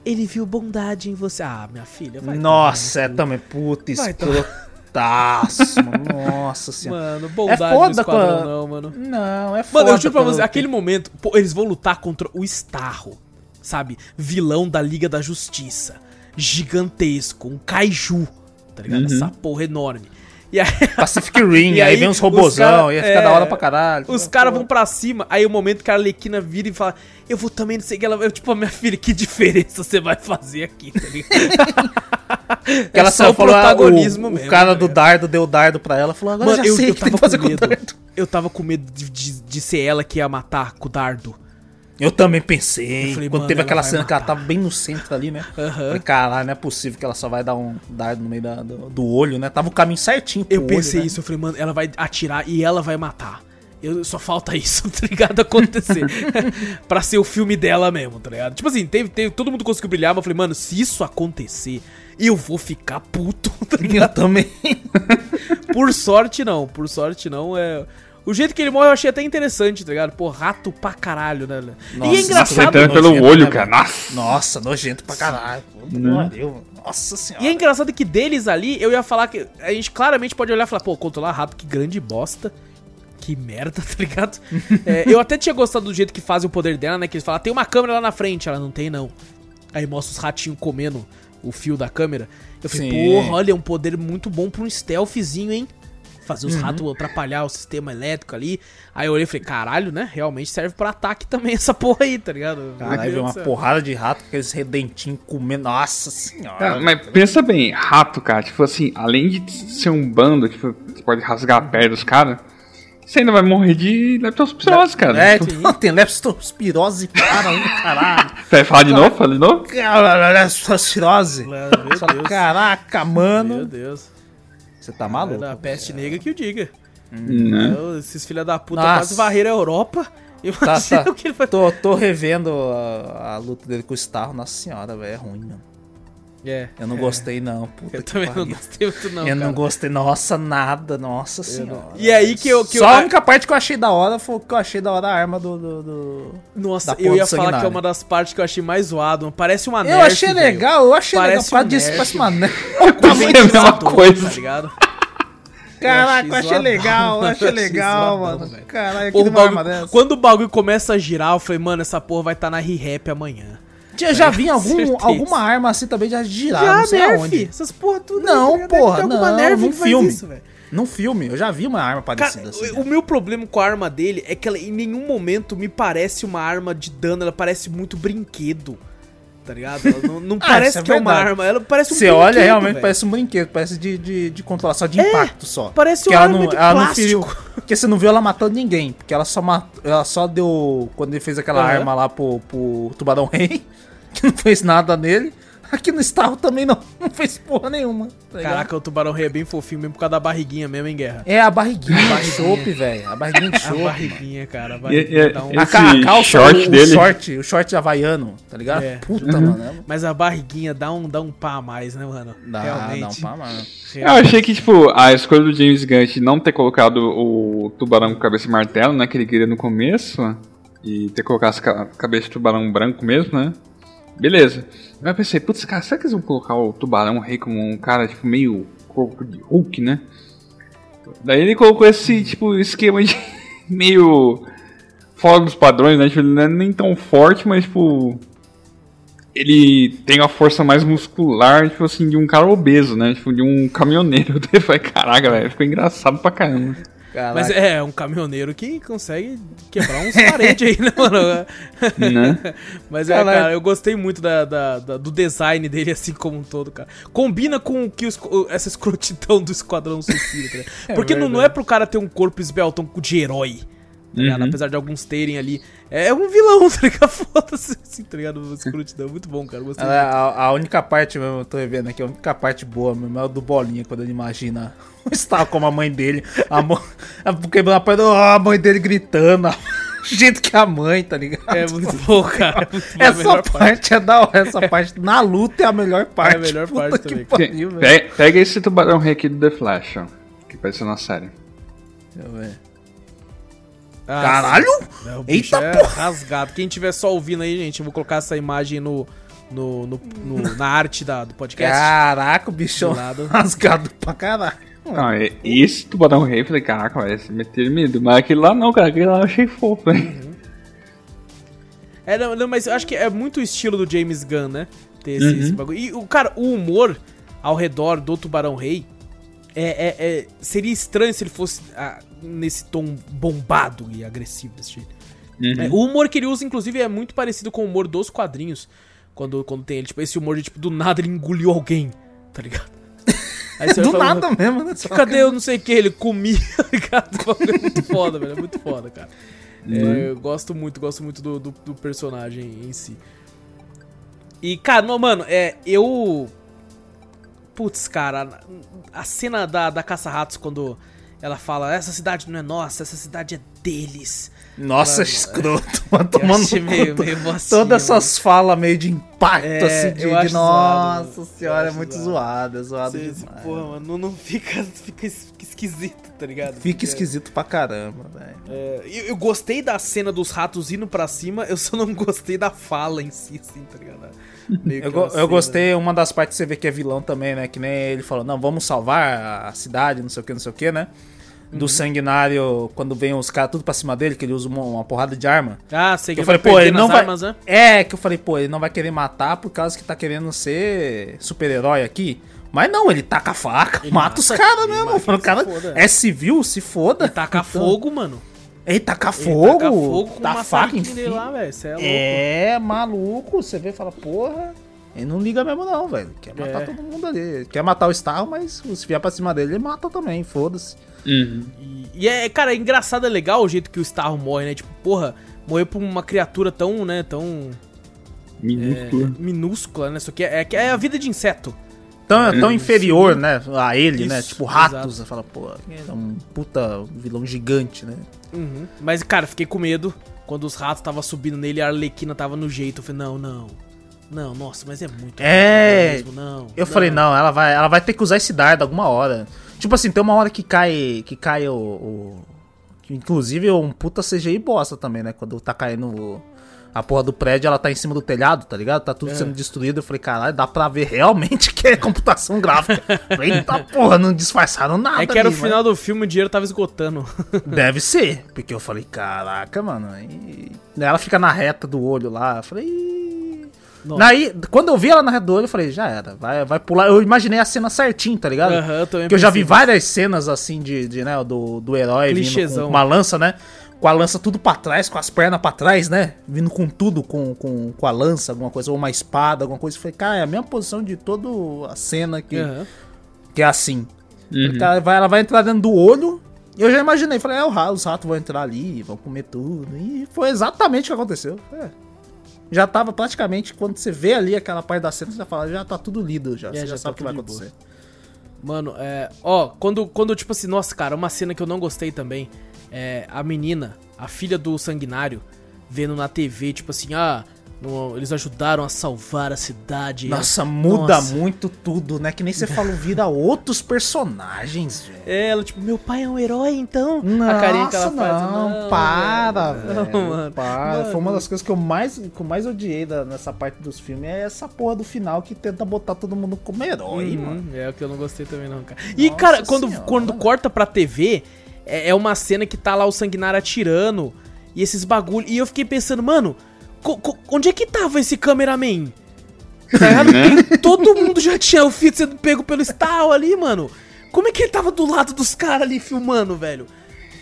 ele viu bondade em você. Ah, minha filha, vai. Nossa, é também, puta escrota. Taço, nossa senhora. Mano, bondade é foda no esquadrão, a... não, mano. Não, é foda. Mano, eu juro pra você, eu... aquele momento, pô, eles vão lutar contra o Starro, sabe? Vilão da Liga da Justiça. Gigantesco, um kaiju, tá ligado? Uhum. Essa porra enorme. E aí... Pacific Ring, e aí, aí vem uns robozão, ia ficar é... da hora pra caralho. Os caras vão pra cima, aí o momento que a Arlequina vira e fala, eu vou também, não sei o que, ela... eu, tipo, minha filha, que diferença você vai fazer aqui, tá ligado? Que ela é só, só falou, protagonismo o, mesmo, o cara né? do Dardo deu o Dardo pra ela, falou, agora mano, já eu, sei eu que tava tem que fazer com, medo, com o Dardo. Eu tava com medo de, de, de ser ela que ia matar com o Dardo. Eu também pensei, eu falei, quando teve aquela cena matar. Que ela tava bem no centro ali, né? Uhum. Falei, caralho, não é possível que ela só vai dar um Dardo no meio da, do, do olho, né? Tava o caminho certinho pro Eu olho, pensei né? isso, eu falei, mano, ela vai atirar e ela vai matar. Eu, só falta isso, tá ligado? Acontecer. Pra ser o filme dela mesmo, tá ligado? Tipo assim, teve, teve, todo mundo conseguiu brilhar, mas eu falei, mano, se isso acontecer, eu vou ficar puto, tá ligado? Eu também. Por sorte não, por sorte não. É... O jeito que ele morre eu achei até interessante, tá ligado? Pô, rato pra caralho, né? Nossa, e é engraçado. Nossa, pelo nojento, olho, né, cara. Nossa. Nossa, nojento pra caralho. Puta hum. Deus. Nossa senhora. E é engraçado que deles ali, eu ia falar que a gente claramente pode olhar e falar, pô, controlar rato, que grande bosta. Que merda, tá ligado? É, eu até tinha gostado do jeito que fazem o poder dela, né? Que eles falam, tem uma câmera lá na frente. Ela, não tem, não. Aí mostra os ratinhos comendo o fio da câmera. Eu falei, porra, olha, é um poder muito bom pra um stealthzinho, hein? Fazer os uhum. ratos atrapalhar o sistema elétrico ali. Aí eu olhei e falei, caralho, né? Realmente serve pra ataque também essa porra aí, tá ligado? Caralho, veio uma porrada de rato com aqueles redentinhos comendo. Nossa senhora. Cara, mas pensa bem, rato, cara. Tipo assim, além de ser um bando que você pode rasgar a perna dos caras... Você ainda vai morrer de leptospirose, cara. É, não tem leptospirose para um caralho. Vai falar de novo? Fala de novo? Leptospirose. Caraca, mano. Meu Deus. Você tá maluco? É da peste é. negra que o diga. Hum. Então, esses filha da puta Nossa. quase varreram a Europa. Tá, tá. Que ele vai... tô, tô revendo a, a luta dele com o Starro. Nossa senhora, velho, é ruim, mano. É, eu não é. gostei não, puta eu que também pariu. Não gostei muito não, Eu cara. não gostei, nossa, nada, nossa senhora. E aí que eu... Que Só eu... a única parte que eu achei da hora foi que eu achei da hora a arma do... do, do nossa, eu ia falar que é uma das partes que eu achei mais zoado, parece uma nerf. Eu achei veio. legal, eu achei parece legal, um parece, um parece uma nerf. Parece a mesma coisa. Tá ligado? Caraca, eu achei, eu achei legal, eu achei legal, mano. Caralho, que arma dessa. Quando o bagulho começa a girar, eu falei, mano, essa porra vai estar na re-rap amanhã. Já, já vi algum, alguma arma assim também já girada, já, não sei nerf. aonde. Essas porra tudo... Não, né? porra, não, num filme. Isso, num filme, eu já vi uma arma parecida Cara, assim. O, né? o meu problema com a arma dele é que ela em nenhum momento me parece uma arma de dano, ela parece muito brinquedo, tá ligado? Ela não não ah, parece é que verdade. é uma arma, ela parece um Você brinquedo, Você olha, realmente véio. parece um brinquedo, parece de, de, de controlar, só de é, impacto só. parece uma arma não, de ela plástico. Não feriu, porque você não viu ela matando ninguém, porque ela só, matou, ela só deu... Quando ele fez aquela uhum. arma lá pro, pro Tubarão Rei... que não fez nada nele. Aqui no Starro também não, não fez porra nenhuma. Tá Caraca, o Tubarão Rei é bem fofinho mesmo por causa da barriguinha mesmo, hein, Guerra? É, a barriguinha, a chope, velho. A barriguinha de chope. A barriguinha, cara. A barriguinha é, é, dá um... A calça, short o, dele. O short, o short havaiano, tá ligado? É. Puta, uhum. mano. Mas a barriguinha dá um, dá um pá a mais, né, mano? Dá, Realmente. dá um pá a mais. Eu achei que, tipo, a escolha do James Gunn de não ter colocado o tubarão com cabeça e martelo, né, que ele queria no começo, e ter colocado a cabeça de tubarão branco mesmo, né? Beleza. Aí eu pensei, putz, cara, será que eles vão colocar o Tubarão Rei como um cara, tipo, meio corpo de Hulk, né? Daí ele colocou esse, tipo, esquema de meio fora dos padrões, né? Tipo, ele não é nem tão forte, mas, tipo, ele tem a força mais muscular, tipo assim, de um cara obeso, né? Tipo, de um caminhoneiro. Eu falei, caraca, velho, ficou engraçado pra caramba. Caraca. Mas é, um caminhoneiro que consegue quebrar uns paredes aí, né, mano? Não. Mas, é, cara, eu gostei muito da, da, da, do design dele, assim, como um todo, cara. Combina com que os, essa escrotidão do Esquadrão Suicida, cara. Porque é não, não é pro cara ter um corpo esbeltão de herói, tá ligado? Uhum. Apesar de alguns terem ali. É um vilão, tá ligado? Foda-se, assim, tá ligado? Escrutidão. Muito bom, cara. Gostei muito. A, a única parte mesmo, eu tô vendo aqui, a única parte boa mesmo é o do Bolinha, quando ele imagina o Starro como a mãe dele. A mãe. Quebrando a parte, a mãe dele gritando. Jeito que a mãe, tá ligado? É muito bom, cara. Muito bom, essa parte, parte é da hora. Essa parte na luta é a melhor parte. É a melhor puta parte também. Pariu, Pe- pega esse Tubarão Rei aqui do The Flash, ó. Que apareceu na série. Deixa eu ver. Ah, caralho! Não, eita é porra! Rasgado. Quem tiver só ouvindo aí, gente, eu vou colocar essa imagem no, no, no, no, na arte da, do podcast. Caraca, o bichão rasgado pra caralho. Não, esse Tubarão Rei, falei, caraca, vai se meter medo. Mas aquele lá não, cara, aquele lá eu achei fofo, hein? Uhum. É, não, não, mas eu acho que é muito o estilo do James Gunn, né? Ter esse, uhum. esse bagulho. E, o, cara, o humor ao redor do Tubarão Rei é, é, é, seria estranho se ele fosse ah, nesse tom bombado e agressivo desse jeito. Uhum. É, o humor que ele usa, inclusive, é muito parecido com o humor dos quadrinhos. Quando, quando tem ele, tipo, esse humor de, tipo, do nada ele engoliu alguém, tá ligado? Aí você do fala, nada mesmo, né? Cadê eu não sei o que? Ele comia, ligado? É muito foda, velho. É muito foda, cara. É, eu gosto muito, gosto muito do, do, do personagem em si. E, cara, não, mano, é, eu... Putz, cara, a cena da, da Caça-Ratos quando ela fala essa cidade não é nossa, essa cidade é deles. Nossa, ela, escroto, mano, tomando meio, meio bocinho, todas essas falas meio de impacto, é, assim, de, de nossa zoado, senhora, é muito zoado, é zoado demais. Porra, mano, não, não fica, fica esquisito, tá ligado? Fica porque... esquisito pra caramba, velho. É, eu, eu gostei da cena dos ratos indo pra cima, eu só não gostei da fala em si, assim, tá ligado? Meio que eu, eu cena, gostei, né? Uma das partes que você vê que é vilão também, né, que nem ele falou, não, vamos salvar a cidade, não sei o que, não sei o que, né? Do uhum. sanguinário, quando vem os caras tudo pra cima dele, que ele usa uma, uma porrada de arma. Ah, sei que, que eu falei, pô, ele não vai. Armas, né? É, que eu falei, pô, ele não vai querer matar por causa que tá querendo ser super-herói aqui. Mas não, ele taca a faca, ele mata, mata os caras mesmo. O cara foda, é. é civil, se foda. Ele taca então. fogo, mano. Ele taca fogo. Ele taca fogo com uma faca, enfim. Lá, véio, é, louco. é, maluco. Você vê e fala, porra. Ele não liga mesmo não, velho. Quer matar é. todo mundo ali. Quer matar o Starro, mas se vier pra cima dele, ele mata também, foda-se. Uhum. E, e é, cara, é engraçado, é legal o jeito que o Starro morre, né? Tipo, porra, morrer por uma criatura tão, né, tão... Minúscula. É, minúscula, né? Só que é, é a vida de inseto. Tão, é, tão inferior, sim, né, a ele, isso, né? Tipo, ratos. Exato. Você fala, pô, é um puta vilão gigante, né? Uhum. Mas, cara, fiquei com medo quando os ratos estavam subindo nele e a Arlequina tava no jeito. Eu falei, não, não. Não, nossa, mas é muito. É. Mesmo, não, eu não. falei, não, ela vai, ela vai ter que usar esse dardo alguma hora. Tipo assim, tem uma hora que cai. Que cai o. o que inclusive um puta C G I bosta também, né? Quando tá caindo o, a porra do prédio, ela tá em cima do telhado, tá ligado? Tá tudo é. sendo destruído. Eu falei, caralho, dá pra ver realmente que é computação gráfica. Eita porra, não disfarçaram nada. É que era ali, o final mano. do filme, o dinheiro tava esgotando. Deve ser. Porque eu falei, caraca, mano. E... Ela fica na reta do olho lá. Eu falei. Aí, quando eu vi ela na reta do olho, eu falei, já era, vai, vai pular. Eu imaginei a cena certinho, tá ligado? Aham, uhum, eu também. Porque eu já vi várias cenas, assim, de, de né, do, do herói clichêzão, vindo com uma lança, né? Com a lança tudo pra trás, com as pernas pra trás, né? Vindo com tudo, com, com, com a lança, alguma coisa, ou uma espada, alguma coisa. Eu falei, cara, é a mesma posição de toda a cena que, uhum. que é assim. Uhum. Ela, vai, ela vai entrar dentro do olho. Eu já imaginei, falei, é, os ratos vão entrar ali, vão comer tudo. E foi exatamente o que aconteceu. É. Já tava praticamente, quando você vê ali aquela parte da cena, você já fala, já tá tudo lido, já. É, você já, já sabe o que vai acontecer. Mano, é, ó, quando, quando, tipo assim, nossa, cara, uma cena que eu não gostei também, é a menina, a filha do sanguinário, vendo na T V, tipo assim, ah, no, eles ajudaram a salvar a cidade. Nossa, ela, muda nossa. muito tudo, né? Que nem você falou, vira outros personagens, velho. É, ela, tipo, meu pai é um herói, então? Nossa, a carinha que ela não, faz. Não, para, velho. Não, mano. Para. Mano. Foi uma das coisas que eu mais, que eu mais odiei da, nessa parte dos filmes. É essa porra do final que tenta botar todo mundo como herói, hum, mano. É, o que eu não gostei também, não, cara. Nossa, e, cara, quando, quando corta pra T V, é, é uma cena que tá lá o sanguinário atirando e esses bagulho. E eu fiquei pensando, mano. Co- co- onde é que tava esse cameraman? Tá errado? Todo mundo já tinha o feed sendo pego pelo Starro ali, mano. Como é que ele tava do lado dos caras ali filmando, velho?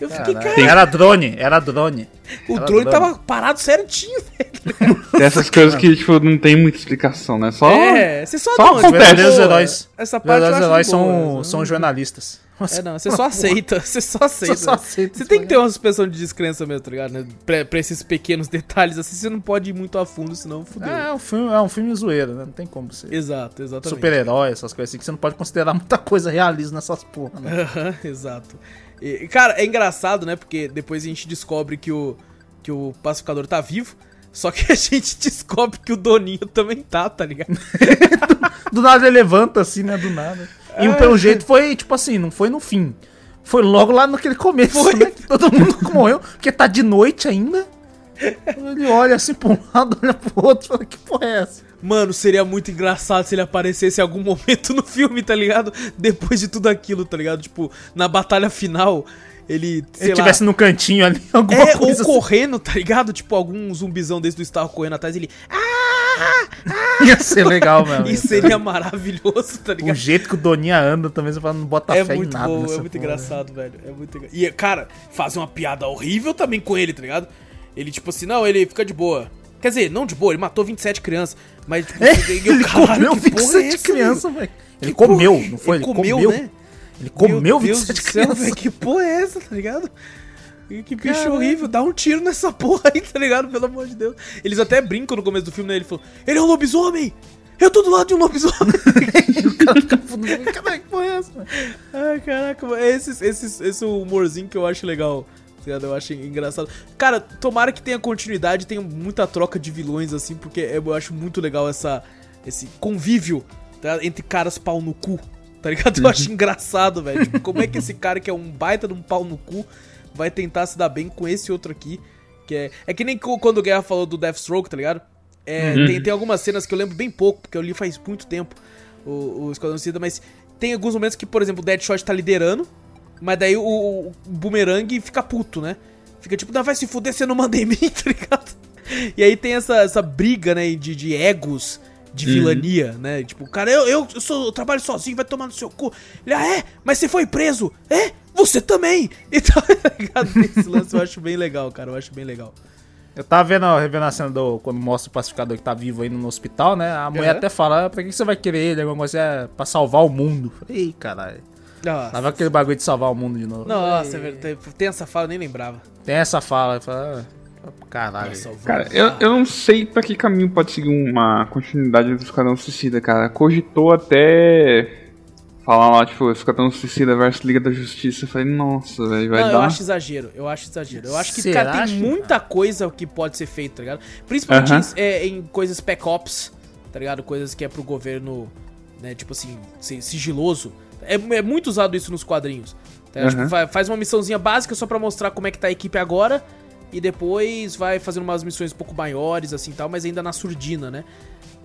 Eu fiquei, cara... Era drone, era drone. O era drone, drone tava parado certinho, velho. explicação. Dessas coisas que, tipo, não tem muita explicação, né? Só, é, você só, só não, acontece. Os heróis. Essa parte os heróis são, boa, são jornalistas. É, não, você só aceita, você só aceita. Só, né? Só aceita, você tem que ter uma suspensão de descrença mesmo, tá ligado? Né? Pra, pra esses pequenos detalhes, assim, você não pode ir muito a fundo, senão fudeu. É, é um filme, é um filme zoeiro, né? Não tem como ser. Exato, exatamente. Super-herói, essas coisas assim, que você não pode considerar muita coisa realismo nessas porra, né? Uhum, exato. E, cara, é engraçado, né? Porque depois a gente descobre que o, que o Pacificador tá vivo, só que a gente descobre que o Doninho também tá, tá ligado? do, do nada ele levanta, assim, né? Do nada. E é, pelo jeito foi, tipo assim, não foi no fim. Foi logo lá naquele começo, foi, né? Todo mundo morreu, porque tá de noite ainda. Ele olha assim pra um lado, olha pro outro, fala, que porra é essa? Mano, seria muito engraçado se ele aparecesse em algum momento no filme, tá ligado? Depois de tudo aquilo, tá ligado? Tipo, na batalha final, ele, sei ele lá... estivesse no cantinho ali, alguma é, coisa ou correndo, assim, tá ligado? Tipo, algum zumbizão desse do Starro correndo atrás, ele... Ah, ah, ia ser legal, mano. Isso seria maravilhoso, tá ligado? O jeito que o Doninha anda também, você fala, não bota é fé em nada. Bom, nessa é muito porra, engraçado, velho. É muito engraçado. E, cara, fazer uma piada horrível também com ele, tá ligado? Ele, tipo assim, não, ele fica de boa. Quer dizer, não de boa, ele matou vinte e sete crianças. Mas, tipo, é, eu, ele caralho, comeu vinte e sete é crianças, velho. Ele que comeu, porra, não foi? Ele, ele comeu, comeu, né? Ele comeu Meu vinte e sete Deus crianças. Céu, véio, que porra é essa, tá ligado? Que bicho Caramba. horrível, dá um tiro nessa porra aí, tá ligado? Pelo amor de Deus. Eles até brincam no começo do filme, né? Ele falou, ele é um lobisomem! Eu tô do lado de um lobisomem! O cara fica fundo, caraca, que porra é essa? Ai, caraca, é esse, esse, esse humorzinho que eu acho legal. Eu acho engraçado. Cara, tomara que tenha continuidade, tenha muita troca de vilões, assim, porque eu acho muito legal essa, esse convívio, tá? Entre caras pau no cu, tá ligado? Eu acho engraçado, velho. Tipo, como é que esse cara que é um baita de um pau no cu vai tentar se dar bem com esse outro aqui, que é... É que nem quando o Guerra falou do Deathstroke, tá ligado? É, uhum. tem, tem algumas cenas que eu lembro bem pouco, porque eu li faz muito tempo o, o Esquadrão Suicida, mas tem alguns momentos que, por exemplo, o Deadshot tá liderando, mas daí o, o, o Boomerang fica puto, né? Fica tipo, não, vai se fuder, você não manda em mim, tá ligado? E aí tem essa, essa briga, né, de, de egos, de uhum. vilania, né? Tipo, cara, eu, eu, eu, sou, eu trabalho sozinho, vai tomar no seu cu. Ele, ah, é? Mas você foi preso? É? Você também! Então, esse lance eu acho bem legal, cara. Eu acho bem legal. Eu tava vendo, revendo a cena do, quando mostra o Pacificador que tá vivo aí no hospital, né? A mulher uhum. até fala, ah, pra que você vai querer ele? Alguma coisa é pra salvar o mundo. Ei, caralho. Nossa. Tava aquele bagulho de salvar o mundo de novo. Nossa, é. Tem essa fala, eu nem lembrava. Tem essa fala, fala... Caralho. Nossa, cara, eu, eu não sei pra que caminho pode seguir uma continuidade do Esquadrão Suicida, cara. Cogitou até... Falar lá, tipo, Esquadrão Suicida versus Liga da Justiça. Eu falei, nossa, velho, vai não, dar... Não, eu acho exagero, eu acho exagero. Eu acho que, Será cara, tem que... muita coisa que pode ser feita, tá ligado? Principalmente uh-huh. é, em coisas Spec Ops, tá ligado? Coisas que é pro governo, né, tipo assim, sigiloso. É, é muito usado isso nos quadrinhos. Tá? Uhum. Tipo, faz uma missãozinha básica só pra mostrar como é que tá a equipe agora. E depois vai fazendo umas missões um pouco maiores, assim tal, mas ainda na surdina, né?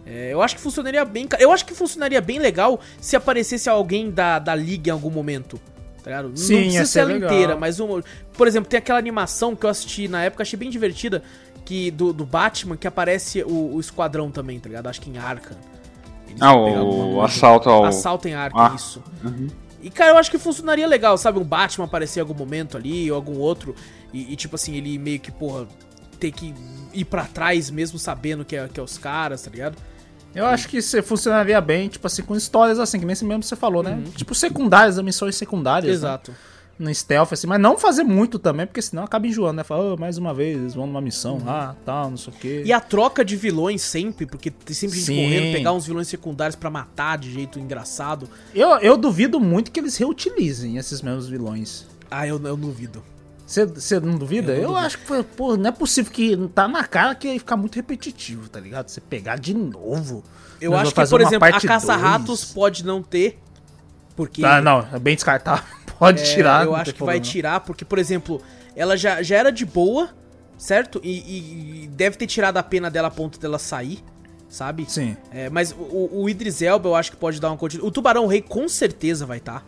É, eu acho que funcionaria bem. Eu acho que funcionaria bem legal se aparecesse alguém da, da Liga em algum momento. Tá ligado? Sim, não precisa ser ela legal. Inteira, mas uma. Por exemplo, tem aquela animação que eu assisti na época, achei bem divertida, que, do, do Batman, que aparece o, o esquadrão também, tá ligado? Acho que em Arkham. Ah, o assalto ao... Assalto em Arkham, ah. isso. Uhum. E, cara, eu acho que funcionaria legal, sabe? Um Batman aparecer em algum momento ali, ou algum outro. E, e tipo assim, ele meio que, porra, ter que ir pra trás mesmo sabendo que é, que é os caras, tá ligado? Eu e... acho que isso funcionaria bem, tipo assim, com histórias assim, que nem mesmo você falou, né? Uhum. Tipo, secundárias, missões secundárias. Exato. Né? No stealth, assim, mas não fazer muito também, porque senão acaba enjoando, né? Fala, oh, mais uma vez, eles vão numa missão uhum. lá, tal, não sei o quê. E a troca de vilões sempre, porque tem sempre gente Sim. correndo, pegar uns vilões secundários pra matar de jeito engraçado. Eu, eu duvido muito que eles reutilizem esses mesmos vilões. Ah, eu, eu duvido. Você não duvida? Eu, não eu acho que, pô, não é possível que tá na cara que ia ficar muito repetitivo, tá ligado? Você pegar de novo. Eu acho que, por exemplo, a Caça-Ratos pode não ter, porque... Ah, não, é bem descartável. Pode é, tirar, eu acho que problema. Vai tirar, porque, por exemplo, ela já, já era de boa, certo? E, e, e deve ter tirado a pena dela a ponto dela sair, sabe? Sim. É, mas o, o Idris Elba eu acho que pode dar uma continuidade. O Tubarão Rei com certeza vai estar. Tá,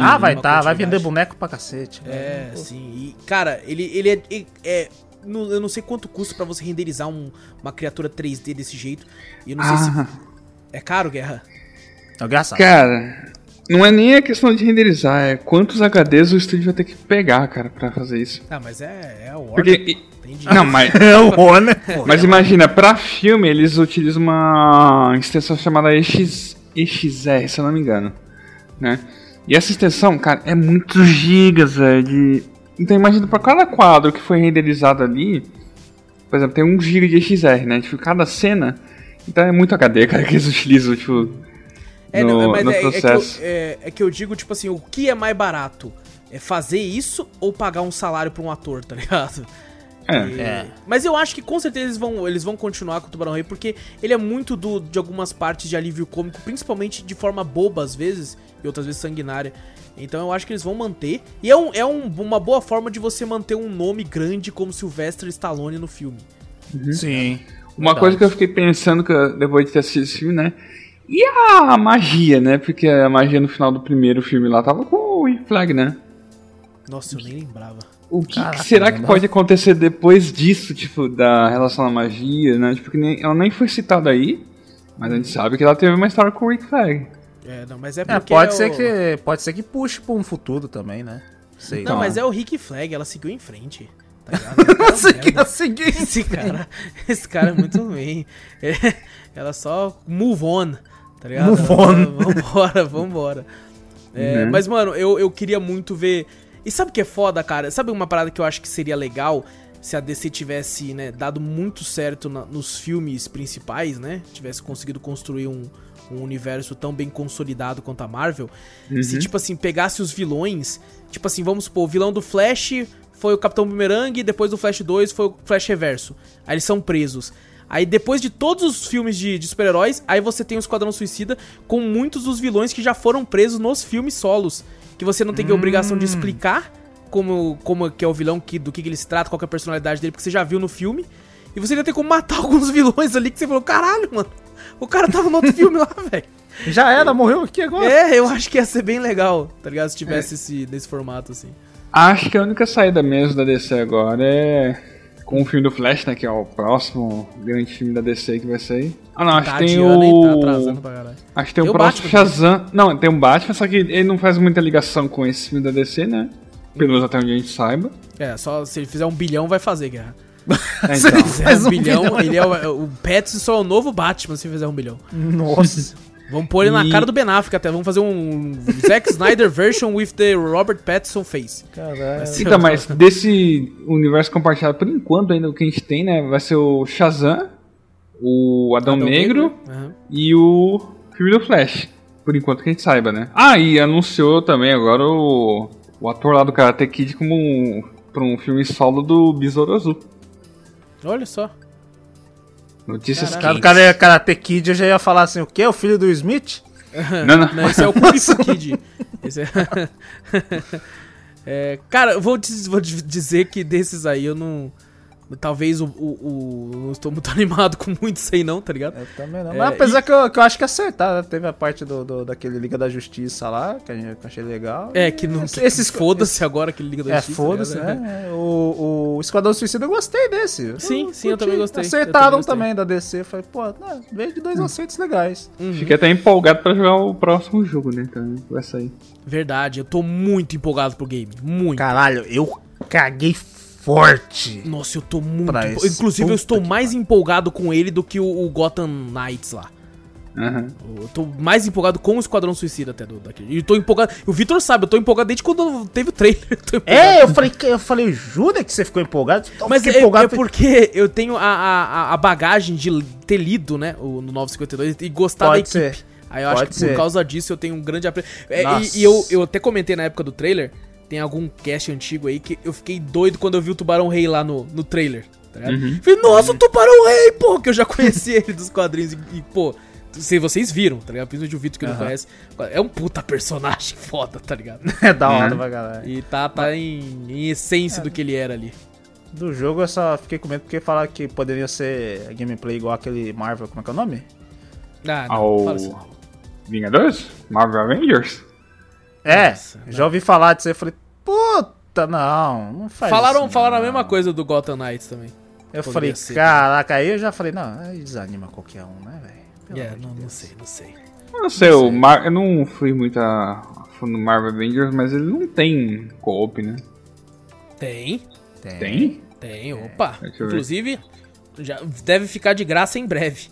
ah, hum, vai estar, tá, vai vender boneco pra cacete. Né? É, sim. E, cara, ele, ele é... Ele é não, eu não sei quanto custa pra você renderizar um, uma criatura três D desse jeito. E eu não ah. sei se... É caro, Guerra? É engraçado. Cara... Não é nem a questão de renderizar, é quantos H Ds o estúdio vai ter que pegar, cara, pra fazer isso. Ah, mas é, é o Warner. Porque, não, mas, é o Warner. Mas imagina, pra filme eles utilizam uma extensão chamada E X R, se eu não me engano, né? E essa extensão, cara, é muitos gigas, velho, de... Então imagina, pra cada quadro que foi renderizado ali, por exemplo, tem um giga de E X R, né? Tipo, cada cena, então é muito H D, cara, que eles utilizam, tipo... É, no, não, mas no é, é, que eu, é, é que eu digo, tipo assim, o que é mais barato? É fazer isso ou pagar um salário pra um ator, tá ligado? É. E, é. Mas eu acho que com certeza eles vão, eles vão continuar com o Tubarão Rei, porque ele é muito do, de algumas partes de alívio cômico, principalmente de forma boba às vezes, e outras vezes sanguinária. Então eu acho que eles vão manter. E é, um, é um, uma boa forma de você manter um nome grande como Sylvester Stallone no filme. Uhum. Sim. Uma Verdade. Coisa que eu fiquei pensando que eu, depois de ter assistido esse filme, né? E a magia, né? Porque a magia no final do primeiro filme lá tava com o Rick Flag, né? Nossa, eu nem lembrava. O que, Caraca, que será que pode acontecer depois disso, tipo, da relação à magia, né? Tipo, que nem, ela nem foi citada aí, mas a gente sabe que ela teve uma história com o Rick Flag. É, não, mas é porque... É, pode, é ser o... que, pode ser que puxe pra um futuro também, né? Sei. Não, não, mas é o Rick Flag, ela seguiu em frente. Tá seguiu em frente. Cara, esse cara é muito ruim. Ela só move on. Tá ligado? Vambora, vambora. É, uhum. Mas, mano, eu, eu queria muito ver... E sabe o que é foda, cara? Sabe uma parada que eu acho que seria legal se a D C tivesse, né, dado muito certo na, nos filmes principais, né? Tivesse conseguido construir um, um universo tão bem consolidado quanto a Marvel. Uhum. Se, tipo assim, pegasse os vilões... Tipo assim, vamos supor, o vilão do Flash foi o Capitão Boomerang, depois do Flash dois foi o Flash Reverso. Aí eles são presos. Aí depois de todos os filmes de, de super-heróis, aí você tem o Esquadrão Suicida com muitos dos vilões que já foram presos nos filmes solos. Que você não tem hum. a obrigação de explicar como, como que é o vilão, que, do que, que ele se trata, qual que é a personalidade dele, porque você já viu no filme. E você ainda tem como matar alguns vilões ali que você falou, caralho, mano, o cara tava no outro filme lá, velho. Já era, morreu aqui agora. É, eu acho que ia ser bem legal, tá ligado? Se tivesse é. esse, nesse formato, assim. Acho que a única saída mesmo da D C agora é... Com o filme do Flash, né, que é o próximo grande filme da D C que vai sair. Ah, não, acho que tem o... Tá acho que tem, tem o próximo Shazam. Não, tem um Batman, só que ele não faz muita ligação com esse filme da D C, né? Pelo menos até onde a gente saiba. É, só se ele fizer um bilhão, vai fazer, guerra. É, então. Se ele fizer um, um bilhão, bilhão ele é o, o Pattinson só é o novo Batman se fizer um bilhão. Nossa. Vamos pôr ele na e... cara do Ben Affleck até. Vamos fazer um Zack Snyder version with the Robert Pattinson face. Caralho. Então, mas desse universo compartilhado, por enquanto, ainda o que a gente tem, né? Vai ser o Shazam, o Adão, Adão Negro, Negro. Uhum. E o filme do Flash. Por enquanto que a gente saiba, né? Ah, e anunciou também agora o, o ator lá do Karate Kid como um, pra um filme solo do Besouro Azul. Olha só. Notícias que... O cara é Karate Kid, eu já ia falar assim, o quê? O filho do Smith? Não, não. Não, esse é o Karate Kid. Esse é... é, cara, eu vou, vou dizer que desses aí eu não... Talvez o... o, o não estou muito animado com muito sei não, tá ligado? Eu também não. É, mas apesar e... que, eu, que eu acho que acertaram. Teve a parte do, do, daquele Liga da Justiça lá, que eu achei legal. É, que não... Esse, esses foda-se esse... agora aquele Liga da Justiça. É, foda-se, tá né? É. O, o Esquadrão Suicida eu gostei desse. Sim, eu, sim, eu também gostei. Acertaram também, também da D C. Falei, pô, não, veio de dois hum. acertos legais. Uhum. Fiquei até empolgado pra jogar o próximo jogo, né? Então, vai sair. Verdade, eu tô muito empolgado pro game. Muito. Caralho, eu caguei forte. Nossa, eu tô muito... Inclusive, eu estou mais cara. empolgado com ele do que o, o Gotham Knights lá. Uhum. Eu tô mais empolgado com o Esquadrão Suicida até do, daquele. E eu tô empolgado... O Vitor sabe, eu tô empolgado desde quando teve o trailer. Eu é, eu falei, eu falei, jura que você ficou empolgado? Eu Mas é, empolgado é porque eu tenho a, a, a bagagem de ter lido, né, o novecentos e cinquenta e dois e gostar Pode da equipe. Ser. Aí eu Pode acho que ser. Por causa disso eu tenho um grande... Apre... É, e e eu, eu até comentei na época do trailer... Tem algum cast antigo aí que eu fiquei doido quando eu vi o Tubarão Rei lá no, no trailer, tá ligado? Uhum. Falei, nossa, o Tubarão Rei, pô, que eu já conheci ele dos quadrinhos e, e pô, se vocês viram, tá ligado? Principalmente o Vitor que uhum. não conhece. É um puta personagem foda, tá ligado? É da hora pra galera. E tá, tá em, em essência é. do que ele era ali. Do jogo eu só fiquei com medo porque falaram que poderia ser gameplay igual aquele Marvel, como é que é o nome? Ah, não, Ao... fala assim. Vingadores? Marvel Avengers? É, Nossa, já ouvi falar disso aí, eu falei, puta, não, não faz falaram, isso. Falaram não. a mesma coisa do Gotham Knights também. Eu Podia falei, ser, caraca, né? Aí eu já falei, não, aí desanima qualquer um, né, velho? É, yeah, não, de não sei, não sei. Eu não sei, não, sei. Mar... eu não fui muito a... no Marvel Avengers, mas ele não tem co-op, né? Tem. Tem? Tem, tem opa. É, inclusive, já deve ficar de graça em breve.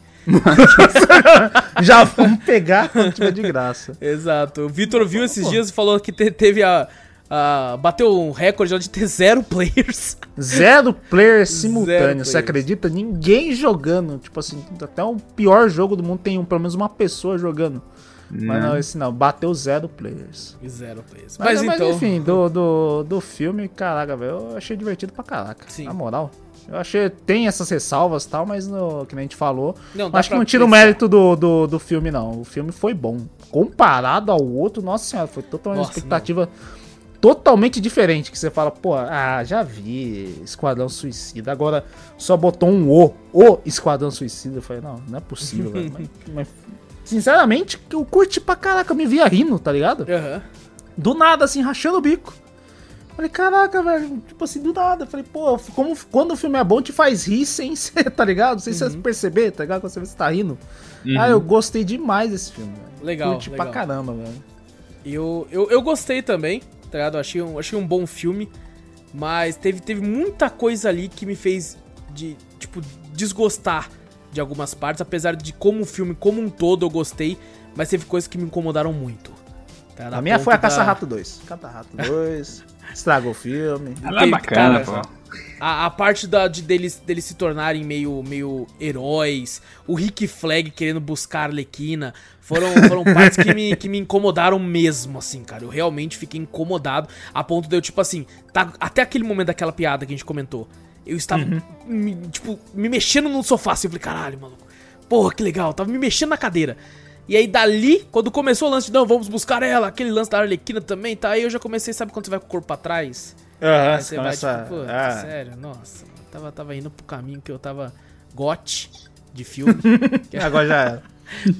Já vamos pegar quando tiver de graça. Exato. O Vitor viu esses dias e falou que te, teve a... Uh, bateu um recorde de ter zero players. Zero players simultâneos, você acredita? Ninguém jogando. Tipo assim, até o pior jogo do mundo tem um, pelo menos uma pessoa jogando. Não. Mas não, esse não, bateu zero players. Zero players. Mas, mas, então... mas enfim, do, do, do filme, caraca, velho, eu achei divertido pra caraca. Sim. Na moral. Eu achei, tem essas ressalvas e tal, mas no, que nem a gente falou, não, acho que não tira pensar. O mérito do, do, do filme, não. O filme foi bom. Comparado ao outro, nossa senhora, foi totalmente nossa, expectativa... Não. Totalmente diferente, que você fala, pô, ah, já vi Esquadrão Suicida, agora só botou um O, O Esquadrão Suicida, eu falei, não, não é possível, velho, mas, mas, sinceramente, eu curti pra caraca, eu me via rindo, tá ligado? Uhum. Do nada, assim, rachando o bico, falei, caraca, velho, tipo assim, do nada, falei, pô, como, quando o filme é bom, te faz rir sem ser, tá ligado? Sem uhum. você perceber, tá ligado? Quando você vê você tá rindo, uhum. ah, eu gostei demais desse filme, velho, legal, curti legal. pra caramba, velho. Eu, eu, eu gostei também. Tá ligado? Achei um, achei um bom filme, mas teve, teve muita coisa ali que me fez, de tipo, desgostar de algumas partes, apesar de como o filme, como um todo, eu gostei, mas teve coisas que me incomodaram muito. Tá, a minha foi a da... Caça-Rato dois. Caça-Rato dois, estragou o filme. Ela é bacana, cara, pô. A, a parte da, de deles, deles se tornarem meio, meio heróis, o Rick Flag querendo buscar a Arlequina, foram, foram partes que me, que me incomodaram mesmo, assim, cara. Eu realmente fiquei incomodado, a ponto de eu, tipo assim, tá, até aquele momento daquela piada que a gente comentou, eu estava, uhum. me, tipo, me mexendo no sofá, assim, eu falei, caralho, maluco, porra, que legal, eu tava me mexendo na cadeira. E aí, dali, quando começou o lance de, não, vamos buscar ela, aquele lance da Arlequina também, tá? Aí eu já comecei, sabe quando você vai com o corpo pra trás? Aham, uhum, você começa... vai, tipo, pô, ah. sério, nossa, tava, tava indo pro caminho que eu tava gote de filme. Agora já era.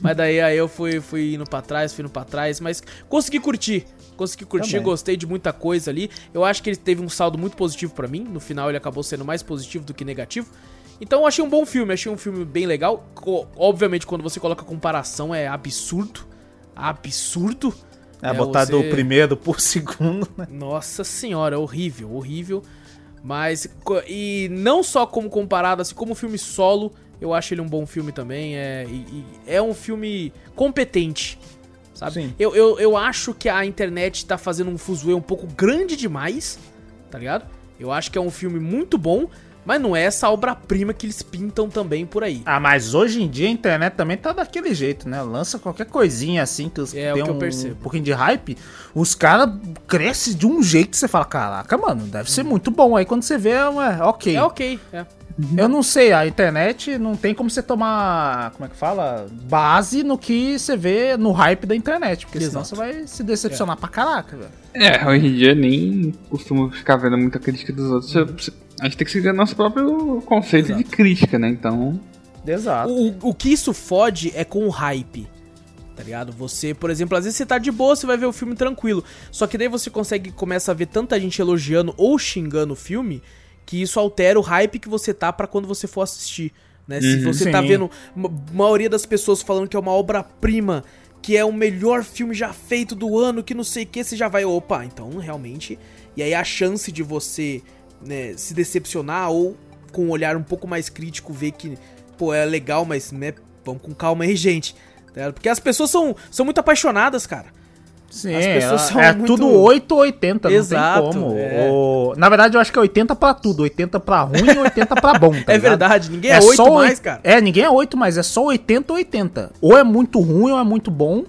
Mas daí aí eu fui, fui indo pra trás, fui indo pra trás, mas consegui curtir. Consegui curtir, também. Gostei de muita coisa ali. Eu acho que ele teve um saldo muito positivo pra mim, no final ele acabou sendo mais positivo do que negativo. Então eu achei um bom filme, achei um filme bem legal. Obviamente, quando você coloca comparação, é absurdo. Absurdo. É, é botar você... do primeiro pro segundo, né? Nossa senhora, horrível, horrível. Mas, e não só como comparado, assim, como filme solo, eu acho ele um bom filme também. É, e, é um filme competente, sabe? Sim. Eu, eu, eu acho que a internet tá fazendo um fuzuê um pouco grande demais, tá ligado? Eu acho que é um filme muito bom, mas não é essa obra-prima que eles pintam também por aí. Ah, mas hoje em dia a internet também tá daquele jeito, né? Lança qualquer coisinha assim que é, tem o que um, eu percebo. um pouquinho de hype, os caras crescem de um jeito que você fala, caraca, mano, deve ser muito bom. Aí quando você vê, é ok. É ok, é. Eu não sei, a internet não tem como você tomar, como é que fala? Base no que você vê no hype da internet, porque Exato. senão você vai se decepcionar é. pra caraca, velho. É, hoje em dia nem costumo ficar vendo muita crítica dos outros. Você, a gente tem que seguir nosso próprio conceito Exato. de crítica, né? Então... Exato. O, o que isso fode é com o hype, tá ligado? Você, por exemplo, às vezes você tá de boa, você vai ver o filme tranquilo, só que daí você consegue, começa a ver tanta gente elogiando ou xingando o filme... que isso altera o hype que você tá pra quando você for assistir, né? Uhum, se você sim. tá vendo a maioria das pessoas falando que é uma obra-prima, que é o melhor filme já feito do ano, que não sei o que, você já vai, opa, então realmente... E aí a chance de você, né, se decepcionar ou com um olhar um pouco mais crítico ver que, pô, é legal, mas né, vamos com calma aí, gente. Porque as pessoas são, são muito apaixonadas, cara. Sim, as pessoas são é muito... tudo oito ou oitenta, Exato, não tem como. É. O... Na verdade, eu acho que é oitenta pra tudo, oitenta pra ruim e oitenta pra bom, tá É ligado? Verdade, ninguém é, é oito mais, cara. É, ninguém é oito mais, é só oitenta ou oitenta. Ou é muito ruim ou é muito bom.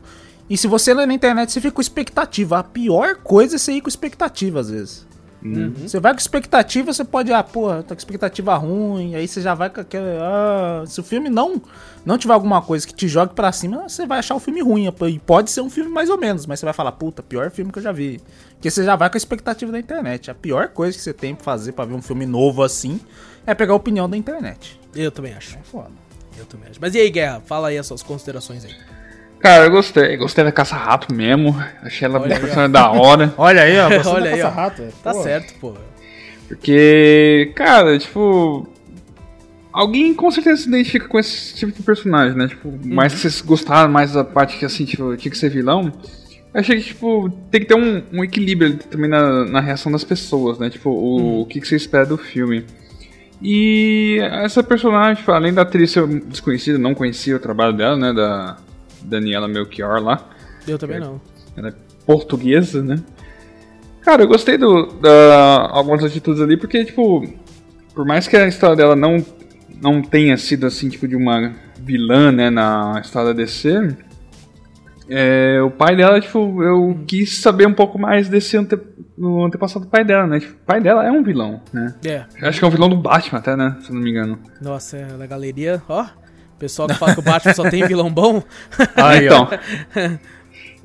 E se você lê na internet, você fica com expectativa. A pior coisa é você ir com expectativa, às vezes. Uhum. Você vai com expectativa, você pode, ah, porra, tá com expectativa ruim, aí você já vai com aquele, ah, se o filme não, não tiver alguma coisa que te jogue pra cima, você vai achar o filme ruim, e pode ser um filme mais ou menos, mas você vai falar, puta, pior filme que eu já vi, porque você já vai com a expectativa da internet. A pior coisa que você tem pra fazer pra ver um filme novo assim, é pegar a opinião da internet. Eu também acho. É foda. Eu também acho. Mas e aí, Guerra, fala aí as suas considerações aí. Cara, eu gostei, gostei da Caça-Rato mesmo, achei ela uma personagem da hora. Olha aí, ó, gostei Olha da Caça-Rato. Tá pô. certo, pô. Porque, cara, tipo, Alguém com certeza se identifica com esse tipo de personagem, né? Tipo, uhum. mais que vocês gostaram mais da parte que, assim, tipo, tinha que ser vilão. Eu achei que, tipo, tem que ter um, um equilíbrio ali também na, na reação das pessoas, né? Tipo, o, uhum. o que, que você espera do filme. E essa personagem, tipo, além da atriz ser desconhecida, não conhecia o trabalho dela, né? Da Daniela Melchior lá. Eu também não. Ela é portuguesa, né? Cara, eu gostei do, da algumas atitudes ali, porque, tipo, por mais que a história dela não... não tenha sido, assim, tipo, de uma vilã, né, na história da D C, é, o pai dela, tipo, eu quis saber um pouco mais desse ante, no antepassado do pai dela, né, tipo, o pai dela é um vilão, né, é. Acho que é um vilão do Batman até, né, se eu não me engano. Nossa, é, na galeria, ó, o pessoal que fala que o Batman só tem vilão bom. Ah, então...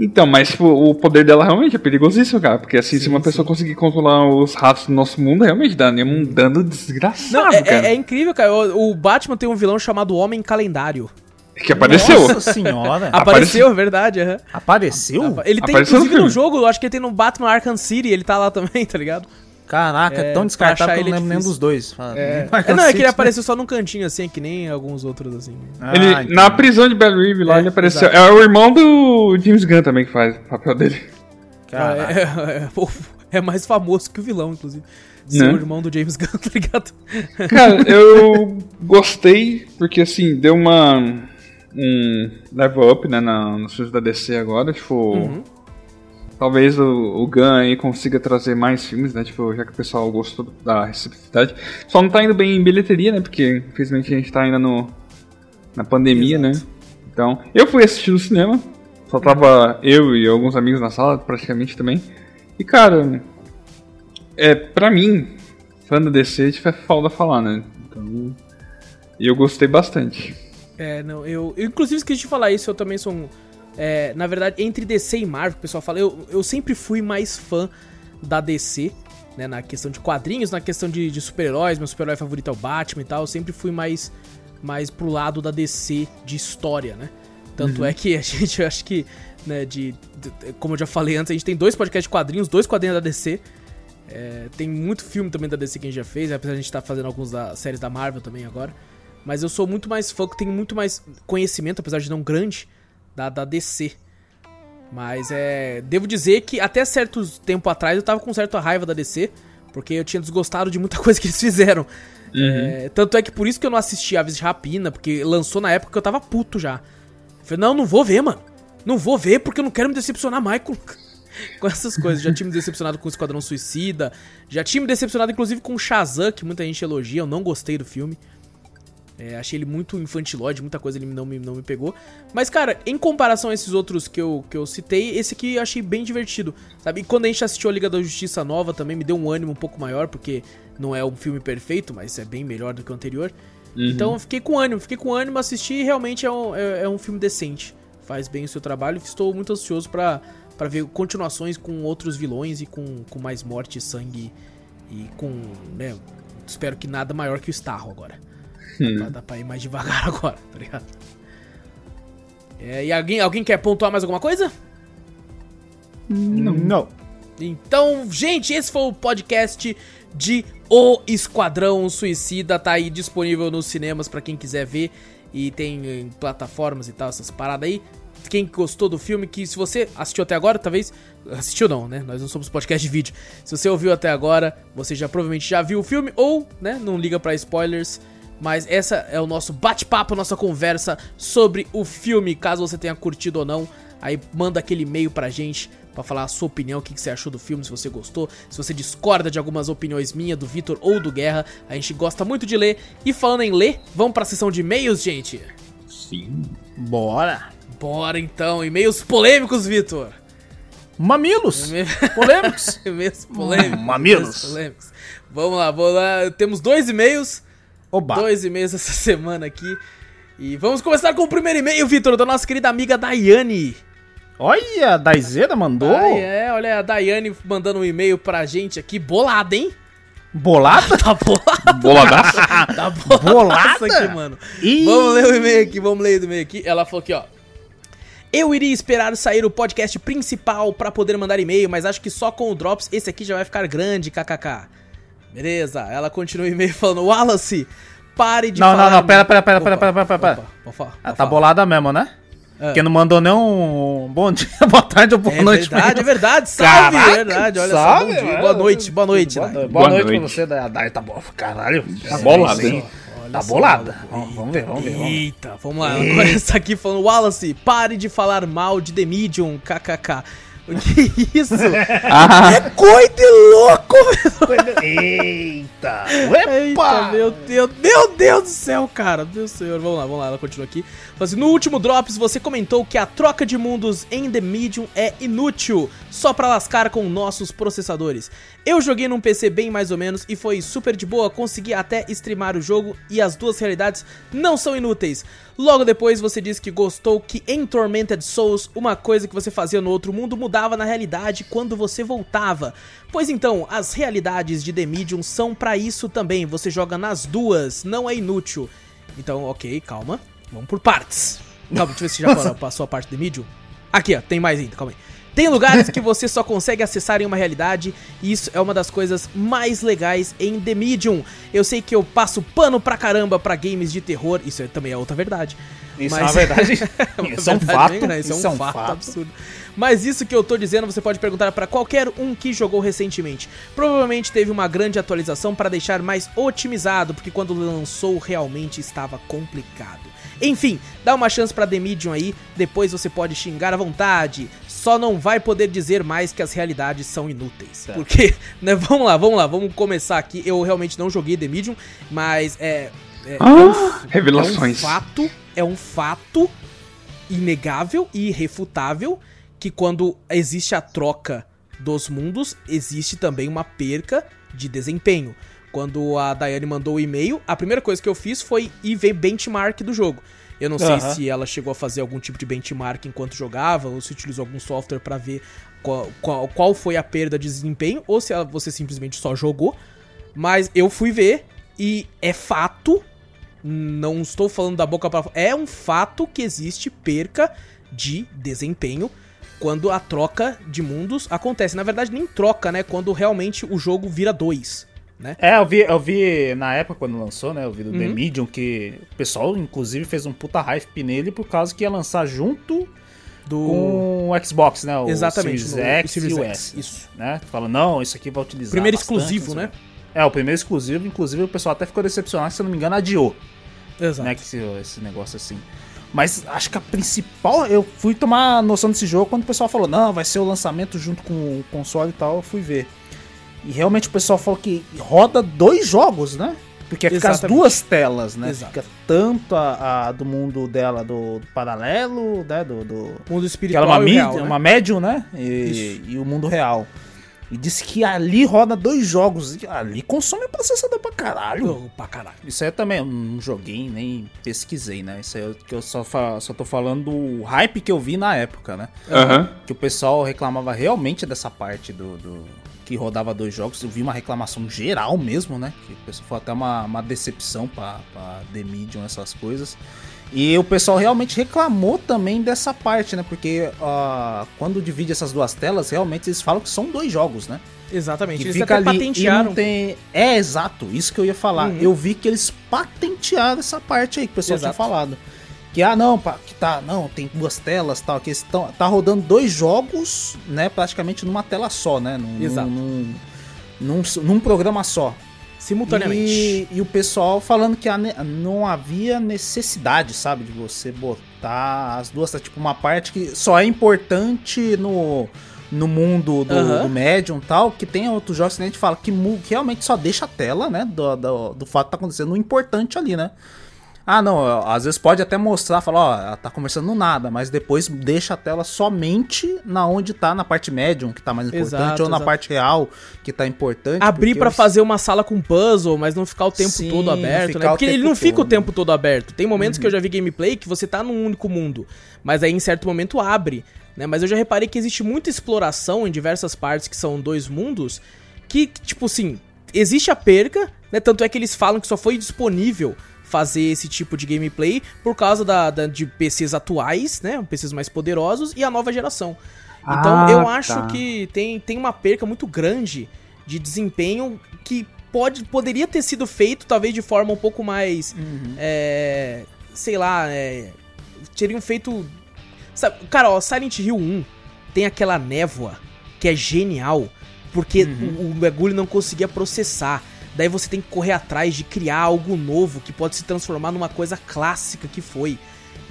Então, mas tipo, o poder dela realmente é perigosíssimo, cara. Porque assim, sim, se uma sim. pessoa conseguir controlar os ratos do nosso mundo, realmente dá um dano desgraçado. Não, é, cara. É, é incrível, cara. O, o Batman tem um vilão chamado Homem Calendário. Que apareceu. Nossa senhora. Apareceu, é verdade. Uhum. Apareceu? Ele tem, apareceu inclusive, no, no jogo. Eu acho que ele tem no Batman Arkham City. Ele tá lá também, tá ligado? Caraca, é tão descartável que eu não lembro é nem dos dois. É. É, não, é que ele apareceu só num cantinho assim, que nem alguns outros assim. Ah, ele, então. Na prisão de Bellevue lá é, ele apareceu. Exato. É o irmão do James Gunn também que faz o papel dele. Caraca. É, é, é mais famoso que o vilão, inclusive. Ser o irmão do James Gunn, tá ligado? Cara, eu gostei, porque assim, deu uma um level up, né, na, nos filmes da D C agora, tipo... Uhum. Talvez o, o Gunn aí consiga trazer mais filmes, né? Tipo, já que o pessoal gostou da receptividade. Só não tá indo bem em bilheteria, né? Porque, infelizmente, a gente tá ainda no, na pandemia, exato. Né? Então, eu fui assistir no cinema. Só tava eu e alguns amigos na sala, praticamente, também. E, cara, é, pra mim, fã da D C, tipo, é falta falar, né? Então, eu gostei bastante. É, não, eu... eu inclusive, esqueci de falar isso, eu também sou um... É, na verdade, entre D C e Marvel, o pessoal fala, eu, eu sempre fui mais fã da D C, né, na questão de quadrinhos, na questão de, de super-heróis, meu super-herói favorito é o Batman e tal, eu sempre fui mais, mais pro lado da D C de história, né, tanto uhum. é que a gente, eu acho que, né, de, de, como eu já falei antes, a gente tem dois podcasts de quadrinhos, dois quadrinhos da D C, é, tem muito filme também da D C que a gente já fez, apesar de a gente estar tá fazendo alguns da séries da Marvel também agora, mas eu sou muito mais fã, que tenho muito mais conhecimento, apesar de não grande, Da, da D C. Mas é... Devo dizer que até certo tempo atrás eu tava com certa raiva da D C, porque eu tinha desgostado de muita coisa que eles fizeram. Uhum. É, tanto é que por isso que eu não assisti Aves de Rapina, porque lançou na época que eu tava puto já. Eu falei, não, não vou ver, mano. Não vou ver porque eu não quero me decepcionar mais com, com essas coisas. Já tinha me decepcionado com o Esquadrão Suicida. Já tinha me decepcionado, inclusive, com o Shazam, que muita gente elogia. Eu não gostei do filme. É, achei ele muito infantilóide, muita coisa ele não me, não me pegou. Mas, cara, em comparação a esses outros que eu, que eu citei, esse aqui eu achei bem divertido, sabe? E quando a gente assistiu a Liga da Justiça nova também, me deu um ânimo um pouco maior, porque não é um filme perfeito, mas é bem melhor do que o anterior. Uhum. Então eu fiquei com ânimo, fiquei com ânimo, assisti e realmente é um, é, é um filme decente. Faz bem o seu trabalho e estou muito ansioso pra, pra ver continuações com outros vilões e com, com mais morte, sangue e com, né, espero que nada maior que o Starro agora. Dá pra, dá pra ir mais devagar agora, tá ligado? É, e alguém, alguém quer pontuar mais alguma coisa? Não. Não. Então, gente, esse foi o podcast de O Esquadrão Suicida. Tá aí disponível nos cinemas pra quem quiser ver. E tem em plataformas e tal, essas paradas aí. Quem gostou do filme, que se você assistiu até agora, talvez... Assistiu não, né? Nós não somos podcast de vídeo. Se você ouviu até agora, você já provavelmente já viu o filme. Ou, né, não liga pra spoilers... Mas essa é o nosso bate-papo, nossa conversa sobre o filme. Caso você tenha curtido ou não, aí manda aquele e-mail pra gente pra falar a sua opinião, o que você achou do filme, se você gostou, se você discorda de algumas opiniões minha, do Vitor ou do Guerra. A gente gosta muito de ler. E falando em ler, vamos pra sessão de e-mails, gente? Sim. Bora. Bora então, e-mails polêmicos, Vitor. Mamilos. Polêmicos. E-mails polêmicos. Mamilos. Polêmicos. Vamos lá, vamos lá. Temos dois e-mails. Oba. Dois e-mails essa semana aqui. E vamos começar com o primeiro e-mail, Vitor, da nossa querida amiga Daiane. Olha, a Daizeda mandou. Ah, é, olha a Daiane mandando um e-mail pra gente aqui, bolada, hein? Bolada? Tá bolada. Boladaça? Tá boladaça aqui, mano. Ih. Vamos ler o e-mail aqui, vamos ler o e-mail aqui. Ela falou aqui, ó. Eu iria esperar sair o podcast principal pra poder mandar e-mail, mas acho que só com o Drops esse aqui já vai ficar grande, kkk. Beleza, ela continua o e-mail falando, Wallace, pare de não, falar. Não, não, não, pera, pera, pera, opa, pera, pera, pera, pera. Opa, opa, opa, ah, tá falar. Bolada mesmo, né? É. Porque não mandou nem um bom dia, boa tarde ou boa é noite. Verdade, é verdade, salve, é verdade, olha salve, só, bom dia, boa noite, boa noite. Boa, boa, boa noite pra você, Dai, tá bom, caralho, tá bolada, hein? Tá bolada. Vamos, vamos ver, vamos ver. Vamos. Eita, vamos lá. Agora essa aqui falando, Wallace, pare de falar mal de The Medium, kkk. O que é isso? Ah. É coisa de louco, meu. Eita. Eita, meu Deus. Meu Deus do céu, cara. Meu Senhor. Vamos lá, vamos lá. Ela continua aqui. Assim, no último Drops, você comentou que a troca de mundos em The Medium é inútil, só pra lascar com nossos processadores. Eu joguei num P C bem mais ou menos e foi super de boa, consegui até streamar o jogo e as duas realidades não são inúteis. Logo depois você disse que gostou que em Tormented Souls, uma coisa que você fazia no outro mundo mudava na realidade quando você voltava. Pois então, as realidades de The Medium são pra isso também, você joga nas duas, não é inútil. Então, ok, calma, vamos por partes. Calma, deixa eu ver se já parou, passou a parte The Medium. Aqui, ó, tem mais ainda, calma aí. Tem lugares que você só consegue acessar em uma realidade, e isso é uma das coisas mais legais em The Medium. Eu sei que eu passo pano pra caramba pra games de terror, isso é, também é outra verdade. Isso mas... é uma verdade, isso é um fato, né? isso, isso é um fato, fato absurdo. Mas isso que eu tô dizendo você pode perguntar pra qualquer um que jogou recentemente. Provavelmente teve uma grande atualização pra deixar mais otimizado, porque quando lançou realmente estava complicado. Enfim, dá uma chance pra The Medium aí, depois você pode xingar à vontade. Só não vai poder dizer mais que as realidades são inúteis. Tá. Porque, né, vamos lá, vamos lá, vamos começar aqui. Eu realmente não joguei The Medium, mas é... é, ah, é um, revelações. É um fato, é um fato inegável e irrefutável que quando existe a troca dos mundos, existe também uma perca de desempenho. Quando a Daiane mandou o e-mail, a primeira coisa que eu fiz foi ir ver benchmark do jogo. Eu não sei uhum. se ela chegou a fazer algum tipo de benchmark enquanto jogava, ou se utilizou algum software pra ver qual, qual, qual foi a perda de desempenho, ou se ela, você simplesmente só jogou. Mas eu fui ver e é fato, não estou falando da boca pra fora, é um fato que existe perca de desempenho quando a troca de mundos acontece. Na verdade, nem troca, né? Quando realmente o jogo vira dois, né? É, eu vi, eu vi na época quando lançou, né? Eu vi do uhum. The Medium, que o pessoal, inclusive, fez um puta hype nele por causa que ia lançar junto do... com o Xbox, né? O Exatamente, Series X o Series e o S. Isso. Né? Fala, não, isso aqui vai utilizar primeiro bastante, exclusivo, né? É, o primeiro exclusivo. Inclusive, o pessoal até ficou decepcionado, se eu não me engano, adiou. Exato. Né? Que esse, esse negócio assim... Mas acho que a principal... Eu fui tomar noção desse jogo quando o pessoal falou... Não, vai ser o lançamento junto com o console e tal. Eu fui ver. E realmente o pessoal falou que roda dois jogos, né? Porque fica as duas telas, né? Exato. Fica tanto a, a do mundo dela, do, do paralelo, né? Do, do mundo espiritual uma, e mídia, real, né? Uma médium, né? E, e o mundo real. E disse que ali roda dois jogos. E ali consome o processador pra caralho. Pra caralho. Isso aí eu também não joguei, nem pesquisei, né? Isso aí eu, que eu só, fa- só tô falando do hype que eu vi na época, né? Uhum. Que o pessoal reclamava realmente dessa parte do, do... que rodava dois jogos. Eu vi uma reclamação geral mesmo, né? Que o pessoal foi até uma, uma decepção pra, pra The Medium, essas coisas. E o pessoal realmente reclamou também dessa parte, né? Porque uh, quando divide essas duas telas, realmente eles falam que são dois jogos, né? Exatamente. Que eles fica até ali patentearam. E não tem... É, exato. Isso que eu ia falar. Uhum. Eu vi que eles patentearam essa parte aí que o pessoal exato. Tinha falado. Que, ah, não, que tá, não, tem duas telas e tal. Que eles tão, tá rodando dois jogos, né? Praticamente numa tela só, né? Num, exato. Num, num, num, num programa só. Simultaneamente. E, e o pessoal falando que a, não havia necessidade, sabe? De você botar as duas, tá? Tipo, uma parte que só é importante no, no mundo do, uhum. do Medium e tal, que tem outros jogos que a gente fala que, que realmente só deixa a tela, né? Do, do, do fato que tá acontecendo o importante ali, né? Ah, não, às vezes pode até mostrar, falar, ó, ela tá conversando no nada, mas depois deixa a tela somente na onde tá, na parte médium, que tá mais importante, exato, ou na exato. Parte real, que tá importante. Abrir pra eu... fazer uma sala com puzzle, mas não ficar o tempo sim, todo aberto, né? Porque ele não todo. Fica o tempo todo aberto. Tem momentos uhum. que eu já vi gameplay que você tá num único mundo, mas aí em certo momento abre, né? Mas eu já reparei que existe muita exploração em diversas partes que são dois mundos, que, tipo assim, existe a perca, né? Tanto é que eles falam que só foi disponível... fazer esse tipo de gameplay por causa da, da, de P Cs atuais, né? P Cs mais poderosos e a nova geração. Então ah, eu acho tá. que tem, tem uma perca muito grande de desempenho que pode, poderia ter sido feito, talvez de forma um pouco mais, uhum. é, sei lá, é, teriam feito... Sabe, cara, ó, Silent Hill um tem aquela névoa que é genial, porque uhum. o, o bagulho não conseguia processar. Daí você tem que correr atrás de criar algo novo que pode se transformar numa coisa clássica que foi.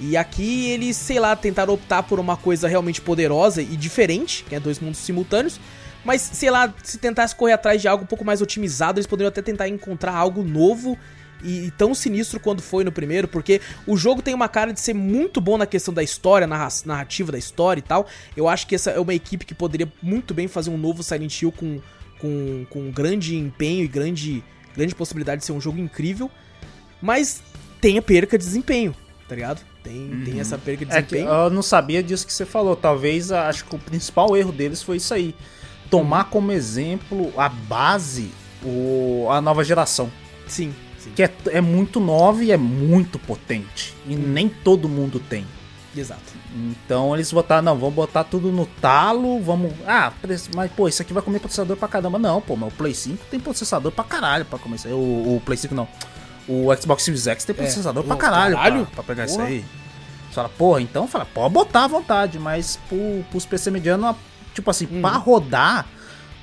E aqui eles, sei lá, tentaram optar por uma coisa realmente poderosa e diferente, que é dois mundos simultâneos. Mas, sei lá, se tentasse correr atrás de algo um pouco mais otimizado, eles poderiam até tentar encontrar algo novo e, e tão sinistro quanto foi no primeiro, porque o jogo tem uma cara de ser muito bom na questão da história, na narrativa da história e tal. Eu acho que essa é uma equipe que poderia muito bem fazer um novo Silent Hill com... Com, com grande empenho e grande, grande possibilidade de ser um jogo incrível, mas tem a perca de desempenho, tá ligado? Tem, uhum. tem essa perca de desempenho. É que eu não sabia disso que você falou, talvez, acho que o principal erro deles foi isso aí, tomar como exemplo a base, o, a nova geração. Sim. sim. Que é, é muito nova e é muito potente, e uhum. nem todo mundo tem. Exato. Então eles botaram, não, vamos botar tudo no talo, vamos... Ah, mas pô, isso aqui vai comer processador pra caramba. Não, pô, mas o Play cinco tem processador pra caralho pra começar. O, o Play cinco não. O Xbox Series X tem processador é, pra caralho, caralho? Pra, pra pegar porra. Isso aí. Você fala, porra, então fala, pode botar à vontade, mas pro, pros P C mediano, tipo assim, hum. pra rodar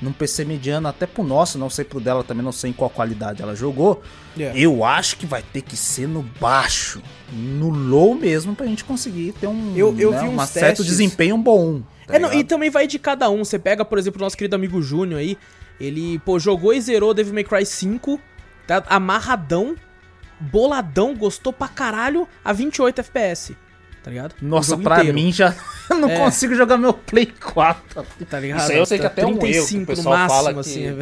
num P C mediano, até pro nosso, não sei pro dela também, não sei em qual qualidade ela jogou, yeah. eu acho que vai ter que ser no baixo, no low mesmo, pra gente conseguir ter um, eu, eu né, vi um certo desempenho bom. Tá é, não, e também vai de cada um, você pega, por exemplo, o nosso querido amigo Júnior aí, ele, pô, jogou e zerou Devil May Cry cinco, tá amarradão, boladão, gostou pra caralho, a vinte e oito F P S. Tá ligado? Nossa, pra inteiro. Mim já não é. Consigo jogar meu Play quatro. Tá ligado? Isso aí eu sei que até um erro que o pessoal máximo, fala que assim,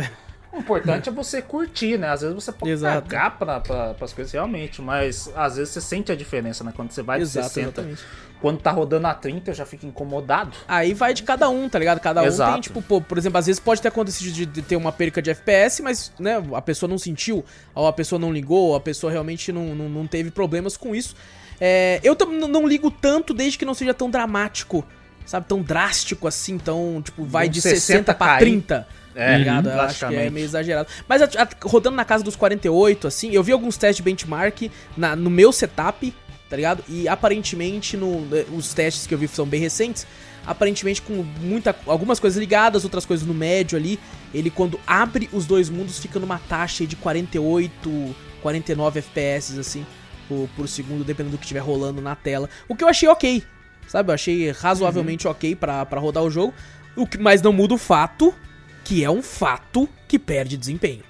o importante é você curtir, né? Às vezes você pode Exato. Cagar pra, pra, pras coisas realmente, mas às vezes você sente a diferença, né? Quando você vai de Exato, sessenta, exatamente. Quando tá rodando a trinta eu já fico incomodado. Aí vai de cada um, tá ligado? Cada Exato. Um tem, tipo, pô, por exemplo, às vezes pode ter acontecido de, de ter uma perca de F P S, mas, né, a pessoa não sentiu, ou a pessoa não ligou, ou a pessoa realmente não, não, não teve problemas com isso. É, eu também não ligo tanto desde que não seja tão dramático, sabe? Tão drástico assim, tão, tipo, vai um de sessenta pra trinta, é, tá ligado? Eu acho que é meio exagerado. Mas a, a, rodando na casa dos quarenta e oito, assim, eu vi alguns testes de benchmark na, no meu setup, tá ligado? E aparentemente, no, os testes que eu vi são bem recentes, aparentemente com muita, algumas coisas ligadas, outras coisas no médio ali, ele quando abre os dois mundos fica numa taxa de quarenta e oito, quarenta e nove F P S, assim. Por, por segundo, dependendo do que estiver rolando na tela. O que eu achei ok, sabe? Eu achei razoavelmente uhum. ok pra, pra rodar o jogo. O que, mas não muda o fato, que é um fato que perde desempenho.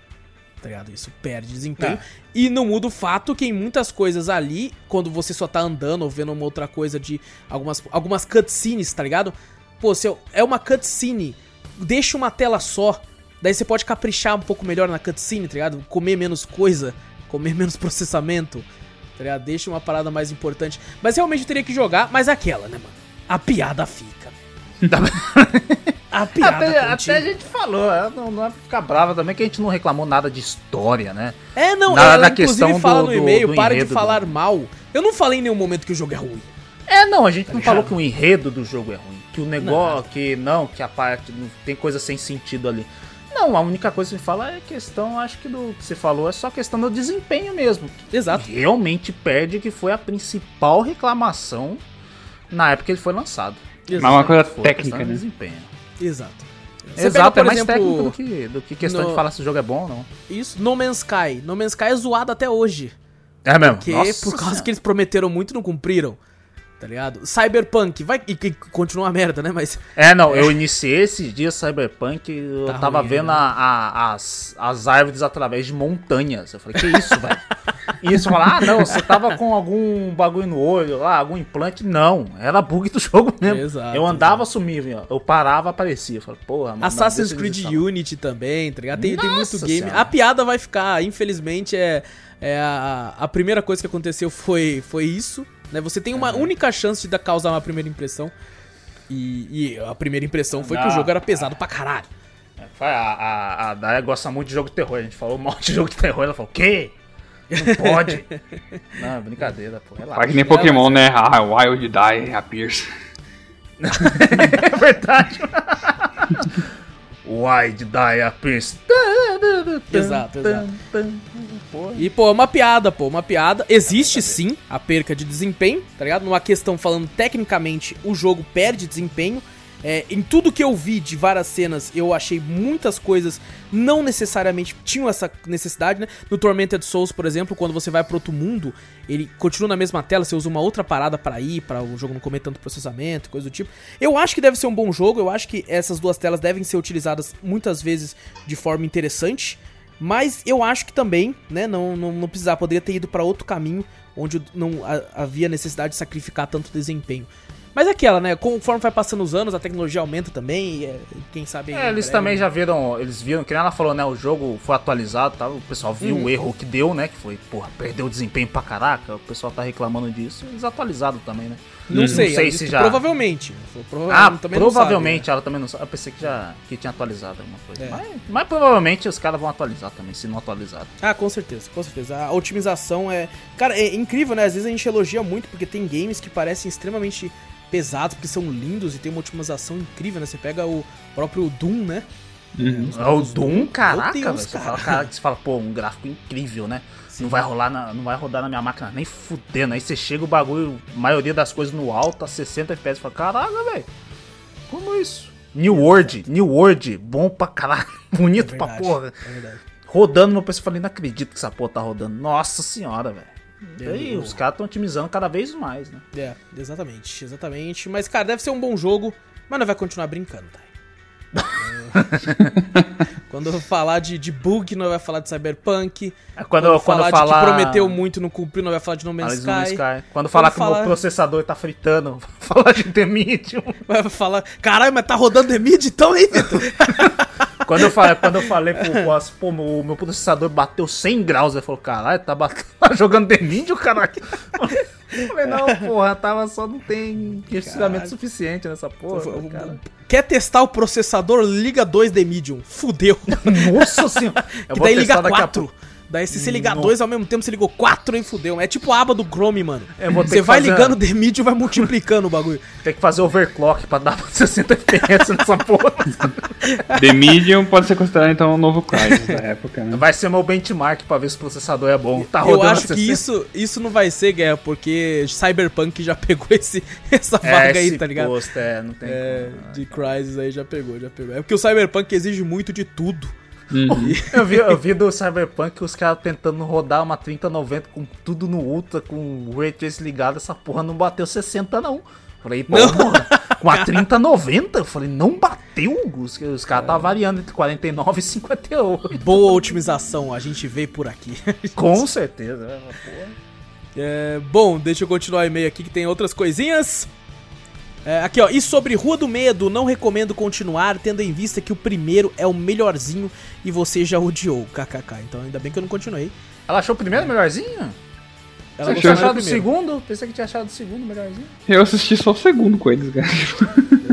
Tá ligado? Isso perde desempenho. É. E não muda o fato que em muitas coisas ali, quando você só tá andando ou vendo uma outra coisa de algumas, algumas cutscenes, tá ligado? Pô, se eu, é uma cutscene, deixa uma tela só, daí você pode caprichar um pouco melhor na cutscene, tá ligado? Comer menos coisa, comer menos processamento... Deixa uma parada mais importante. Mas realmente eu teria que jogar, mas aquela, né, mano? A piada fica. A piada até, até a gente falou, não, não é pra ficar brava também, que a gente não reclamou nada de história, né? É, não, nada ela da inclusive fala do, no e-mail, do, do para de falar do... mal. Eu não falei em nenhum momento que o jogo é ruim. É, não, a gente tá não ligado? Falou que o enredo do jogo é ruim. Que o negócio, não. que não, que a parte, não, tem coisa sem sentido ali. Não, a única coisa que você fala é questão, acho que do que você falou, é só questão do desempenho mesmo. Exato. Realmente perde, que foi a principal reclamação na época que ele foi lançado. Exato. Mas uma coisa foi técnica, né? De desempenho. Exato. Você Exato, pega, é mais exemplo, técnico do que, do que questão no... de falar se o jogo é bom ou não. Isso, No Man's Sky. No Man's Sky é zoado até hoje. É mesmo? Porque Nossa por causa senhora. Que eles prometeram muito e não cumpriram. Tá ligado? Cyberpunk, vai. E, e continua a merda, né? Mas. É, não, eu iniciei esses dias Cyberpunk, eu tá tava ruim, vendo né? a, a, as, as árvores através de montanhas. Eu falei, que isso, velho? E eles falaram, ah, não, você tava com algum bagulho no olho, lá, algum implante. Não, era bug do jogo mesmo. Exato, eu andava, exato. Sumia, eu parava, aparecia. Eu falei, porra, mano. Assassin's Creed Unity também, tá ligado? Tem, tem muito game. Senhora. A piada vai ficar, infelizmente, é. é a, a primeira coisa que aconteceu foi, foi isso. Você tem uma uhum. única chance de causar uma primeira impressão. E, e a primeira impressão foi não, que o jogo era pesado pra caralho. A, a, a Daya gosta muito de jogo de terror. A gente falou mal de jogo de terror. Ela falou, o quê? Não pode. Não, brincadeira, pô. Relaxa. Faz que nem Pokémon, né? Ah, Wild Die Appears. É verdade. Wild Die Appears. Exato, exato. E, pô, é uma piada, pô, uma piada. Existe sim a perca de desempenho, tá ligado? Numa questão falando tecnicamente, o jogo perde desempenho. É, em tudo que eu vi de várias cenas, eu achei muitas coisas não necessariamente tinham essa necessidade, né? No Tormented Souls, por exemplo, quando você vai pro outro mundo, ele continua na mesma tela, você usa uma outra parada pra ir, pra o jogo não comer tanto processamento, coisa do tipo. Eu acho que deve ser um bom jogo, eu acho que essas duas telas devem ser utilizadas muitas vezes de forma interessante, mas eu acho que também, né, não, não, não precisava, poderia ter ido pra outro caminho, onde não a, havia necessidade de sacrificar tanto desempenho. Mas é aquela, né? Conforme vai passando os anos, a tecnologia aumenta também, e quem sabe... É, eles também já viram, eles viram, que nem ela falou, né? O jogo foi atualizado, tá? O pessoal viu hum. o erro que deu, né? Que foi, porra, perdeu o desempenho pra caraca, o pessoal tá reclamando disso. Eles atualizaram também, né? Não, não sei, sei se já... Provavelmente. provavelmente ah, também provavelmente, não sabe, né? Ela também não sabe. Eu pensei que já que tinha atualizado alguma coisa. É. Mas, mas provavelmente os caras vão atualizar também, se não atualizar. Ah, com certeza, com certeza. A otimização é... Cara, é incrível, né? Às vezes a gente elogia muito, porque tem games que parecem extremamente... pesados, porque são lindos e tem uma otimização incrível, né? Você pega o próprio Doom, né? Uhum. É o Doom, caraca, Deus, velho. Você, cara. Fala, cara, você fala, pô, um gráfico incrível, né? Sim. Não vai rolar na, não vai rodar na minha máquina nem fudendo. Aí você chega o bagulho, a maioria das coisas no alto, a sessenta F P S, fala, caraca, velho, como é isso? New World, New World, bom pra caralho, bonito é verdade, pra porra. É verdade. Rodando no P C, eu falei, não acredito que essa porra tá rodando. Nossa senhora, velho. E aí, os caras estão otimizando cada vez mais, né? É, exatamente, exatamente. Mas, cara, deve ser um bom jogo, mas não vai continuar brincando, tá? Quando eu falar de, de bug, não vai falar de Cyberpunk. É, quando, quando eu falar, quando de falar... que prometeu muito, não cumpriu, não vai falar de No Man's Sky. No Sky. Quando, quando falar que falar... o processador tá fritando, vai falar de The Medium. Vai falar, caralho, mas tá rodando The Medium então, hein, Vitor? Quando eu falei, quando eu falei pô, as, pô, o meu processador bateu cem graus, ele falou, caralho, tá, bat... tá jogando The Medium, caralho. Eu falei, não, porra, tava só não tem investimento suficiente nessa porra, eu, cara. Eu, quer testar o processador? Liga dois The Medium. Fudeu. Nossa senhora. Eu que daí liga quatro. Daí se você ligar dois ao mesmo tempo, você ligou quatro, hein, fudeu. É tipo a aba do Chrome, mano. Você vai fazer... ligando o The Medium, vai multiplicando o bagulho. Tem que fazer overclock pra dar sessenta F P S nessa porra. The Medium pode ser considerado, então, um novo Crysis da época, né? Vai ser meu benchmark pra ver se o processador é bom. Tá rodando. Eu acho que isso, isso não vai ser, Guerra, porque Cyberpunk já pegou esse, essa vaga é, aí, tá ligado? Posto, é, não tem é, como, de Crysis aí já pegou, já pegou. É porque o Cyberpunk exige muito de tudo. Uhum. eu, vi, eu vi do Cyberpunk os caras tentando rodar uma trinta noventa com tudo no Ultra, com o Ray Trace ligado, essa porra não bateu sessenta não. Falei, pô, porra, com a trinta noventa, eu falei, não bateu. Os, os caras é. tá variando entre quarenta e nove e cinquenta e oito. Boa otimização, a gente vê por aqui. Com certeza. É, bom, deixa eu continuar o e-mail aqui que tem outras coisinhas. É, aqui ó, e sobre Rua do Medo, não recomendo continuar, tendo em vista que o primeiro é o melhorzinho e você já odiou, kkk. Então ainda bem que eu não continuei. Ela achou o primeiro melhorzinho? Ela você achou, achou o segundo? Pensei que tinha achado o segundo melhorzinho. Eu assisti só o segundo com eles, cara.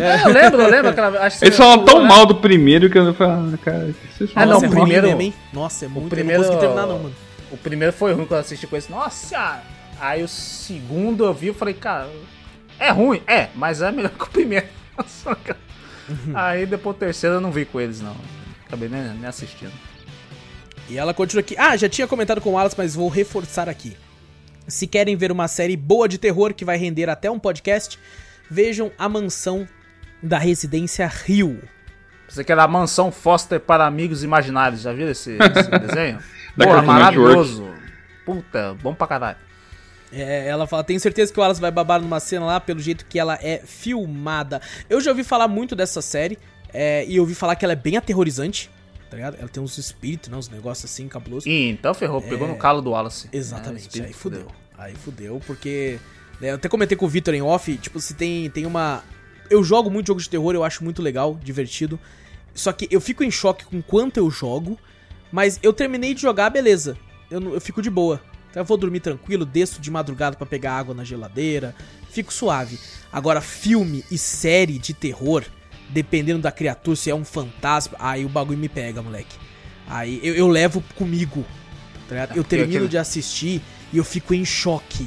É, eu lembro, eu lembro. Aquela, acho que eles falaram tão né? mal do primeiro que eu falei, cara... Isso ah, não, o primeiro... Mesmo, nossa, é muito... O primeiro... Eu não consegui terminar não, mano. O primeiro foi ruim quando eu assisti com eles. Nossa! Aí o segundo eu vi e falei, cara... É ruim, é, mas é melhor que o primeiro. Aí depois o terceiro eu não vi com eles, não. Acabei nem, nem assistindo. E ela continua aqui. Ah, já tinha comentado com o Wallace, mas vou reforçar aqui. Se querem ver uma série boa de terror que vai render até um podcast, vejam A Mansão da Residência Rio. Você quer a Mansão Foster para Amigos Imaginários? Já viu esse, esse desenho? Porra, maravilhoso. Puta, bom pra caralho. É, ela fala, tenho certeza que o Wallace vai babar numa cena lá pelo jeito que ela é filmada. Eu já ouvi falar muito dessa série, é, e eu ouvi falar que ela é bem aterrorizante, tá ligado? Ela tem uns espíritos, né, uns negócios assim, cabulosos. Ih, então ferrou, é... pegou no calo do Wallace. Exatamente, né? Aí fudeu. fudeu. Aí fudeu, porque... Né, eu até comentei com o Victor em off, tipo, se tem, tem uma... Eu jogo muito jogo de terror, eu acho muito legal, divertido. Só que eu fico em choque com quanto eu jogo, mas eu terminei de jogar, beleza. Eu, eu fico de boa. Eu vou dormir tranquilo, desço de madrugada pra pegar água na geladeira, fico suave. Agora, filme e série de terror, dependendo da criatura, se é um fantasma, aí o bagulho me pega, moleque. Aí eu, eu levo comigo, tá ligado? Eu termino de assistir e eu fico em choque.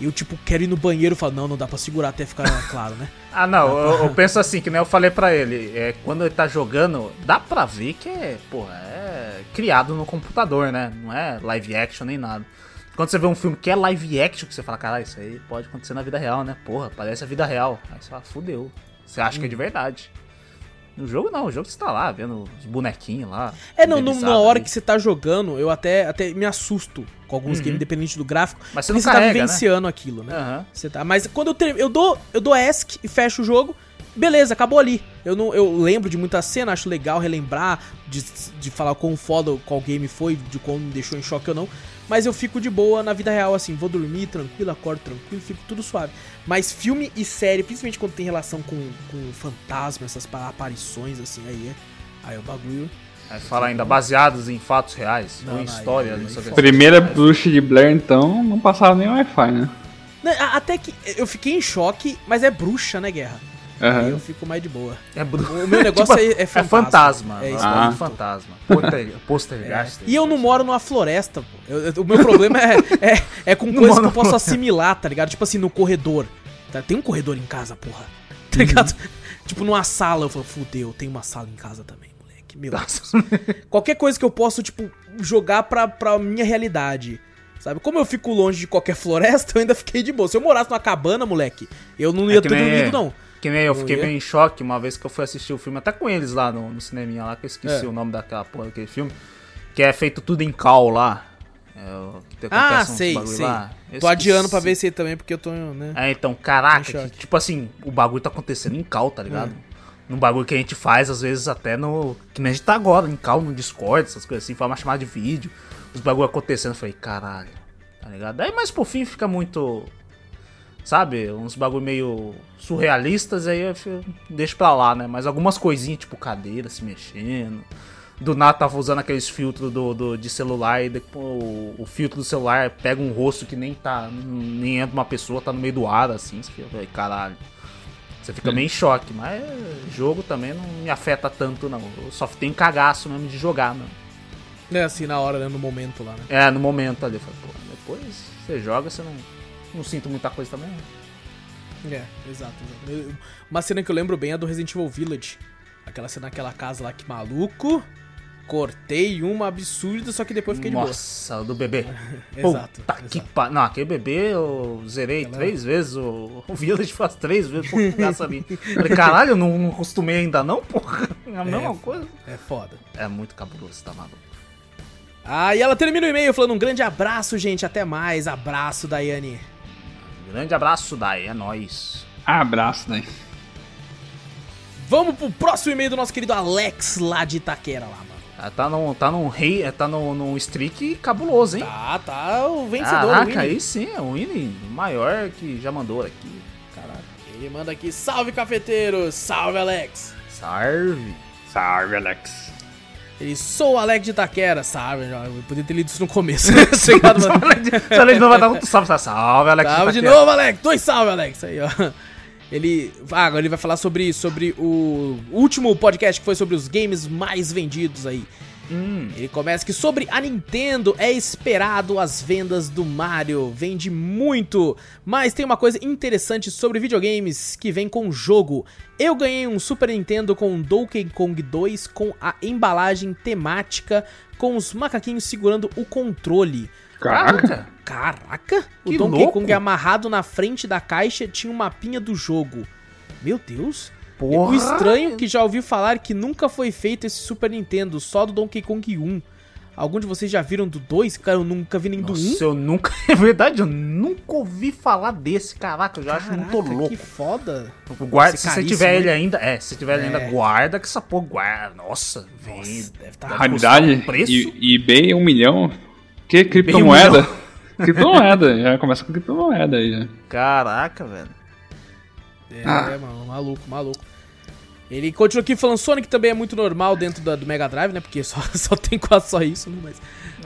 Eu, tipo, quero ir no banheiro e falo, não, não dá pra segurar até ficar claro, né? Ah, não, eu, eu penso assim, que nem eu falei pra ele, é, quando ele tá jogando, dá pra ver que é, porra, é... criado no computador, né? Não é live action nem nada. Quando você vê um filme que é live action, que você fala, caralho, isso aí pode acontecer na vida real, né? Porra, parece a vida real. Aí você fala, fudeu. Você acha hum. que é de verdade. No jogo não, o jogo você tá lá, vendo os bonequinhos lá. É, não, na hora ali. Que você tá jogando, eu até, até me assusto com alguns uhum. games, independente do gráfico. Mas você não carrega, você tá vivenciando né? aquilo, né? Uhum. Você tá, mas quando eu termino, eu dou, eu dou ESC e fecho o jogo, beleza, acabou ali. Eu, não, eu lembro de muita cena, acho legal relembrar, de, de falar quão foda qual game foi, de como me deixou em choque ou não. Mas eu fico de boa na vida real, assim, vou dormir tranquilo, acordo tranquilo, fico tudo suave. Mas filme e série, principalmente quando tem relação com, com fantasma, essas aparições, assim, aí é, aí é o bagulho. Aí fala ainda, baseados em fatos reais, não, ou em não, história. Aí, aí, aí, primeira bruxa de Blair, então, não passava nem o Wi-Fi, né? Não, até que eu fiquei em choque, mas é bruxa, né, Guerra? Uhum. Aí eu fico mais de boa. É bruxa. O meu negócio tipo, é, é fantasma. É fantasma. É ah. fantasma. Poster, postergast. É. E eu não moro numa floresta, pô. Eu, eu, o meu problema é, é, é com não coisas que eu posso assimilar, tá ligado? Tipo assim, no corredor. Tá? Tem um corredor em casa, porra. Tá ligado? Uhum. Tipo, numa sala. Eu falo, fudeu, tem uma sala em casa também, moleque. Meu Deus. Qualquer coisa que eu posso, tipo, jogar pra, pra minha realidade. Sabe? Como eu fico longe de qualquer floresta, eu ainda fiquei de boa. Se eu morasse numa cabana, moleque, eu não ia é ter nem... dormido, não. Que nem eu fiquei meio em choque uma vez que eu fui assistir o filme, até com eles lá no, no cineminha lá, que eu esqueci é. o nome daquela porra daquele filme, que é feito tudo em cal lá. É, que ah, sei, sei. Lá. Tô adiando pra ver se também, porque eu tô... Né? É, então, caraca, que, tipo assim, o bagulho tá acontecendo em cal, tá ligado? Hum. Num bagulho que a gente faz, às vezes, até no... Que nem a gente tá agora, em cal, no Discord, essas coisas assim, foi uma chamada de vídeo, os bagulho acontecendo, eu falei, caralho, tá ligado? Aí, mas por fim, fica muito... Sabe? Uns bagulho meio surrealistas, aí eu deixo pra lá, né? Mas algumas coisinhas, tipo cadeira se mexendo. Do nada tava usando aqueles filtros do, do, de celular e depois, o, o filtro do celular pega um rosto que nem tá. Nem entra uma pessoa, tá no meio do ar, assim. Você fica, caralho. Você fica meio em choque, mas jogo também não me afeta tanto, não. Eu só tenho cagaço mesmo de jogar, mano. É assim, na hora, né? No momento lá, né? É, no momento ali. Eu falo, pô, depois você joga, você não. Não sinto muita coisa também. É, exato, exato. Uma cena que eu lembro bem é do Resident Evil Village. Aquela cena naquela casa lá, que maluco. Cortei uma absurda, só que depois fiquei de boa. Nossa, do bebê. Exato. Puta exato. Que pa... Não, aquele bebê eu zerei Ela... três vezes. O... o Village faz três vezes. Porra, graça ali. Falei, caralho, eu não, não costumei ainda não, porra. É a mesma é, coisa. É foda. É muito cabuloso, tá maluco. Ah, e ela termina o e-mail falando um grande abraço, gente. Até mais. Abraço, Daiane. Grande abraço, Dai, é nóis. Abraço, Dai. Vamos pro próximo e-mail do nosso querido Alex, lá de Itaquera, lá, mano. Ah, tá num tá num rei, tá num, num streak cabuloso, hein? Tá, tá o vencedor, Caraca, o Winnie. Aí sim, é o Winnie, o maior que já mandou aqui. Caraca. Ele manda aqui, salve, cafeteiro, salve, Alex. Salve. Salve, Alex. Ele, sou o Alex de Itaquera, sabe? Eu podia ter lido isso no começo. Obrigado, mano. Se ele de novo vai dar um salve, salve, Alex. Salve de novo, Alex. Dois salve, Alex. Aí, ó. Ele, ah, agora ele vai falar sobre, sobre o último podcast que foi sobre os games mais vendidos aí. Hum. Ele começa que sobre a Nintendo é esperado as vendas do Mario. Vende muito, mas tem uma coisa interessante sobre videogames que vem com o jogo. Eu ganhei um Super Nintendo com Donkey Kong dois com a embalagem temática com os macaquinhos segurando o controle. Caraca! Caraca! O que Donkey louco. Kong amarrado na frente da caixa tinha um mapinha do jogo. Meu Deus! Porra. O estranho que já ouvi falar que nunca foi feito esse Super Nintendo, só do Donkey Kong um. Algum de vocês já viram do dois? Cara, eu nunca vi nem Nossa, do um. Nossa, eu nunca... É verdade, eu nunca ouvi falar desse, caraca. Eu já caraca, acho muito louco. Que foda. Guarda, se você tiver ele ainda... É, se você tiver é. ele ainda, guarda que essa porra... Guarda. Nossa, velho. Deve estar... Tá raridade, e, e bem um milhão. Que criptomoeda? Um criptomoeda, já começa com criptomoeda aí, já. Caraca, velho. É, ah. é, mano, maluco, maluco. Ele continua aqui falando, Sonic também é muito normal dentro da, do Mega Drive, né? Porque só, só tem quase só isso, né? Mas,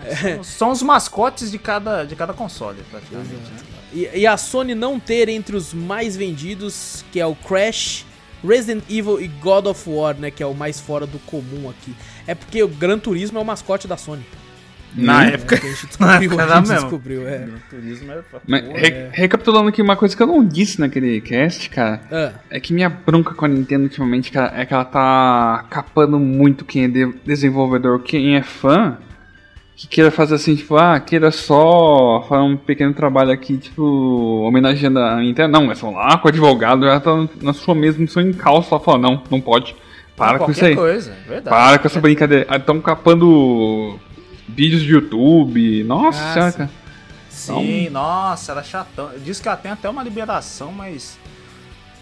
é, são, são os mascotes de cada, de cada console, praticamente. Né? E, e a Sony não ter entre os mais vendidos, que é o Crash, Resident Evil e God of War, né? Que é o mais fora do comum aqui. É porque o Gran Turismo é o mascote da Sony. Na é, época. Que a gente descobriu, a gente descobriu é. Turismo é mas, porra, re é. Recapitulando aqui, uma coisa que eu não disse naquele cast, cara, ah. é que minha bronca com a Nintendo ultimamente, cara, é que ela tá capando muito quem é de desenvolvedor, quem é fã, que queira fazer assim, tipo, ah, queira só fazer um pequeno trabalho aqui, tipo, homenageando a Nintendo. Não, mas vão lá com o advogado, ela tá na sua mesma, no seu encalço, ela fala, não, não pode. Para com isso aí. Coisa, verdade. Para com essa brincadeira. Estão capando vídeos de YouTube. Nossa, nossa. Cara. Sim, então... nossa, era chatão. Diz que ela tem até uma liberação, mas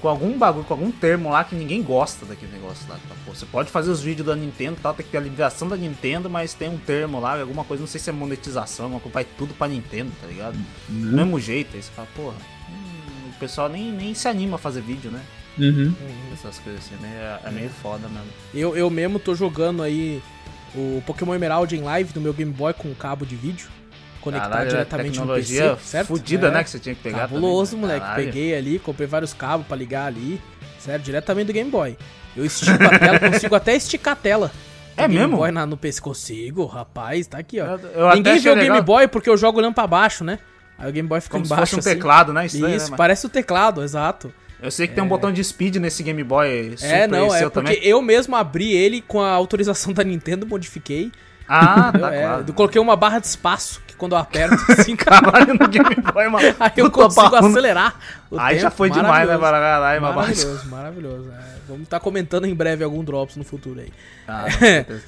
com algum bagulho, com algum termo lá que ninguém gosta daquele negócio lá. Tá? Pô, você pode fazer os vídeos da Nintendo e tal, tem que ter a liberação da Nintendo, mas tem um termo lá, alguma coisa, não sei se é monetização, vai tudo pra Nintendo, tá ligado? Uhum. Do mesmo jeito. Aí você fala, porra, hum, o pessoal nem, nem se anima a fazer vídeo, né? Uhum. Essas coisas assim, né? É meio foda mesmo. Eu, eu mesmo tô jogando aí o Pokémon Emerald em live no meu Game Boy com o cabo de vídeo conectado caralho, diretamente no P C, certo? Fudida, é, né? Que você tinha que pegar. Cabuloso, também, né? Moleque. Caralho. Peguei ali, comprei vários cabos pra ligar ali, certo? Diretamente do Game Boy. Eu estico a tela, consigo até esticar a tela. É Game mesmo? Boy na, no P C, consigo, rapaz, tá aqui, ó. Eu, eu ninguém vê o legal. Game Boy porque eu jogo olhando pra baixo, né? Aí o Game Boy fica como embaixo. Como se fosse um assim. Teclado, né? Isso, Isso aí, né, mas... parece o teclado, exato. Eu sei que é. Tem um botão de speed nesse Game Boy Super. É, não, é porque também. Eu mesmo abri ele com a autorização da Nintendo, modifiquei. Ah, eu, tá é, claro. Eu coloquei uma barra de espaço, que quando eu aperto, assim, caralho, no Game Boy, mano. Aí eu consigo barra. Acelerar o aí tempo. Já foi demais, né, Baralho? Maravilhoso, maravilhoso. É, vamos estar tá comentando em breve algum Drops no futuro aí. Ah, com certeza.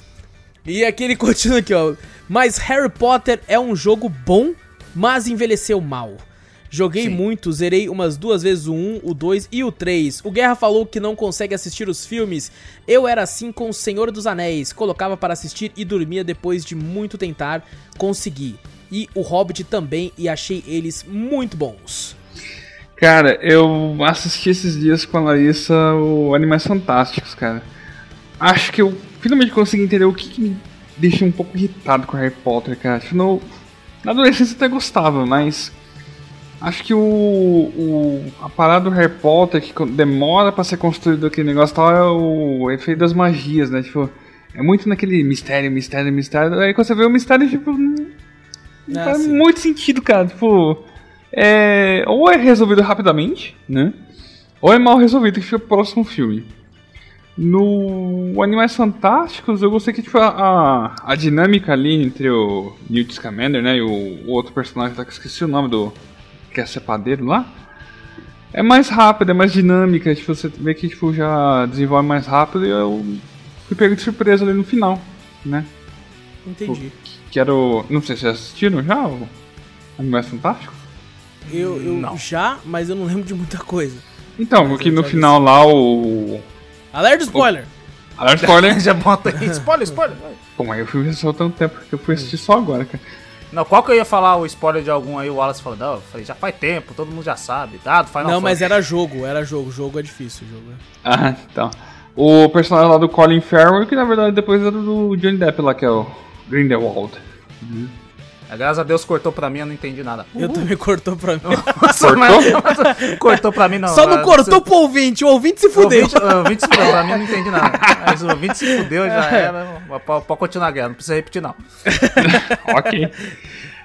E aqui ele continua aqui, ó. Mas Harry Potter é um jogo bom, mas envelheceu mal. Joguei Sim. muito, zerei umas duas vezes o um, o dois e o três. O Guerra falou que não consegue assistir os filmes. Eu era assim com O Senhor dos Anéis. Colocava para assistir e dormia depois de muito tentar. Consegui. E o Hobbit também, e achei eles muito bons. Cara, eu assisti esses dias com a Larissa o Animais Fantásticos, cara. Acho que eu finalmente consegui entender o que, que me deixou um pouco irritado com Harry Potter, cara. Acho que no... na adolescência eu até gostava, mas... acho que o, o, a parada do Harry Potter, que demora pra ser construído aquele negócio tal, é o efeito das magias, né? Tipo, é muito naquele mistério, mistério, mistério. Aí quando você vê o mistério, tipo, não, não faz muito sentido, cara. Tipo, é, ou é resolvido rapidamente, né? Ou é mal resolvido, que fica pro próximo filme. No Animais Fantásticos, eu gostei que tipo, a, a dinâmica ali entre o Newt Scamander, né? E o, o outro personagem, tá, que eu esqueci o nome do... que é ser padeiro lá, é mais rápido, é mais dinâmica, tipo, você vê que tipo, já desenvolve mais rápido, e eu fui pego de surpresa ali no final, né? Entendi. Que era o... não sei se vocês assistiram já o Animais Fantásticos? Eu, eu não. já, mas eu não lembro de muita coisa. Então, porque no final vi. Lá o... alerta spoiler! O... alerta spoiler! Já bota aí, spoiler, spoiler! Pô, mas eu fui só tanto tempo que eu fui assistir só agora, cara. Não, qual que eu ia falar o spoiler de algum aí, o Wallace falou, não, eu falei, já faz tempo, todo mundo já sabe, dado, Final Não, Flash. Mas era jogo, era jogo, jogo é difícil, jogo é... Ah, então. O personagem lá do Colin Farrell, que na verdade depois era do Johnny Depp lá, que é o Grindelwald. Uhum. Graças a Deus cortou pra mim, eu não entendi nada. Eu uhum. também cortou pra mim. Cortou? Mas, cortou pra mim, não. Só não mas, cortou se... pro ouvinte, o ouvinte se fudeu. O ouvinte, o ouvinte se fudeu, pra mim eu não entendi nada. Mas o ouvinte se fudeu, já era. Pode continuar a guerra, não precisa repetir, não. Ok.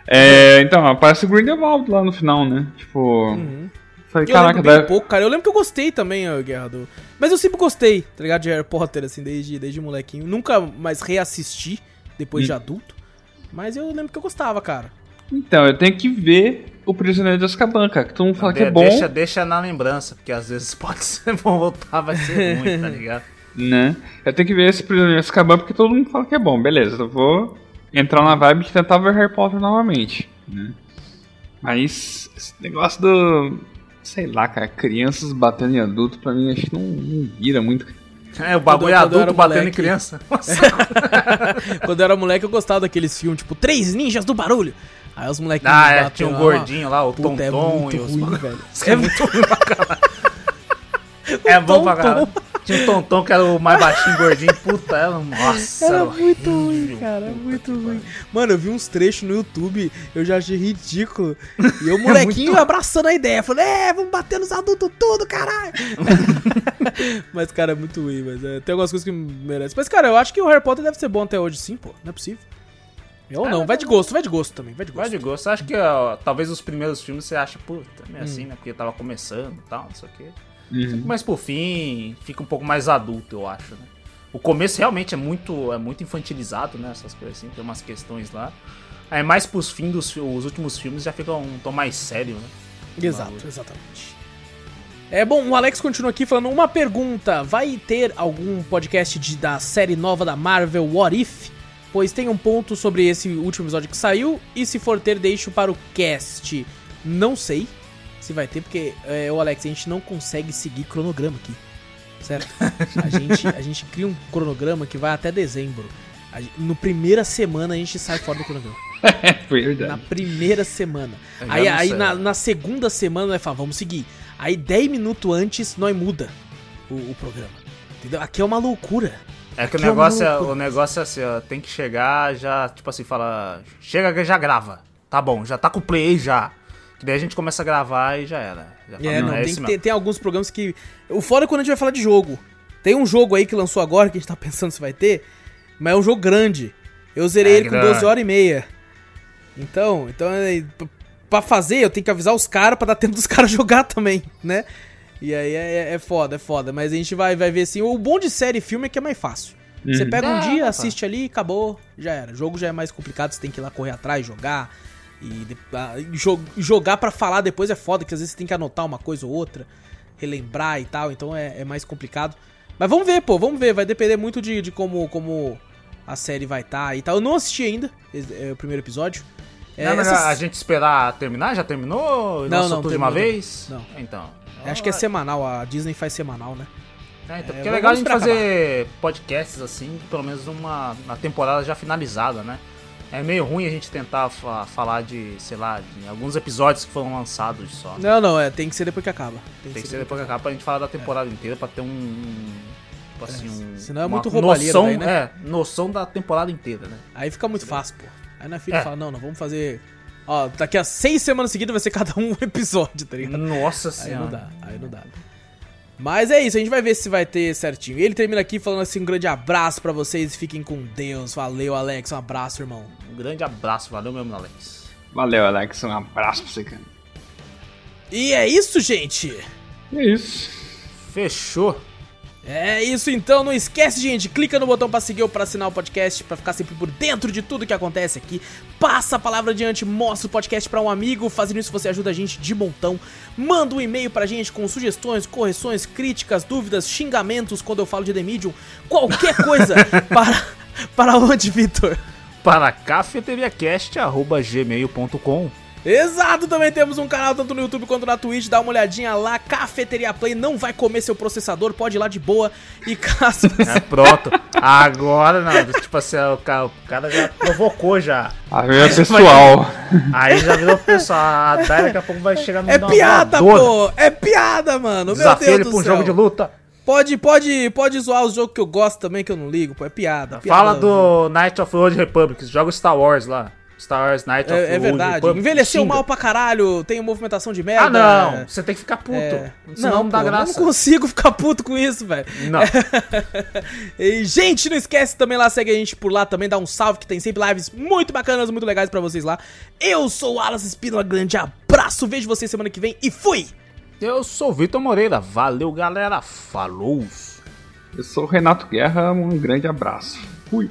É, então, aparece o Grindelwald lá no final, né? Tipo... Uhum. Falei, eu caraca, deve... pouco, cara. Eu lembro que eu gostei também, Guerra do... mas eu sempre gostei, tá ligado? De Harry Potter, assim, desde, desde molequinho. Nunca mais reassisti, depois hum. de adulto. Mas eu lembro que eu gostava, cara. Então, eu tenho que ver o Prisioneiro de Azkaban, cara, que todo mundo fala de, que é bom. Deixa, deixa na lembrança, porque às vezes pode ser bom voltar, vai ser ruim, tá ligado? Né? Eu tenho que ver esse Prisioneiro de Azkaban, porque todo mundo fala que é bom. Beleza, eu vou entrar na vibe de tentar ver Harry Potter novamente, né? Mas esse negócio do... sei lá, cara, crianças batendo em adulto, pra mim, acho que não, não vira muito... É, o bagulho quando, é adulto batendo em criança. É. Quando eu era moleque, eu gostava daqueles filmes, tipo, Três Ninjas do Barulho. Aí os molequinhos... Ah, é, tinha um lá, gordinho lá, o Tom Tom. É muito e os ruim, velho. É muito ruim pra caralho. É bom pra caralho. Tinha o Tom Tom, que era o mais baixinho, gordinho. Puta, ela... nossa. Era muito ruim, cara. Era muito ruim. Mano, eu vi uns trechos no YouTube, eu já achei ridículo. E eu, molequinho, muito... abraçando a ideia. Falei, é, vamos bater nos adultos tudo, caralho. Mas, cara, é muito ruim, mas é, tem algumas coisas que merecem. Mas, cara, eu acho que o Harry Potter deve ser bom até hoje, sim, pô. Não é possível. Ou ah, não, vai de gosto, vai de gosto também, vai de gosto. Vai de gosto, acho que ó, talvez os primeiros filmes você acha, puta, meio hum. assim, né, porque tava começando e tal, não sei o quê. Uhum. Mas por fim, fica um pouco mais adulto, eu acho, né. O começo realmente é muito, é muito infantilizado, né, essas coisas assim, tem umas questões lá. Aí mais pros fins dos os últimos filmes já fica um tom mais sério, né. Exato, valor. Exatamente. É, bom, o Alex continua aqui falando uma pergunta. Vai ter algum podcast de, da série nova da Marvel, What If? Pois tem um ponto sobre esse último episódio que saiu. E se for ter, deixo para o cast. Não sei se vai ter, porque, é, o Alex, a gente não consegue seguir cronograma aqui, certo? A gente, a gente cria um cronograma que vai até dezembro. A, no primeira semana a gente sai fora do cronograma. Na primeira semana. Aí, aí na, na segunda semana vai falar, vamos seguir. Aí dez minutos antes, nós muda o, o programa. Entendeu? Aqui é uma loucura. É que o negócio é, o negócio é assim, ó, tem que chegar já, tipo assim, fala, chega que já grava, tá bom, já tá com o play já, que daí a gente começa a gravar e já era. Já fala, é, não, não, é tem, que ter, tem alguns programas que, o fora é quando a gente vai falar de jogo, tem um jogo aí que lançou agora, que a gente tá pensando se vai ter, mas é um jogo grande, eu zerei é ele grande. Com doze horas e meia, então, então pra fazer eu tenho que avisar os caras pra dar tempo dos caras jogar também, né? E aí é, é foda, é foda. Mas a gente vai, vai ver assim. O bom de série e filme é que é mais fácil. Uhum. Você pega um dia, assiste ali, acabou, já era. O jogo já é mais complicado, você tem que ir lá correr atrás, jogar. E de, a, jo, jogar pra falar depois é foda, que às vezes você tem que anotar uma coisa ou outra, relembrar e tal, então é, é mais complicado. Mas vamos ver, pô, vamos ver. Vai depender muito de, de como, como a série vai estar e tal. Eu não assisti ainda é, o primeiro episódio. É, não, essas... A gente esperar terminar? Já terminou? Não, não, tudo de uma vez? Não. Então... Acho que é semanal, a Disney faz semanal, né? É, então, porque é legal a gente fazer acabar. Podcasts assim, pelo menos uma, uma temporada já finalizada, né? É meio ruim a gente tentar fa- falar de, sei lá, de alguns episódios que foram lançados só. Né? Não, não, é, tem que ser depois que acaba. Tem, tem que, que ser depois que acaba pra gente falar da temporada é. inteira, pra ter um... um tipo assim, um, senão é muito roubalheira daí, né? É, noção da temporada inteira, né? Aí fica muito fácil, pô. Aí na filha é. fala, não, não, vamos fazer... Ó, daqui a seis semanas seguidas vai ser cada um episódio, tá ligado? Nossa senhora. Aí não dá, aí não dá. Mas é isso, a gente vai ver se vai ter certinho. Ele termina aqui falando assim, um grande abraço pra vocês e fiquem com Deus. Valeu, Alex, um abraço, irmão. Um grande abraço, valeu mesmo, Alex. Valeu, Alex, um abraço pra você, cara. E é isso, gente. É isso. Fechou. É isso então, não esquece, gente, clica no botão pra seguir ou pra assinar o podcast, pra ficar sempre por dentro de tudo que acontece aqui. Passa a palavra adiante, mostra o podcast pra um amigo, fazendo isso você ajuda a gente de montão. Manda um e-mail pra gente com sugestões, correções, críticas, dúvidas, xingamentos quando eu falo de The Medium, qualquer coisa. Para, para onde, Vitor? Para cafeteriacast arroba gmail ponto com. Exato, também temos um canal tanto no YouTube quanto na Twitch, dá uma olhadinha lá, Cafeteria Play, não vai comer seu processador, pode ir lá de boa, e caso... Você... É, pronto, agora não, tipo assim, o cara, o cara já provocou já. Aí é pessoal. Vai, aí já virou pessoal, a Dai daqui a pouco vai chegar no... É piada, pô, é piada, mano, desafio meu Deus do céu. Desafio ele pra um jogo de luta. Pode, pode, pode zoar os jogos que eu gosto também, que eu não ligo, pô, é piada. piada Fala do Knights of the Old Republic, joga Star Wars lá. Star Wars, Night of the Old Republic. É verdade. Pô, envelheceu xinga. Mal pra caralho, tem movimentação de merda. Ah, não. Você tem que ficar puto. É... Senão não, não dá pô, graça. Eu não consigo ficar puto com isso, velho. Não. E, gente, não esquece também lá, segue a gente por lá também, dá um salve que tem sempre lives muito bacanas, muito legais pra vocês lá. Eu sou o Alas Espínola, grande abraço, vejo vocês semana que vem e fui! Eu sou o Vitor Moreira, valeu galera, falou! Eu sou o Renato Guerra, um grande abraço. Fui!